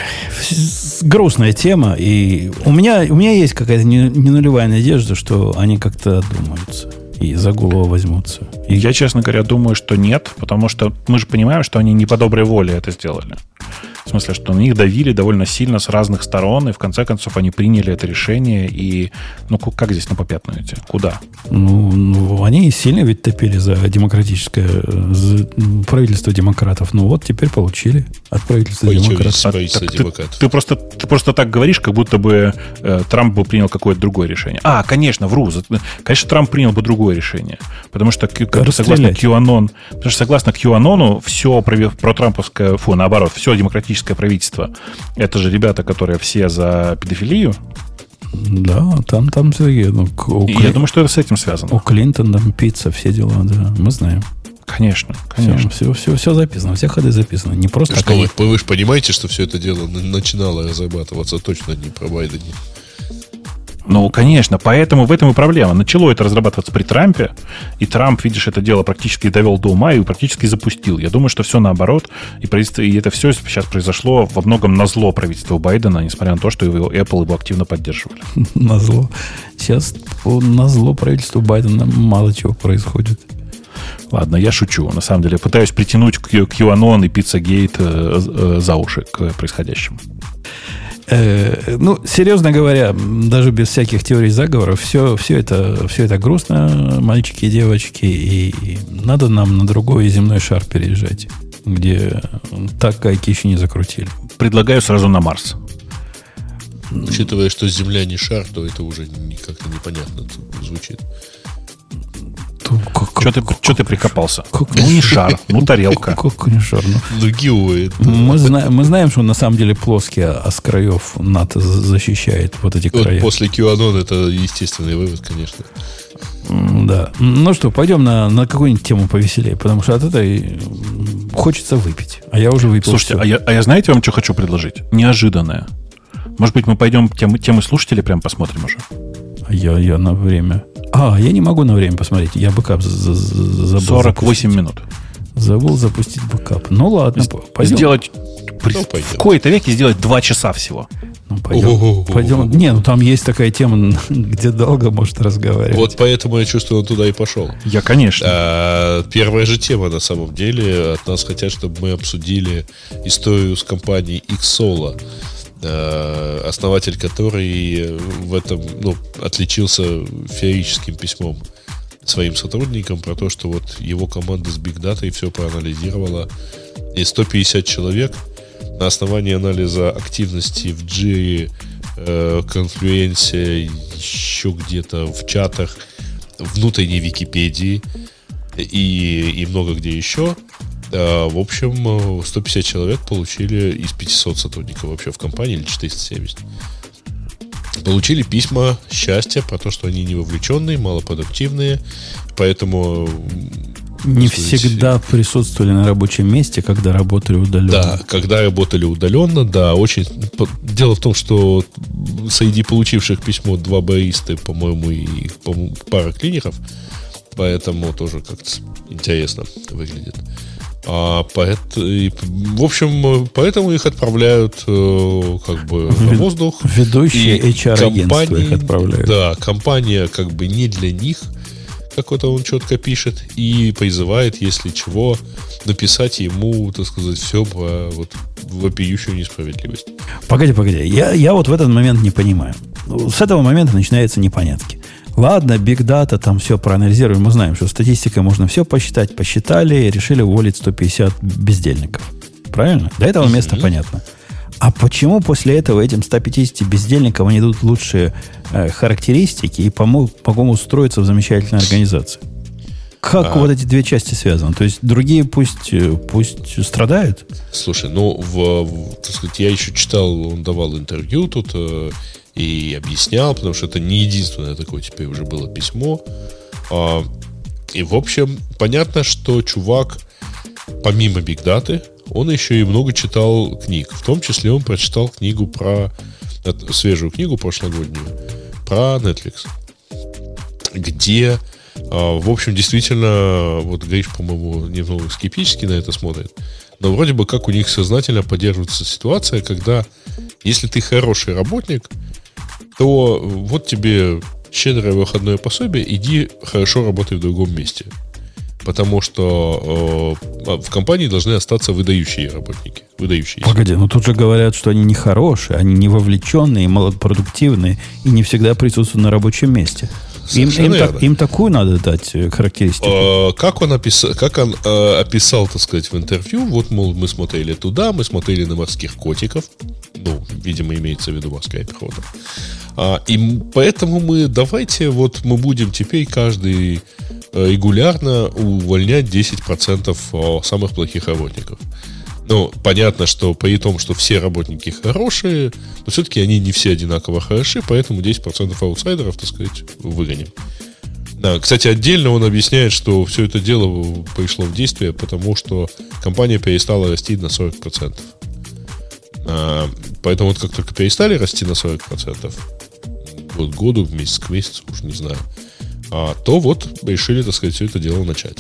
грустная тема. И у меня, у меня есть какая-то не, не нулевая надежда, что они как-то одумаются. И за голову возьмутся. И... Я, честно говоря, думаю, что нет, потому что мы же понимаем, что они не по доброй воле это сделали. В смысле, что на них давили довольно сильно с разных сторон, и в конце концов они приняли это решение, и ну как здесь на попятную идти? Куда? Ну, ну, они сильно ведь топили за демократическое за правительство демократов. Ну вот, теперь получили от правительства Ой, демократов. А, так, демократов. Ты, ты, просто, ты просто так говоришь, как будто бы э, Трамп бы принял какое-то другое решение. А, конечно, вру. Конечно, Трамп принял бы другое решение. Потому что, как, согласно QAnon, потому что согласно QAnon, все про трамповское, фу, наоборот, все демократическое правительство. Это же ребята, которые все за педофилию. Да, там, там всякие. Ну, Кли... Я думаю, что это с этим связано. У Клинтона там пицца, все дела, да. Мы знаем. Конечно, конечно. Все, все, все записано, все ходы записаны. Не просто что вы, вы же понимаете, что все это дело начинало разрабатываться точно не про Байдена. Ну, конечно, поэтому в этом и проблема. Начало это разрабатываться при Трампе, и Трамп, видишь, это дело практически довел до ума и практически запустил. Я думаю, что все наоборот, и, правительство, и это все сейчас произошло во многом назло правительству Байдена, несмотря на то, что его Apple его активно поддерживали. Назло. Сейчас назло правительству Байдена мало чего происходит. Ладно, я шучу. На самом деле, пытаюсь притянуть QAnon и Пиццагейт за уши к происходящему. Э, ну, серьезно говоря, даже без всяких теорий заговоров, все, все, это, все это грустно, мальчики и девочки, и, и надо нам на другой земной шар переезжать, где так гайки еще не закрутили. Предлагаю сразу на Марс. Учитывая, что Земля не шар, то это уже как-то непонятно звучит. Что ты, ты прикопался? Как, ну, не шар, ну, тарелка. Как не шар? Ну, геоид. Мы, зна, мы знаем, что он на самом деле плоский, а с краев НАТО защищает вот эти края. Вот после QAnon это естественный вывод, конечно. Да. Ну что, пойдем на, на какую-нибудь тему повеселее, потому что от этой хочется выпить. А я уже выпил. Слушайте, а я, а я знаете, вам что хочу предложить? Неожиданное. Может быть, мы пойдем темы, темы слушателей прям посмотрим уже? Я, я на время... А, я не могу на время посмотреть. Я бэкап забыл запустить. сорок восемь минут. Забыл запустить бэкап. Ну, ладно, пойдем. Сделать... Ну, пойдем. В кои-то веке сделать два часа всего. Ну, пойдем. пойдем. Не, ну там есть такая тема, где долго может разговаривать. Вот поэтому я чувствую, он туда и пошел. Я, конечно. А, первая же тема, на самом деле. От нас хотят, чтобы мы обсудили историю с компанией Xsola, основатель которой в этом, ну, отличился феерическим письмом своим сотрудникам про то, что вот его команда с Big Data и все проанализировала. И сто пятьдесят человек на основании анализа активности в Jira, Confluence, еще где-то в чатах, внутренней Википедии и, и много где еще. В общем, сто пятьдесят человек получили из пятисот сотрудников вообще в компании, или четыреста семьдесят. Получили письма счастья про то, что они не вовлеченные, малопродуктивные, поэтому не всегда присутствовали на рабочем месте, когда работали удаленно. Да, когда работали удаленно, да, очень. Дело в том, что среди получивших письмо два баристы, по-моему, и пара клинеров, поэтому тоже как-то интересно выглядит. А поэт, и, в общем, поэтому их отправляют э, как бы в, на воздух. Ведущие эйч ар-агентства их отправляют. Да, компания как бы не для них, как это он четко пишет, и призывает, если чего, написать ему, так сказать, все про вот, вопиющую несправедливость. Погоди, погоди, я, я вот в этот момент не понимаю. С этого момента начинаются непонятки. Ладно, Big Data, там все проанализируем. Мы знаем, что статистикой можно все посчитать. Посчитали, решили уволить сто пятьдесят бездельников. Правильно? До этого места понятно. А почему после этого этим ста пятидесяти бездельникам они идут лучшие э, характеристики и помогут устроиться в замечательной организации? Как а... вот эти две части связаны? То есть другие пусть, пусть страдают? Слушай, ну, в, в, так сказать, я еще читал, он давал интервью тут... Э... И объяснял, потому что это не единственное такое теперь уже было письмо. И, в общем, понятно, что чувак, помимо бигдаты, он еще и много читал книг. В том числе он прочитал книгу про... свежую книгу прошлогоднюю про Netflix, где, в общем, действительно, вот Гриш, по-моему, немного скептически на это смотрит, но вроде бы как у них сознательно поддерживается ситуация, когда, если ты хороший работник, то вот тебе щедрое выходное пособие, иди хорошо работай в другом месте. Потому что э, в компании должны остаться выдающие работники. Выдающиеся. Погоди, но тут же говорят, что они не хорошие, они не вовлеченные, малопродуктивные и не всегда присутствуют на рабочем месте. Им, им, так, им такую надо дать характеристику. Э, как он, описал, как он э, описал, так сказать, в интервью, вот, мол, мы смотрели туда, мы смотрели на морских котиков. Ну, видимо, имеется в виду морская пехота. А, и поэтому мы давайте, вот мы будем теперь каждый регулярно увольнять десять процентов самых плохих работников. Ну, понятно, что при том, что все работники хорошие, но все-таки они не все одинаково хороши, поэтому десять процентов аутсайдеров, так сказать, выгоним. Да, кстати, отдельно он объясняет, что все это дело пришло в действие, потому что компания перестала расти на сорок процентов. А, поэтому вот как только перестали расти на сорок процентов, вот году, месяц к месяцу, уж не знаю, а, то вот решили, так сказать, все это дело начать.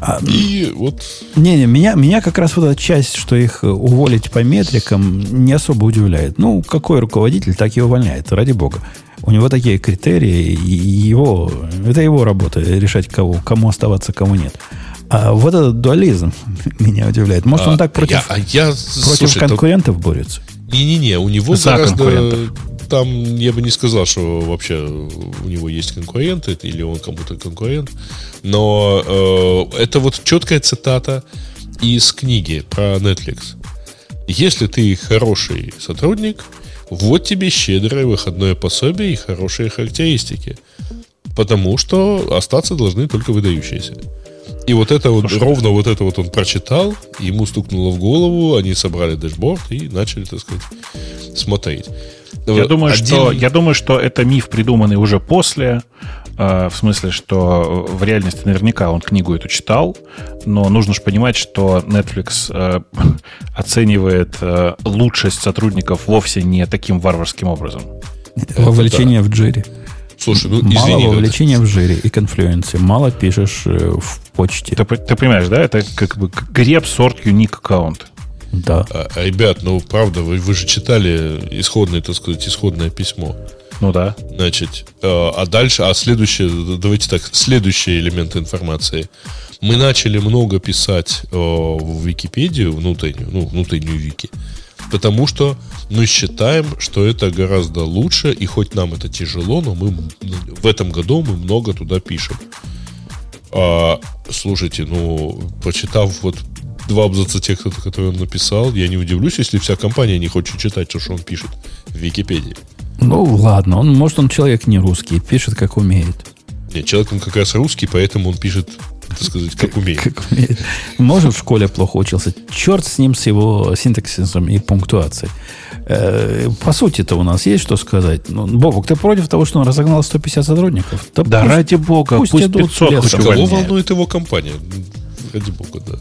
А, и вот... Не-не, меня, меня как раз вот эта часть, что их уволить по метрикам, не особо удивляет. Ну, какой руководитель, так и увольняет, ради бога. У него такие критерии, и его, это его работа, решать, кого, кому оставаться, кому нет. А вот этот дуализм меня удивляет. Может, он а, так против, я, я, против слушай, конкурентов то... борется? Не-не-не, у него За гораздо... Там я бы не сказал, что вообще у него есть конкуренты, или он кому-то конкурент. Но э, это вот четкая цитата из книги про Netflix. Если ты хороший сотрудник, вот тебе щедрое выходное пособие и хорошие характеристики. Потому что остаться должны только выдающиеся. И вот это вот, Прошу ровно тебя. вот это вот он прочитал, ему стукнуло в голову, они собрали дэшборд и начали, так сказать, смотреть. Я думаю, Один... что, я думаю, что это миф, придуманный уже после, э, в смысле, что в реальности наверняка он книгу эту читал, но нужно же понимать, что Netflix э, оценивает э, лучшесть сотрудников вовсе не таким варварским образом. Вовлечение в джире. Слушай, ну, извини, мало вовлечения это... в жире и конфлюенсе, мало пишешь в почте. Ты, ты понимаешь, да? Это как бы grep sort unique account. Да. А, ребят, ну правда, вы, вы же читали исходное, так сказать, исходное письмо. Ну да. Значит, а дальше, а следующее, давайте так, следующие элементы информации. Мы начали много писать в Википедию внутреннюю, ну внутреннюю Вики, потому что мы считаем, что это гораздо лучше, и хоть нам это тяжело, но мы в этом году мы много туда пишем. А, слушайте, ну, прочитав вот два абзаца текста, который он написал, я не удивлюсь, если вся компания не хочет читать то, что он пишет в Википедии. Ну, ладно, он, может, он человек не русский, пишет, как умеет. Нет, человек он как раз русский, поэтому он пишет, так сказать, как умеет. Как умеет. Может, в школе плохо учился. Черт с ним, с его синтаксисом и пунктуацией. Э, по сути-то у нас есть что сказать. Ну, Бобук, ты против того, что он разогнал сто пятьдесят сотрудников? Да, да пусть, ради бога, пусть, пусть пятьсот хоть увольняет. Кого волнует его компания? Ради бога, да.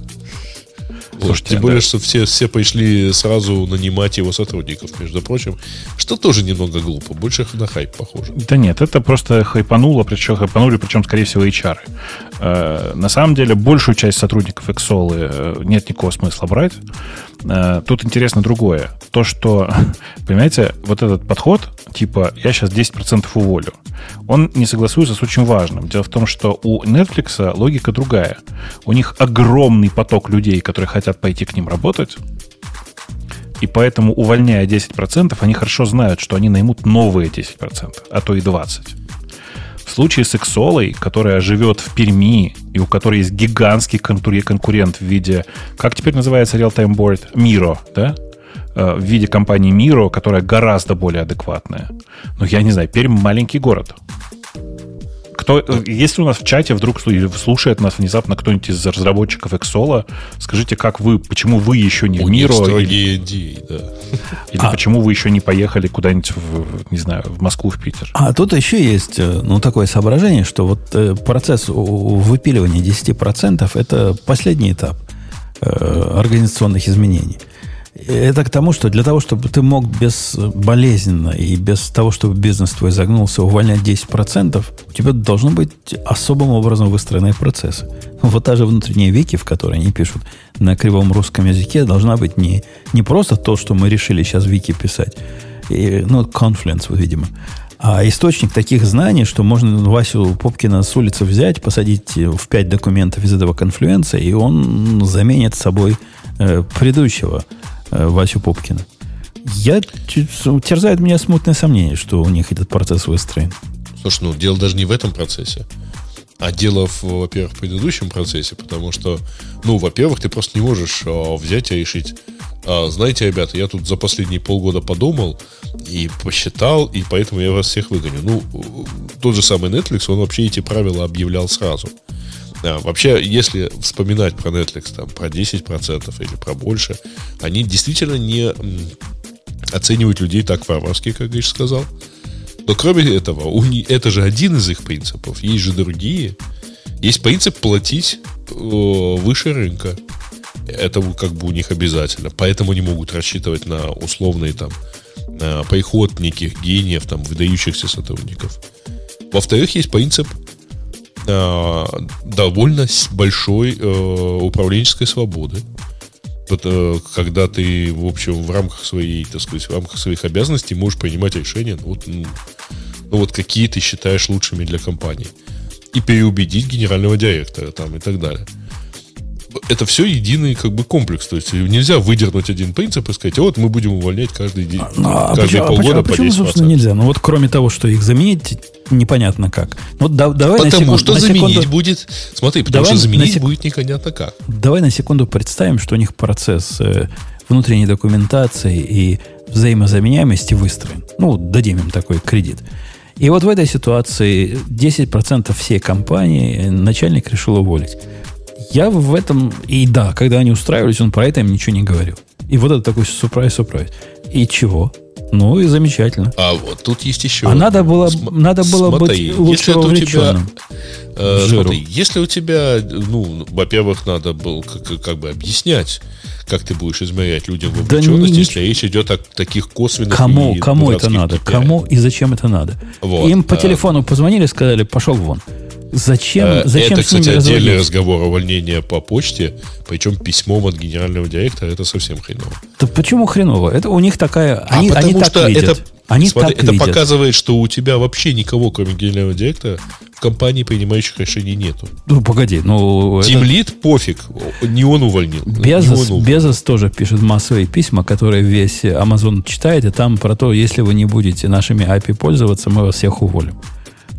Слушайте, тем более, да. что все, все пошли сразу нанимать его сотрудников, между прочим. Что тоже немного глупо. Больше на хайп похоже. Да нет, это просто хайпануло. Причем хайпанули, причем, скорее всего, эйч ар. Э, на самом деле, большую часть сотрудников Excel нет никакого смысла брать. Э, тут интересно другое. То, что, понимаете, вот этот подход, типа, я сейчас десять процентов уволю, он не согласуется с очень важным. Дело в том, что у Netflix логика другая. У них огромный поток людей, которые хотят пойти к ним работать. И поэтому, увольняя десять процентов, они хорошо знают, что они наймут новые десять процентов, а то и двадцать процентов. В случае с Иксолой, которая живет в Перми, и у которой есть гигантский конкурент в виде, как теперь называется Real-Time Board? Miro, да? В виде компании Miro, которая гораздо более адекватная. Но я не знаю, Пермь маленький город. Кто, если у нас в чате вдруг слушает нас внезапно кто-нибудь из разработчиков Excel, скажите, как вы, почему вы еще не у в Miro, или, идеи, да. или а, почему вы еще не поехали куда-нибудь, в, не знаю, в Москву, в Питер. А тут еще есть ну, такое соображение, что вот процесс выпиливания десять процентов это последний этап организационных изменений. Это к тому, что для того, чтобы ты мог безболезненно и без того, чтобы бизнес твой загнулся, увольнять десять процентов, у тебя должны быть особым образом выстроенные процессы. Вот та же внутренняя вики, в которой они пишут на кривом русском языке, должна быть не, не просто то, что мы решили сейчас вики писать, и, ну, конфликт, видимо, а источник таких знаний, что можно Васю Попкина с улицы взять, посадить в пять документов из этого конфлюенса, и он заменит собой э, предыдущего Васю Попкина. Я, терзает меня смутное сомнение, что у них этот процесс выстроен. Слушай, ну дело даже не в этом процессе, а дело, в, во-первых, в предыдущем процессе, потому что, ну, во-первых, ты просто не можешь а, взять и решить. А, знаете, ребята, я тут за последние полгода подумал и посчитал, и поэтому я вас всех выгоню. Ну, тот же самый Netflix, он вообще эти правила объявлял сразу. Да, вообще, если вспоминать про Netflix, там, про десять процентов или про больше, они действительно не оценивают людей так варварски, как Гриш сказал. Но кроме этого, у них, это же один из их принципов. Есть же другие. Есть принцип платить выше рынка. Это как бы у них обязательно. Поэтому они могут рассчитывать на условные там, на приход неких гениев, там, выдающихся сотрудников. Во-вторых, есть принцип довольно большой э, управленческой свободы. Когда ты, в общем, в рамках своей, так сказать, в рамках своих обязанностей можешь принимать решения, ну, вот, ну, ну, вот какие ты считаешь лучшими для компании. И переубедить генерального директора там, и так далее. Это все единый как бы комплекс. То есть нельзя выдернуть один принцип и сказать, а вот мы будем увольнять каждый день. А, каждый а полгода а по десять процентов. Почему, собственно, нельзя? Ну вот кроме того, что их заменить, непонятно как. Вот да, давай потому на секунду, что на секунду... заменить будет. Смотри, потому давай что заменить сек... будет непонятно как. Давай на секунду представим, что у них процесс э, внутренней документации и взаимозаменяемости выстроен. Ну, дадим им такой кредит. И вот в этой ситуации десять процентов всей компании начальник решил уволить. Я в этом... И да, когда они устраивались, он про это им ничего не говорил. И вот это такой сюрприз-сюрприз. И чего? Ну и замечательно. А вот тут есть еще... А надо было, См- надо было смотри, быть лучше вовлеченным. Э, смотри, если у тебя... Ну, во-первых, надо было как, как бы объяснять, как ты будешь измерять людям вовлеченность, да если речь идет о таких косвенных... Кому, и кому это надо? кей пи ай. Кому и зачем это надо? Вот, им по а... телефону позвонили, сказали, пошел вон. Зачем, зачем это, кстати, отдельный разговор увольнения по почте, причем письмом от генерального директора, это совсем хреново. Да почему хреново? Это у них такая... А они, потому они что так это, они смотри, так это показывает, что у тебя вообще никого, кроме генерального директора, в компании, принимающих решений, нету. Ну, погоди, ну... Тимлид это... пофиг, не он увольнил. Безос, он уволил. Безос тоже пишет массовые письма, которые весь Amazon читает, и там про то, если вы не будете нашими эй пи ай пользоваться, мы вас всех уволим.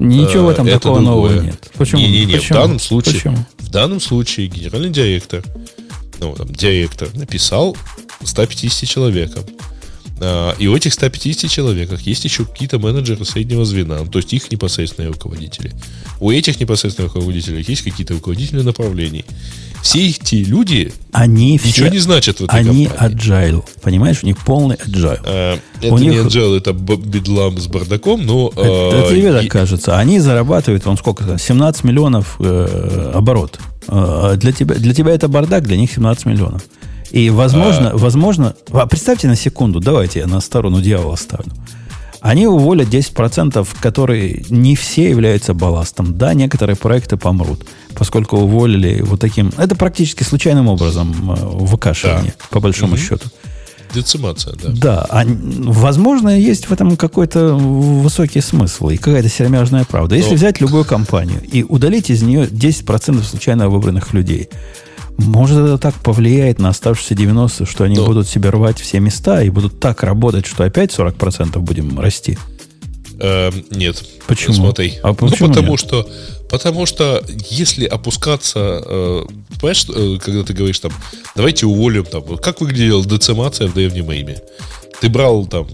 Ничего в этом это такого другое. Нового нет. Почему? Не, не, не. Почему? В данном случае, Почему? В данном случае генеральный директор, ну, там, директор написал сто пятьдесят человекам. А, и у этих сто пятьдесят человеках есть еще какие-то менеджеры среднего звена, то есть их непосредственные руководители. У этих непосредственных руководителей есть какие-то руководители направлений. все эти люди они ничего все, не значат в этой они компании. Они agile, понимаешь? У них полный agile. А, это у не них... agile, это бедлам с бардаком, но... Это, а... это тебе так и... кажется. Они зарабатывают, вам сколько? семнадцать миллионов э, оборот. Э, для, тебя, для тебя это бардак, для них семнадцать миллионов. И возможно, а... возможно... Представьте на секунду, давайте я на сторону дьявола ставлю. Они уволят десять процентов, которые не все являются балластом. Да, некоторые проекты помрут, поскольку уволили вот таким... Это практически случайным образом выкашивание, да. по большому угу. счету. Децимация, да. Да. Они, возможно, есть в этом какой-то высокий смысл и какая-то сермяжная правда. Если Но... взять любую компанию и удалить из нее десять процентов случайно выбранных людей... Может, это так повлияет на оставшиеся девяносто, что они Но. будут себе рвать все места и будут так работать, что опять сорок процентов будем расти? Э, нет. Почему? Смотри. А почему ну, потому нет? что, потому что если опускаться, э, понимаешь, э, когда ты говоришь там, давайте уволим, там, как выглядела децимация в древнем Риме? Ты брал там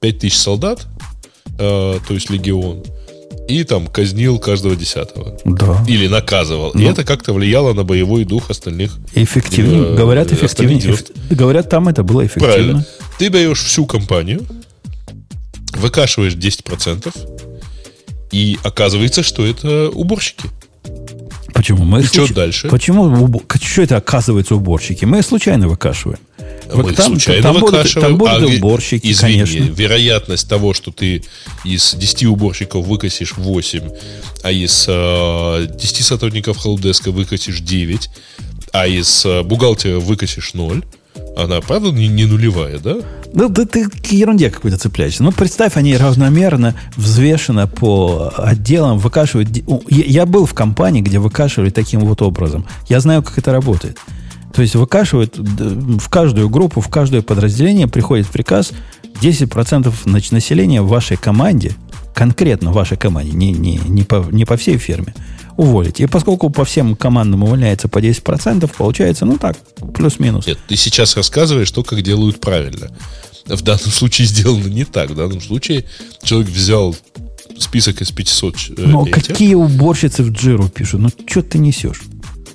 пять тысяч солдат, э, то есть легион, и там казнил каждого десятого. Да. Или наказывал. Ну. И это как-то влияло на боевой дух остальных. Эффективнее. Говорят, эффективнее. Эф... Говорят, там это было эффективно. Правильно. Ты берешь всю компанию, выкашиваешь десять процентов, и оказывается, что это уборщики. Почему? Мы и случ... что дальше? Почему? Что это оказывается уборщики? Мы случайно выкашиваем. Мы вот там, случайно там выкашиваем. Будут, там будут а, уборщики, извини, конечно. Вероятность того, что ты из десяти уборщиков выкосишь восемь, а из э, десяти сотрудников холдеска выкосишь девять, а из э, бухгалтера выкосишь ноль, она, правда, не, не нулевая, да? Ну, да ты к ерунде какой-то цепляешься. Ну, представь, они равномерно, взвешенно по отделам выкашивают... Я был в компании, где выкашивали таким вот образом. Я знаю, как это работает. То есть выкашивают в каждую группу, в каждое подразделение приходит приказ десять процентов населения в вашей команде, конкретно в вашей команде, не, не, не, по, не по всей фирме, уволить. И поскольку по всем командам увольняется по десять процентов, получается, ну так, плюс-минус. Нет, ты сейчас рассказываешь то, как делают правильно. В данном случае сделано не так. В данном случае человек взял список из пятисот. Ну, какие уборщицы в джиру пишут? Ну, что ты несешь?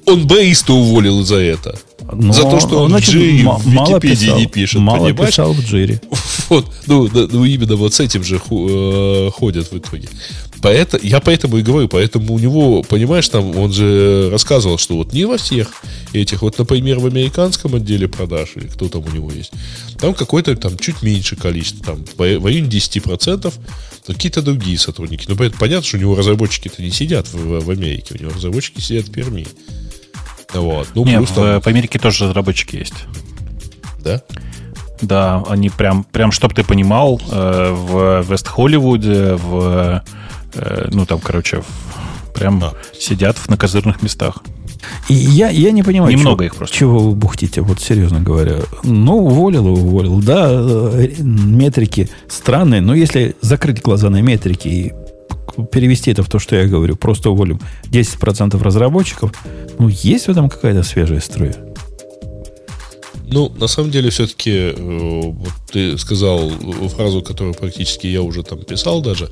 Он Бейста уволил за это. Но, за то, что он значит, в джире м- в Википедии писал, не пишет. Мало понимаешь? Писал в джире. Вот, ну, ну, именно вот с этим же ходят в итоге. Поэтому, я поэтому и говорю, поэтому у него, понимаешь, там он же рассказывал, что вот не во всех этих, вот, например, в американском отделе продаж, или кто там у него есть, там какое-то там чуть меньше количество, там в районе десять процентов какие-то другие сотрудники. Но понятно, что у него разработчики-то не сидят в, в Америке, у него разработчики сидят в Перми. Вот. Ну, Нет, плюс, там... в, в Америке тоже разработчики есть. Да? Да, они прям, прям чтоб ты понимал, э, в Вест-Холливуде, в, э, ну там, короче, в, прям а. сидят в, на козырных местах. И я, я не понимаю, немного чего, их просто. Чего вы бухтите, вот серьезно говоря. Ну, уволил и уволил. Да, метрики странные, но если закрыть глаза на метрики и перевести это в то, что я говорю, просто уволим десять процентов разработчиков, ну, есть в этом какая-то свежая струя? Ну, на самом деле, все-таки вот ты сказал фразу, которую практически я уже там писал даже,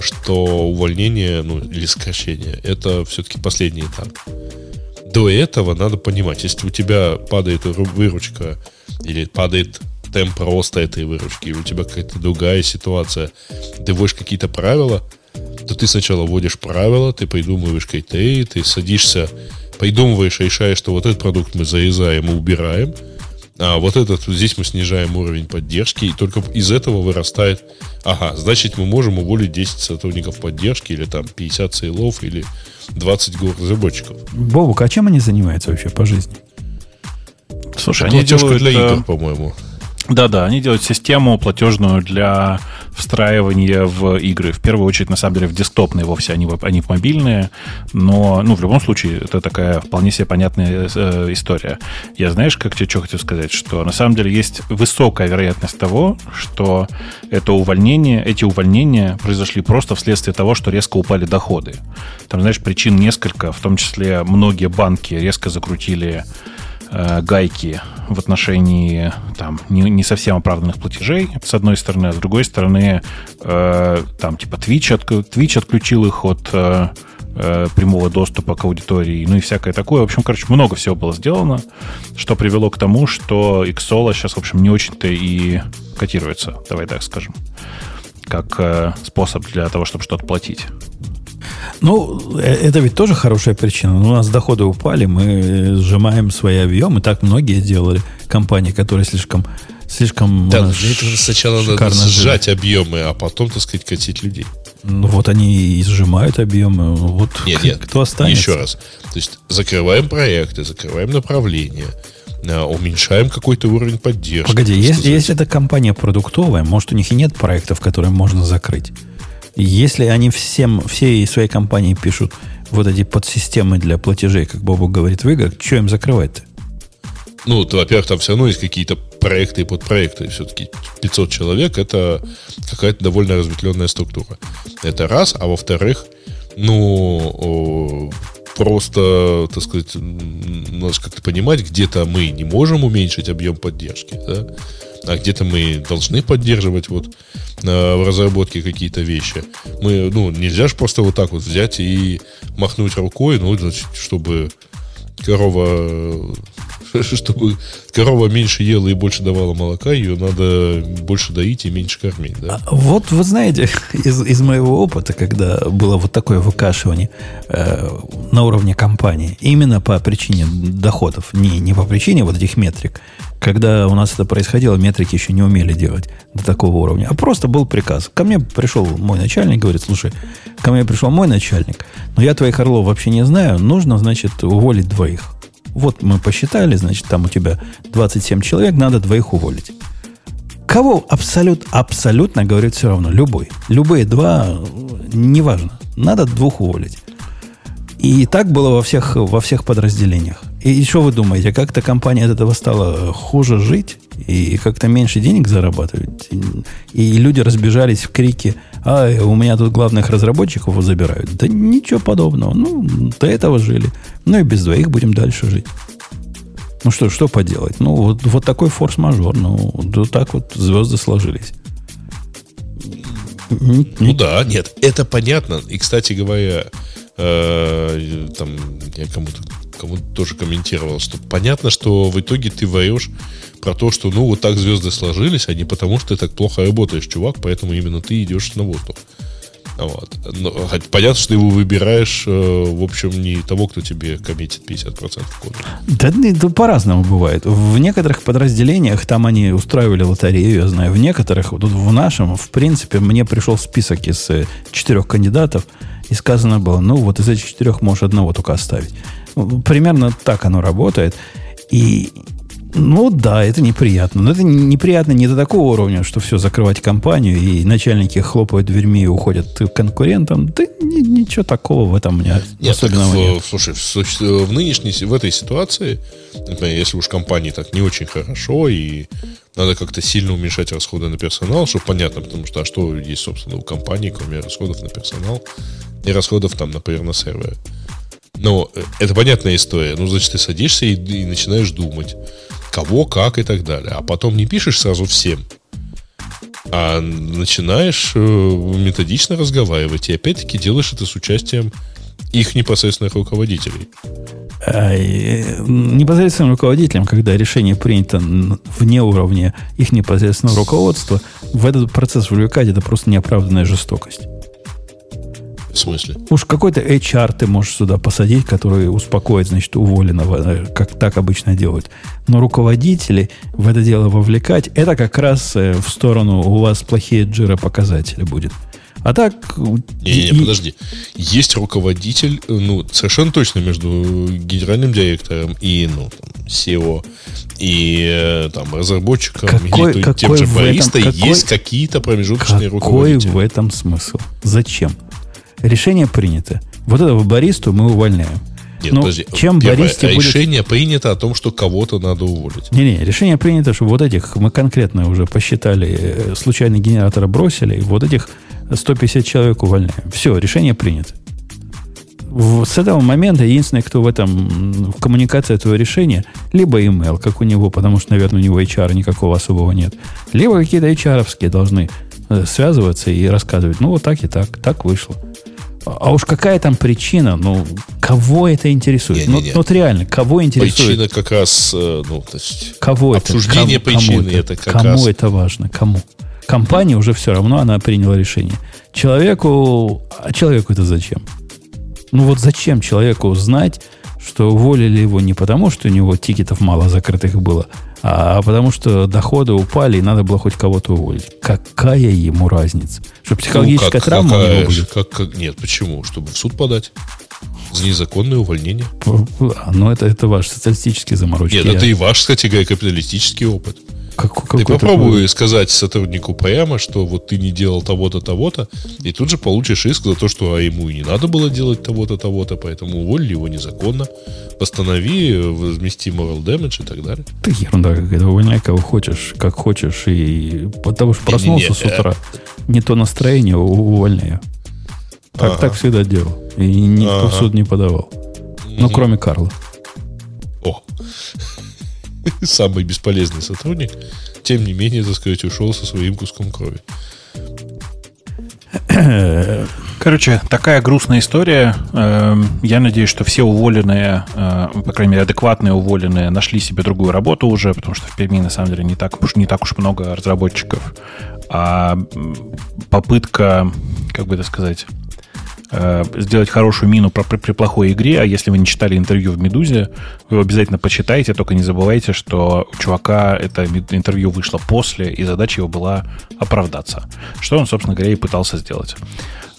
что увольнение, ну, или сокращение, это все-таки последний этап. До этого надо понимать, если у тебя падает выручка или падает темп роста этой выручки, или у тебя какая-то другая ситуация, ты вводишь какие-то правила, то ты сначала вводишь правила, ты придумываешь критерии, ты садишься, придумываешь, решаешь, что вот этот продукт мы зарезаем и убираем, а вот этот, здесь мы снижаем уровень поддержки, и только из этого вырастает, ага, значит, мы можем уволить десять сотрудников поддержки, или там пятьдесят сейлов, или двадцать разработчиков. Бобук, а чем они занимаются вообще по жизни? Слушай, они делают для игр, по-моему. Да-да, они делают систему платежную для встраивания в игры. В первую очередь, на самом деле, в десктопные вовсе, они, они в мобильные. Но, ну, в любом случае, это такая вполне себе понятная э, история. Я, знаешь, как тебе что хотел сказать? Что, на самом деле, есть высокая вероятность того, что это увольнение, эти увольнения произошли просто вследствие того, что резко упали доходы. Там, знаешь, причин несколько, в том числе многие банки резко закрутили гайки в отношении там, не, не совсем оправданных платежей, с одной стороны, а с другой стороны, э, там, типа, Twitch, от, Twitch отключил их от э, э, прямого доступа к аудитории, ну и всякое такое. В общем, короче, много всего было сделано, что привело к тому, что Xsola сейчас, в общем, не очень-то и котируется, давай так скажем, как э, способ для того, чтобы что-то платить. Ну, это ведь тоже хорошая причина. У нас доходы упали, мы сжимаем свои объемы. Так многие делали компании, которые слишком... слишком да, для этого сначала надо сжать жили. объемы, а потом, так сказать, катить людей. Ну, вот они и сжимают объемы. Вот нет, нет, кто останется? Еще раз. То есть, закрываем проекты, закрываем направления, уменьшаем какой-то уровень поддержки. Погоди, если, если это компания продуктовая, может, у них и нет проектов, которые можно закрыть. Если они всем, всей своей компании пишут вот эти подсистемы для платежей, как Бобук говорит в играх, что им закрывать-то? Ну, то, во-первых, там все равно есть какие-то проекты и подпроекты. Все-таки пятьсот человек – это какая-то довольно разветвленная структура. Это раз. А во-вторых, ну, просто, так сказать, надо как-то понимать, где-то мы не можем уменьшить объем поддержки, да? А где-то мы должны поддерживать вот, э, в разработке какие-то вещи. Мы, ну, нельзя же просто вот так вот взять и махнуть рукой, ну, значит, чтобы корова, чтобы корова меньше ела и больше давала молока, ее надо больше доить и меньше кормить. Да? А вот вы знаете, из, из моего опыта, когда было вот такое выкашивание э, на уровне компании, именно по причине доходов, не, не по причине вот этих метрик, когда у нас это происходило, метрики еще не умели делать до такого уровня. А просто был приказ. Ко мне пришел мой начальник, говорит, слушай, ко мне пришел мой начальник, но я твоих орлов вообще не знаю, нужно, значит, уволить двоих. Вот мы посчитали, значит, там у тебя двадцать семь человек, надо двоих уволить. Кого абсолют, абсолютно, говорит, все равно, любой. Любые два, неважно, надо двух уволить. И так было во всех, во всех подразделениях. И еще вы думаете, как-то компания от этого стала хуже жить и как-то меньше денег зарабатывать? И люди разбежались в крике, а у меня тут главных разработчиков забирают. Да ничего подобного. Ну, до этого жили. Ну, и без двоих будем дальше жить. Ну, что, что поделать? Ну, вот, вот такой форс-мажор. Ну, вот так вот звезды сложились. Ну, да, нет, это понятно. И, кстати говоря... Там, я кому-то, кому-то тоже комментировал, что понятно, что в итоге ты воешь про то, что ну вот так звезды сложились, а не потому, что ты так плохо работаешь, чувак, поэтому именно ты идешь на воздух. Вот. Но, понятно, что ты его выбираешь, в общем, не того, кто тебе коммитит пятьдесят процентов кода. Да, да, по-разному бывает. В некоторых подразделениях там они устраивали лотерею, я знаю. В некоторых, вот в нашем, в принципе, мне пришел список из четырех кандидатов, и сказано было, ну вот из этих четырех можешь одного только оставить. Примерно так оно работает. И, ну да, это неприятно. Но это неприятно не до такого уровня, что все, закрывать компанию, и начальники хлопают дверьми и уходят к конкурентам. Да ничего такого в этом у меня нет, особенного так, нет. Слушай, в, в нынешней, в этой ситуации, если уж компании так не очень хорошо, и надо как-то сильно уменьшать расходы на персонал, что понятно, потому что а что есть, собственно, у компании, кроме расходов на персонал и расходов там, например, на серверы. Но это понятная история. Ну, значит, ты садишься и, и начинаешь думать, кого, как и так далее. А потом не пишешь сразу всем, а начинаешь методично разговаривать. И опять-таки делаешь это с участием их непосредственных руководителей. А, непосредственным руководителям, когда решение принято вне уровня их непосредственного руководства, в этот процесс вовлекать — это просто неоправданная жестокость. В смысле? Уж какой-то эйч ар ты можешь сюда посадить, который успокоит, значит, уволенного, как так обычно делают. Но руководителей в это дело вовлекать — это как раз в сторону у вас плохие джира-показатели будет. А так... Не, не, подожди. Есть руководитель, ну, совершенно точно между генеральным директором и, ну, там, си и о, и, там, разработчиком, какой, и тем же баристой есть какие-то промежуточные руководители. Какой в этом смысл? Зачем? Решение принято. Вот этого баристу мы увольняем. Нет, ну, подожди. Чем Первое, баристе будет... Решение принято о том, что кого-то надо уволить. Не-не, решение принято, что вот этих мы конкретно уже посчитали, случайный генератор бросили, вот этих сто пятьдесят человек увольняем. Все, решение принято. С этого момента единственный, кто в этом в коммуникации этого решения, либо email, как у него, потому что, наверное, у него эйч ар никакого особого нет, либо какие-то эйч ар-овские должны связываться и рассказывать, ну, вот так и так, так вышло. А уж какая там причина, ну, кого это интересует? Не, не, не. Ну, вот реально, кого интересует? Причина как раз, ну, то есть... Кого обсуждение это? Причины это, это как кому раз... Кому это важно? Кому? Компании уже все равно, она приняла решение. Человеку... А человеку это зачем? Ну, вот зачем человеку знать, что уволили его не потому, что у него тикетов мало закрытых было, а потому что доходы упали, и надо было хоть кого-то уволить. Какая ему разница? Что психологическая ну, как, травма какая, у него будет? Как, как, нет, почему? Чтобы в суд подать. За незаконное увольнение. Ну, это, это ваш социалистический заморочки. Нет, Я... это и ваш, кстати говоря, капиталистический опыт. Как, как, ты попробуй такой... сказать сотруднику прямо, что вот ты не делал того-то, того-то, и тут же получишь иск за то, что а ему и не надо было делать того-то, того-то, поэтому уволили его незаконно. Восстанови, возмести moral damage и так далее. Ты ерунда какая-то, увольняй кого хочешь, как хочешь, и потому что проснулся не, не, не. с утра, не то настроение, увольняю. Так, ага. так всегда делал. И никто ага. в суд не подавал. Ну, mm-hmm. кроме Карла. О! Самый бесполезный сотрудник, тем не менее, так сказать, ушел со своим куском крови. Короче, такая грустная история. Я надеюсь, что все уволенные, по крайней мере, адекватные уволенные, нашли себе другую работу уже, потому что в Перми, на самом деле, не так уж, не так уж много разработчиков. А попытка, как бы это сказать... сделать хорошую мину при плохой игре, а если вы не читали интервью в «Медузе», вы его обязательно почитайте, только не забывайте, что у чувака это интервью вышло после, и задача его была оправдаться. Что он, собственно говоря, и пытался сделать.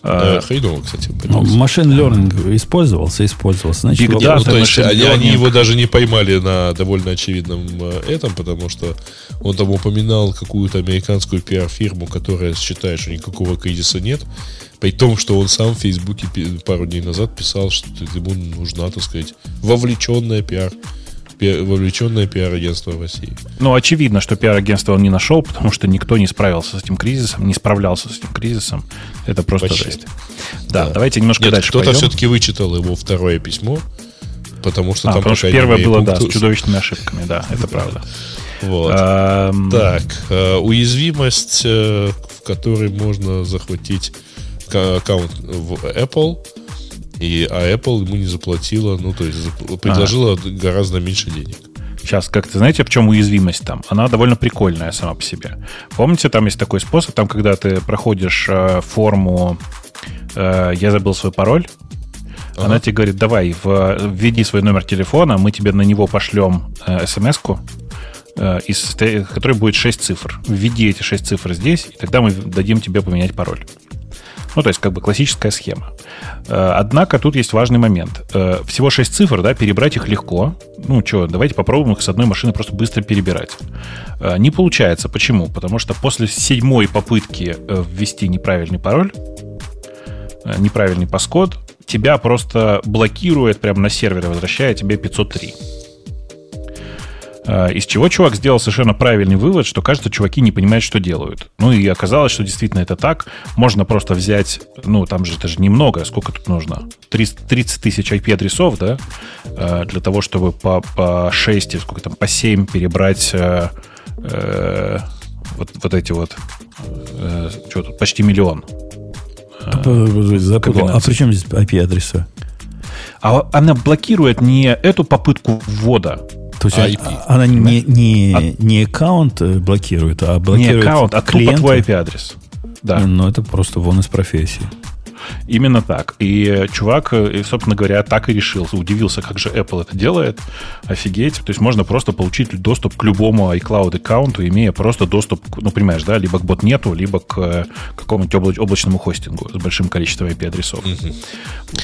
Да, Хейдова, кстати, пытался. Машин лернинг использовался, использовался. Значит, Big Data, ну, то есть они, они его даже не поймали на довольно очевидном этом, потому что он там упоминал какую-то американскую пиар-фирму, которая считает, что никакого кризиса нет, при том, что он сам в Фейсбуке пару дней назад писал, что ему нужна, так сказать, вовлеченная пиар, пиар вовлеченное пиар-агентство в России. Ну, очевидно, что пиар-агентство он не нашел, потому что никто не справился с этим кризисом, не справлялся с этим кризисом. Это просто Почти. жесть. Да, да, давайте немножко Нет, дальше кто-то пойдем. Все-таки вычитал его второе письмо, потому что а, там... Потому что первое было, пункт... да, с чудовищными ошибками, да, это правда. Вот. Так, уязвимость, в которой можно захватить... аккаунт в Apple, и, а Apple ему не заплатила, ну, то есть предложила ага. гораздо меньше денег. Сейчас, как ты знаете, в чем уязвимость там? Она довольно прикольная сама по себе. Помните, там есть такой способ, там, когда ты проходишь э, форму э, «Я забыл свой пароль», ага. она тебе говорит, давай, в, введи свой номер телефона, мы тебе на него пошлем э, смс-ку, э, из, которой будет шесть цифр. Введи эти шесть цифр здесь, и тогда мы дадим тебе поменять пароль. Ну, то есть, как бы классическая схема. Однако тут есть важный момент. Всего шесть цифр, да, перебрать их легко. Ну, что, давайте попробуем их с одной машины просто быстро перебирать. Не получается. Почему? Потому что после седьмой попытки ввести неправильный пароль, неправильный паскод, тебя просто блокирует, прямо на сервере возвращая тебе пятьсот три. Из чего чувак сделал совершенно правильный вывод, что, кажется, чуваки не понимают, что делают. Ну, и оказалось, что действительно это так. Можно просто взять, ну, там же это же немного, сколько тут нужно? тридцать тысяч ай пи-адресов, да? Для того, чтобы по, по шесть, сколько там, по семь перебрать э, э, вот, вот эти вот, э, что тут, почти миллион. Забыл. А при чем здесь ай пи-адреса? А она блокирует не эту попытку ввода, то есть ай пи. Она не, не, а... не аккаунт блокирует, а блокирует не аккаунт, а клиента. Твой ай пи-адрес. Да. Ну, это просто вон из профессии. Именно так. И чувак, собственно говоря, так и решил. Удивился, как же Apple это делает. Офигеть. То есть можно просто получить доступ к любому iCloud аккаунту, имея просто доступ, ну, понимаешь, да, либо к ботнету, либо к какому-нибудь облачному хостингу с большим количеством ай пи-адресов. Mm-hmm.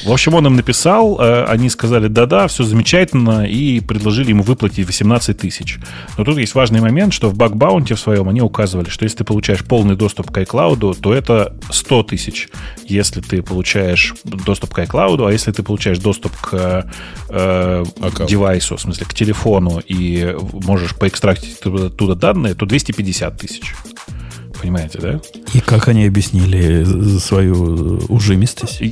В общем, он им написал, они сказали, да-да, все замечательно, и предложили ему выплатить восемнадцать тысяч. Но тут есть важный момент, что в баг-баунти в своем они указывали, что если ты получаешь полный доступ к iCloud, то это сто тысяч. Если ты получаешь доступ к iCloud, а если ты получаешь доступ к э, девайсу, в смысле, к телефону, и можешь поэкстрактить оттуда данные, то двести пятьдесят тысяч. Понимаете, да? И как они объяснили свою ужимистость?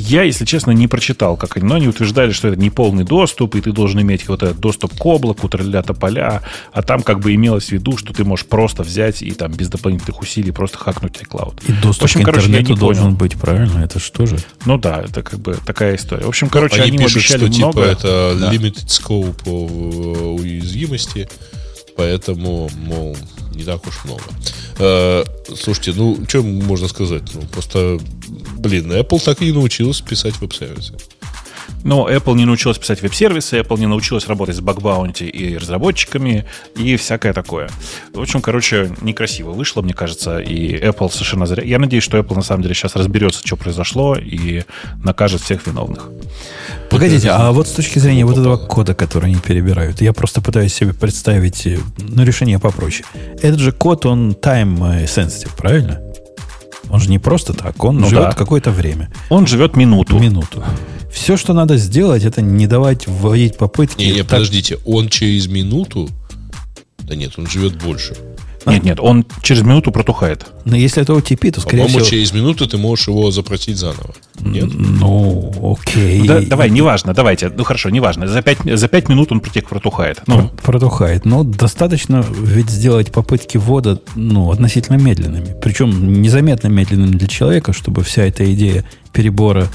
Я, если честно, не прочитал, как они, но они утверждали, что это не полный доступ, и ты должен иметь вот этот доступ к облаку, тролля тополя, а там как бы имелось в виду, что ты можешь просто взять и там без дополнительных усилий просто хакнуть iCloud. И доступ в общем, к короче, интернету должен понял. Быть, правильно? Это что же? Ну да, это как бы такая история. В общем, короче, они, они пишут, обещали что, много. Типа, это да. limited scope уязвимости, поэтому, мол, не так уж много. Э, слушайте, ну, что можно сказать? Ну, просто, блин, Apple так и не научилась писать веб-сервисы. Но Apple не научилась писать веб-сервисы, Apple не научилась работать с баг-баунти и разработчиками, и всякое такое. В общем, короче, некрасиво вышло, мне кажется, и Apple совершенно зря. Я надеюсь, что Apple на самом деле сейчас разберется, что произошло, и накажет всех виновных. Погодите, а вот с точки зрения вот этого кода, который они перебирают, я просто пытаюсь себе представить, ну, решение попроще. Этот же код, он time-sensitive, правильно? Он же не просто так, он ну живет да. какое-то время. Он живет минуту. Минуту. Все, что надо сделать, это не давать вводить попытки. Не, не, так... подождите, он через минуту? Да нет, он живет больше. А? Нет, нет, он через минуту протухает. Но если это о ти пи, то скорее По-моему, всего... через минуту ты можешь его запросить заново. Нет? Ну, окей. Да, давай, неважно, давайте. Ну, хорошо, неважно. За пять, за пять минут он протухает. Ну. Протухает. Но достаточно ведь сделать попытки ввода ну, относительно медленными. Причем незаметно медленными для человека, чтобы вся эта идея перебора...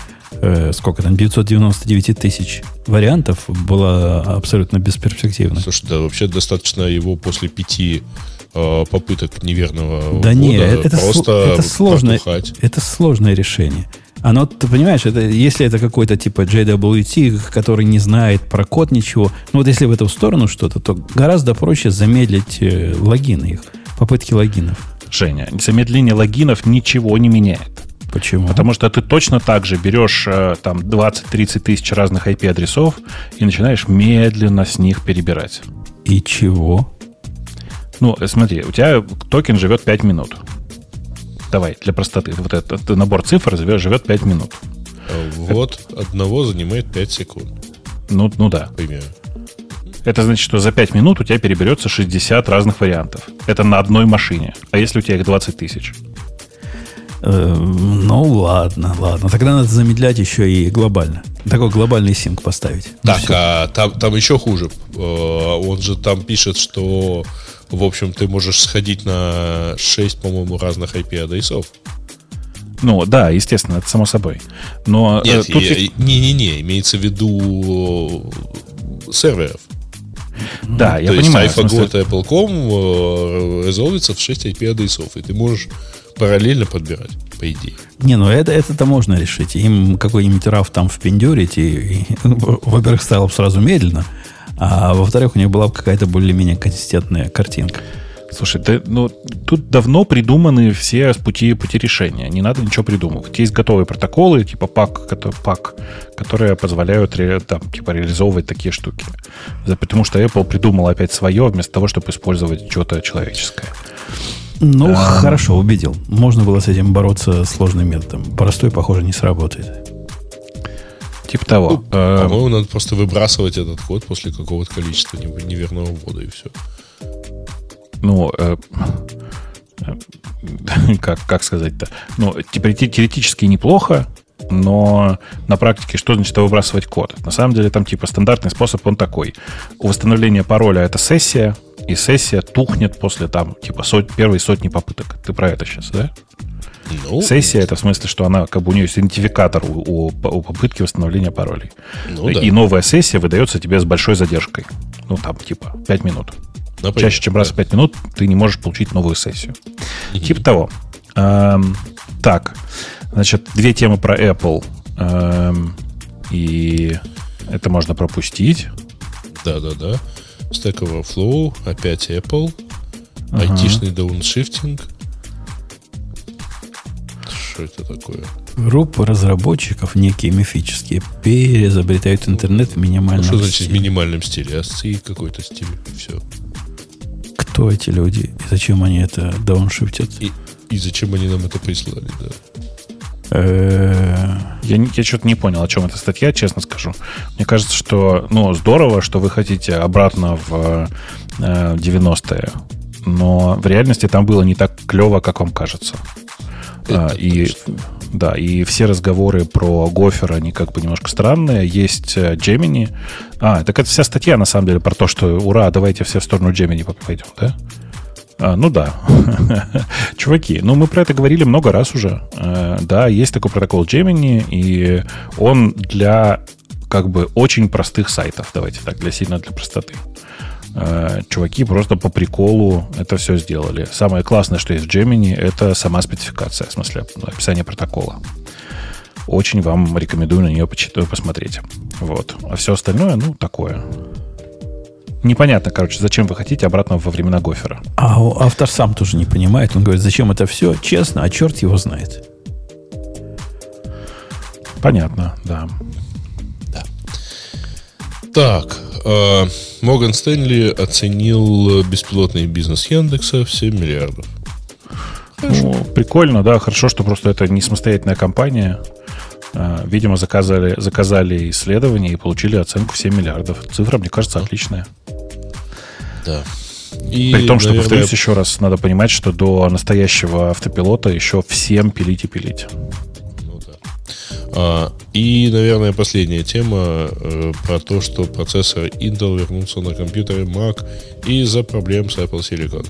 сколько там, девятьсот девяносто девять тысяч вариантов была абсолютно бесперспективна. Слушай, да вообще достаточно его после пяти э, попыток неверного да ввода не, это просто сл- это сложное, это сложное решение. Оно, ты понимаешь, это, если это какой-то типа джей дабл ю ти, который не знает про код ничего, ну вот если в эту сторону что-то, то гораздо проще замедлить э, логины их, попытки логинов. Женя, замедление логинов ничего не меняет. Почему? Потому что ты точно так же берешь там двадцать-тридцать тысяч разных ай пи-адресов и начинаешь медленно с них перебирать. И чего? Ну, смотри, у тебя токен живет пять минут. Давай, для простоты. Вот этот набор цифр живет пять минут. Вот это... одного занимает пять секунд. Ну, ну да. Примерно. Это значит, что за пять минут у тебя переберется шестьдесят разных вариантов. Это на одной машине. А если у тебя их двадцать тысяч? Ну, ладно, ладно. Тогда надо замедлять еще и глобально. Такой глобальный синк поставить. Так, ну, а там, там еще хуже. Он же там пишет, что, в общем, ты можешь сходить на шесть, по-моему, разных ай пи-адресов. Ну, да, естественно, это само собой. Но нет, тут... я, не-не-не, имеется в виду серверов. Да, я понимаю. То есть iPhone Apple.com резолвится в шесть ай пи-адресов, и ты можешь параллельно подбирать, по идее. Не, ну это, это-то можно решить. Им какой-нибудь раф там впендюрить, и, и, во-первых, стало бы сразу медленно, а во-вторых, у них была бы какая-то более-менее консистентная картинка. Слушай, да, ну, тут давно придуманы все пути, пути решения. Не надо ничего придумывать. Есть готовые протоколы, типа пак, пак, которые позволяют там, типа, реализовывать такие штуки. Потому что Apple придумала опять свое, вместо того, чтобы использовать что-то человеческое. Ну, а... хорошо, убедил. Можно было с этим бороться сложным методом. Простой, похоже, не сработает. Типа того. Ну, а... По-моему, надо просто выбрасывать этот код после какого-то количества неверного ввода, и все. Ну, э, э, как, как сказать-то? Ну, теперь теоретически неплохо, но на практике что значит выбрасывать код? На самом деле там типа стандартный способ, он такой. Восстановление пароля — это сессия, и сессия тухнет после там типа сот, первой сотни попыток. Ты про это сейчас, да? Ну, сессия — это в смысле, что она как бы у нее есть идентификатор у, у попытки восстановления паролей. Ну, да. И новая сессия выдается тебе с большой задержкой. Ну, там типа пять минут. Например, чаще, чем раз в пять минут, ты не можешь получить новую сессию. Mm-hmm. Типа того. Эм, так, значит, две темы про Apple. Эм, и это можно пропустить. Да-да-да. Stack Overflow, опять Apple, ага. айтишный дауншифтинг. Что это такое? Группа разработчиков, некие мифические, переизобретают интернет в минимальном стиле. Ну, что значит в минимальном стиле? Ассоциируй какой-то стиль, и все. Кто эти люди? И зачем они это дауншифтят? И, и зачем они нам это прислали, да? Я, я что-то не понял, о чем эта статья, честно скажу. Мне кажется, что ну, здорово, что вы хотите обратно в э, девяностые. Но в реальности там было не так клево, как вам кажется. Это а, и точно. Да, и все разговоры про гофер, они как бы немножко странные. Есть Gemini. А, так это вся статья, на самом деле, про то, что ура, давайте все в сторону Gemini пойдем, да? А, ну да. Чуваки, ну мы про это говорили много раз уже. А, да, есть такой протокол Gemini, и он для как бы очень простых сайтов, давайте так, для сильно для простоты. Чуваки просто по приколу это все сделали. Самое классное, что есть в Gemini, это сама спецификация, в смысле описание протокола. Очень вам рекомендую на нее почитать, посмотреть. Вот. А все остальное, ну, такое. Непонятно, короче, зачем вы хотите обратно во времена гофера. А автор сам тоже не понимает. Он говорит, зачем это все? Честно, а черт его знает. Понятно, да. Да. Так. Морган Стэнли оценил беспилотный бизнес Яндекса в семь миллиардов. Ну, прикольно, да. Хорошо, что просто это не самостоятельная компания. Видимо, заказали, заказали исследование и получили оценку в семь миллиардов. Цифра, мне кажется, отличная. Да. И, при том, что, наверное, повторюсь еще раз, надо понимать, что до настоящего автопилота еще всем пилить и пилить. И, наверное, последняя тема про то, что процессор Intel вернулся на компьютеры Mac из-за проблем с Apple Silicon.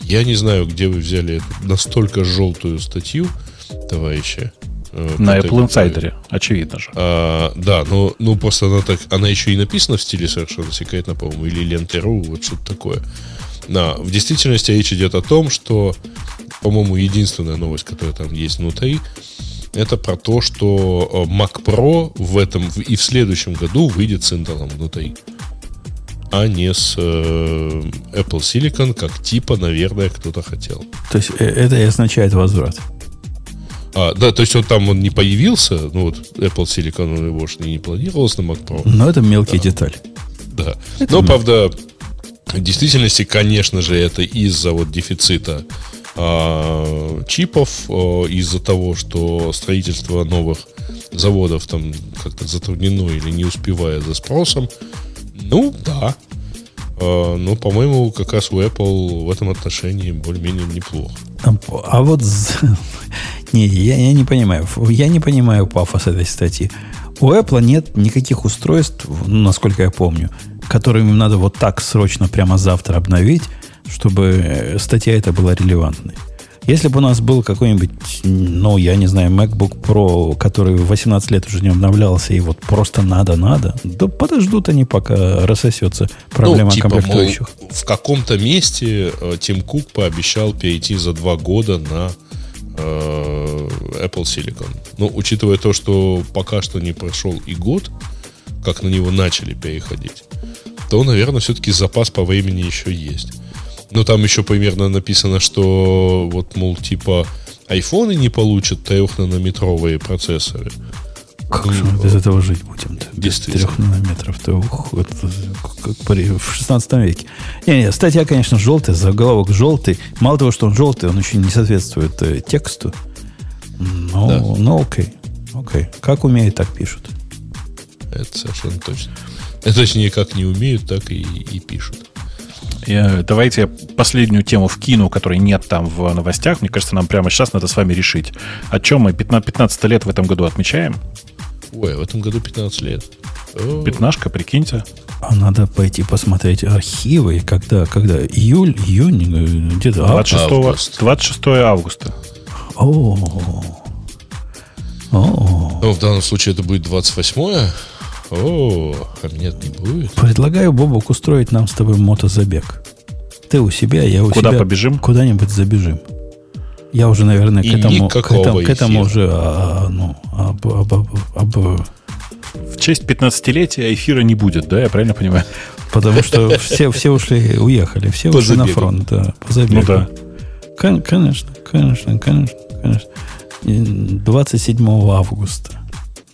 Я не знаю, где вы взяли настолько желтую статью, товарищи. На Apple Insider, очевидно же. А, да, но, но просто она так, она еще и написана в стиле совершенно секретно, по-моему, или лента.ру, вот что-то такое. Да, в действительности речь идет о том, что, по-моему, единственная новость, которая там есть внутри, это про то, что Mac Pro в этом и в следующем году выйдет с Intel внутри, а не с Apple Silicon, как типа, наверное, кто-то хотел. То есть это и означает возврат. А, да, то есть он там он не появился, ну вот Apple Silicon он его не планировалось на Mac Pro. Но это мелкие да. детали. Да. Это Но, мелкие. Правда, в действительности, конечно же, это из-за вот дефицита чипов, из-за того, что строительство новых заводов там как-то затруднено или не успевает за спросом. Ну, да. Но, по-моему, как раз у Apple в этом отношении более-менее неплохо. А вот... Не, я, я не понимаю. Я не понимаю пафос этой статьи. У Apple нет никаких устройств, насколько я помню, которые им надо вот так срочно прямо завтра обновить, чтобы статья эта была релевантной. Если бы у нас был какой-нибудь, ну, я не знаю, MacBook Pro, который восемнадцать лет уже не обновлялся, и вот просто надо-надо, да подождут они, пока рассосется проблема ну, типа, комплектующих. Мол, в каком-то месте Тим Кук пообещал перейти за два года на э, Apple Silicon. Но учитывая то, что пока что не прошел и год, как на него начали переходить, то, наверное, все-таки запас по времени еще есть. Но там еще примерно написано, что вот, мол, типа айфоны не получат трехнанометровые процессоры. Как ну, же мы без этого жить будем-то? Без трех нанометров-то, ух, это как при, в шестнадцатом веке. Не-не, статья, конечно, желтая, заголовок желтый. Мало того, что он желтый, он еще не соответствует э, тексту. Но, да. но окей, окей. Как умеют, так пишут. Это совершенно точно. Это точнее, как не умеют, так и, и пишут. Я, давайте я последнюю тему вкину, которой нет там в новостях. Мне кажется, нам прямо сейчас надо с вами решить, о чем мы пятнадцать лет в этом году отмечаем. Ой, в этом году пятнадцать лет. Пятнашка, прикиньте. А надо пойти посмотреть архивы, когда, когда июль, июнь, где-то двадцать шестого августа. Ну, в данном случае это будет двадцать восьмое. О, а меня не будет. Предлагаю, Бобок, устроить нам с тобой мотозабег. Ты у себя, я у Куда себя. Куда побежим? Куда-нибудь забежим. Я уже, наверное, к И этому, к этому, к этому уже а, ну, об, об, об, об... В честь пятнадцатилетия эфира не будет, да? Я правильно понимаю? Потому что все, все ушли, уехали. Все ушли на фронт, да. По забегу. Ну, да. Кон- конечно, конечно, конечно, конечно. двадцать седьмого августа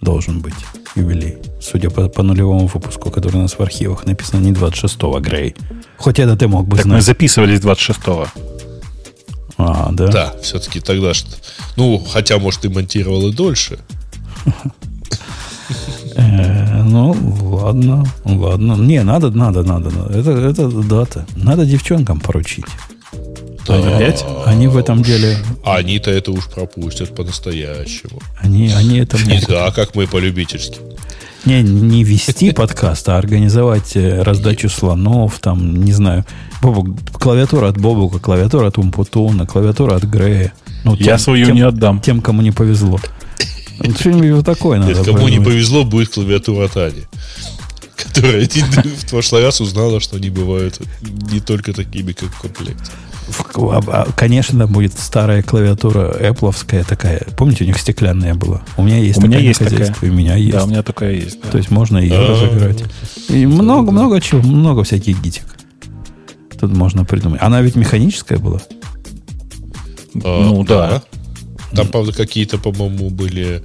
должен быть юбилей. Судя по, по нулевому выпуску, который у нас в архивах написано не двадцать шестого, Грей. Хоть это ты мог бы так знать. Так мы записывались двадцать шестого. А, да? Да, все-таки тогда что... Ну, хотя, может, ты монтировал и дольше. Ну, ладно, ладно. Не, надо, надо, надо. Это дата. Надо девчонкам поручить. Они, опять? Они в этом деле... Они-то это уж пропустят по-настоящему. Они, они это... Не так, как мы по-любительски. Не, не вести подкаст, а организовать раздачу слонов, там, не знаю, Бобук, клавиатура от Бобука, клавиатура от Умпутуна, клавиатура от Грея. Ну, Я тем, свою тем, не отдам. Тем, кому не повезло. Что-нибудь вот такое надо. Нет, кому не повезло, будет клавиатура от Ани, которая в ваш словес узнала, что они бывают не только такими, как в комплекте. Конечно, будет старая клавиатура Apple'овская такая. Помните, у них стеклянная была? У меня есть у такая меня есть хозяйство, и у меня есть. Да, у меня такая есть. Да. То есть можно ее А-а-а. разыграть. И много-много чего, много всяких гитик. Тут можно придумать. Она ведь механическая была? А, ну, да. да. Там, правда, какие-то, по-моему, были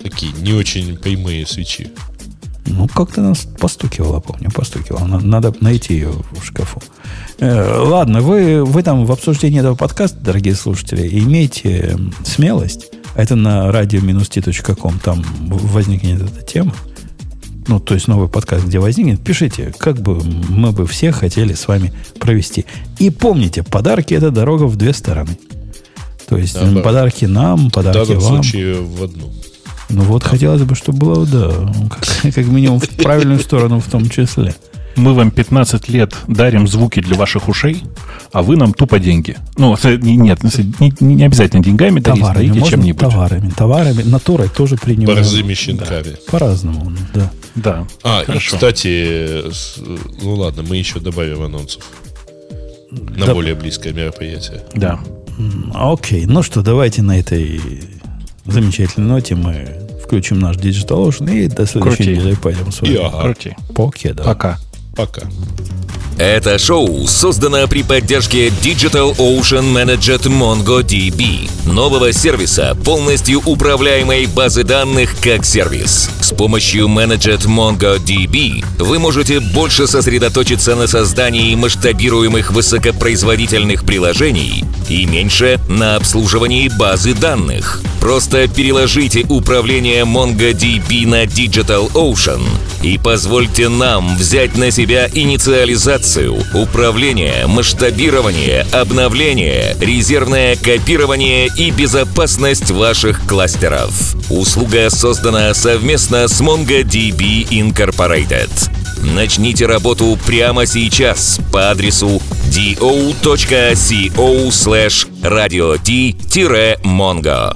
такие не очень прямые свечи. Ну, как-то нас постукивала, помню, постукивала. Надо найти ее в шкафу. Э, ладно, вы, вы там в обсуждении этого подкаста, дорогие слушатели, имейте смелость. Это на радио-ти точка ком там возникнет эта тема. Ну, то есть новый подкаст, где возникнет. Пишите, как бы мы бы все хотели с вами провести. И помните, подарки – это дорога в две стороны. То есть да, подарки нам, подарки вам. В данном вам. случае в одну. Ну вот хотелось бы, чтобы было, да, как, как минимум в правильную сторону в том числе. Мы вам пятнадцать лет дарим звуки для ваших ушей, а вы нам тупо деньги. Ну, нет, не, не обязательно деньгами дарить, а чем-нибудь. Товарами, товарами, натурой тоже принимаем. Борзыми щенками. Да, по-разному, да. Да. А, хорошо. И, кстати, ну ладно, мы еще добавим анонсов на да. более близкое мероприятие. Да. Окей, ну что, давайте на этой... замечательной ноте мы включим наш DigitalOcean и до следующей Крути. недели пойдем с вами. Крути. Покеда. Пока. Пока. Это шоу создано при поддержке DigitalOcean Managed MongoDB, нового сервиса, полностью управляемой базы данных как сервис. С помощью Managed MongoDB вы можете больше сосредоточиться на создании масштабируемых высокопроизводительных приложений и меньше на обслуживании базы данных. Просто переложите управление MongoDB на DigitalOcean и позвольте нам взять на себя инициализацию, управление, масштабирование, обновление, резервное копирование и безопасность ваших кластеров. Услуга создана совместно с MongoDB Incorporated. Начните работу прямо сейчас по адресу ди о точка ко слэш радио ти монго.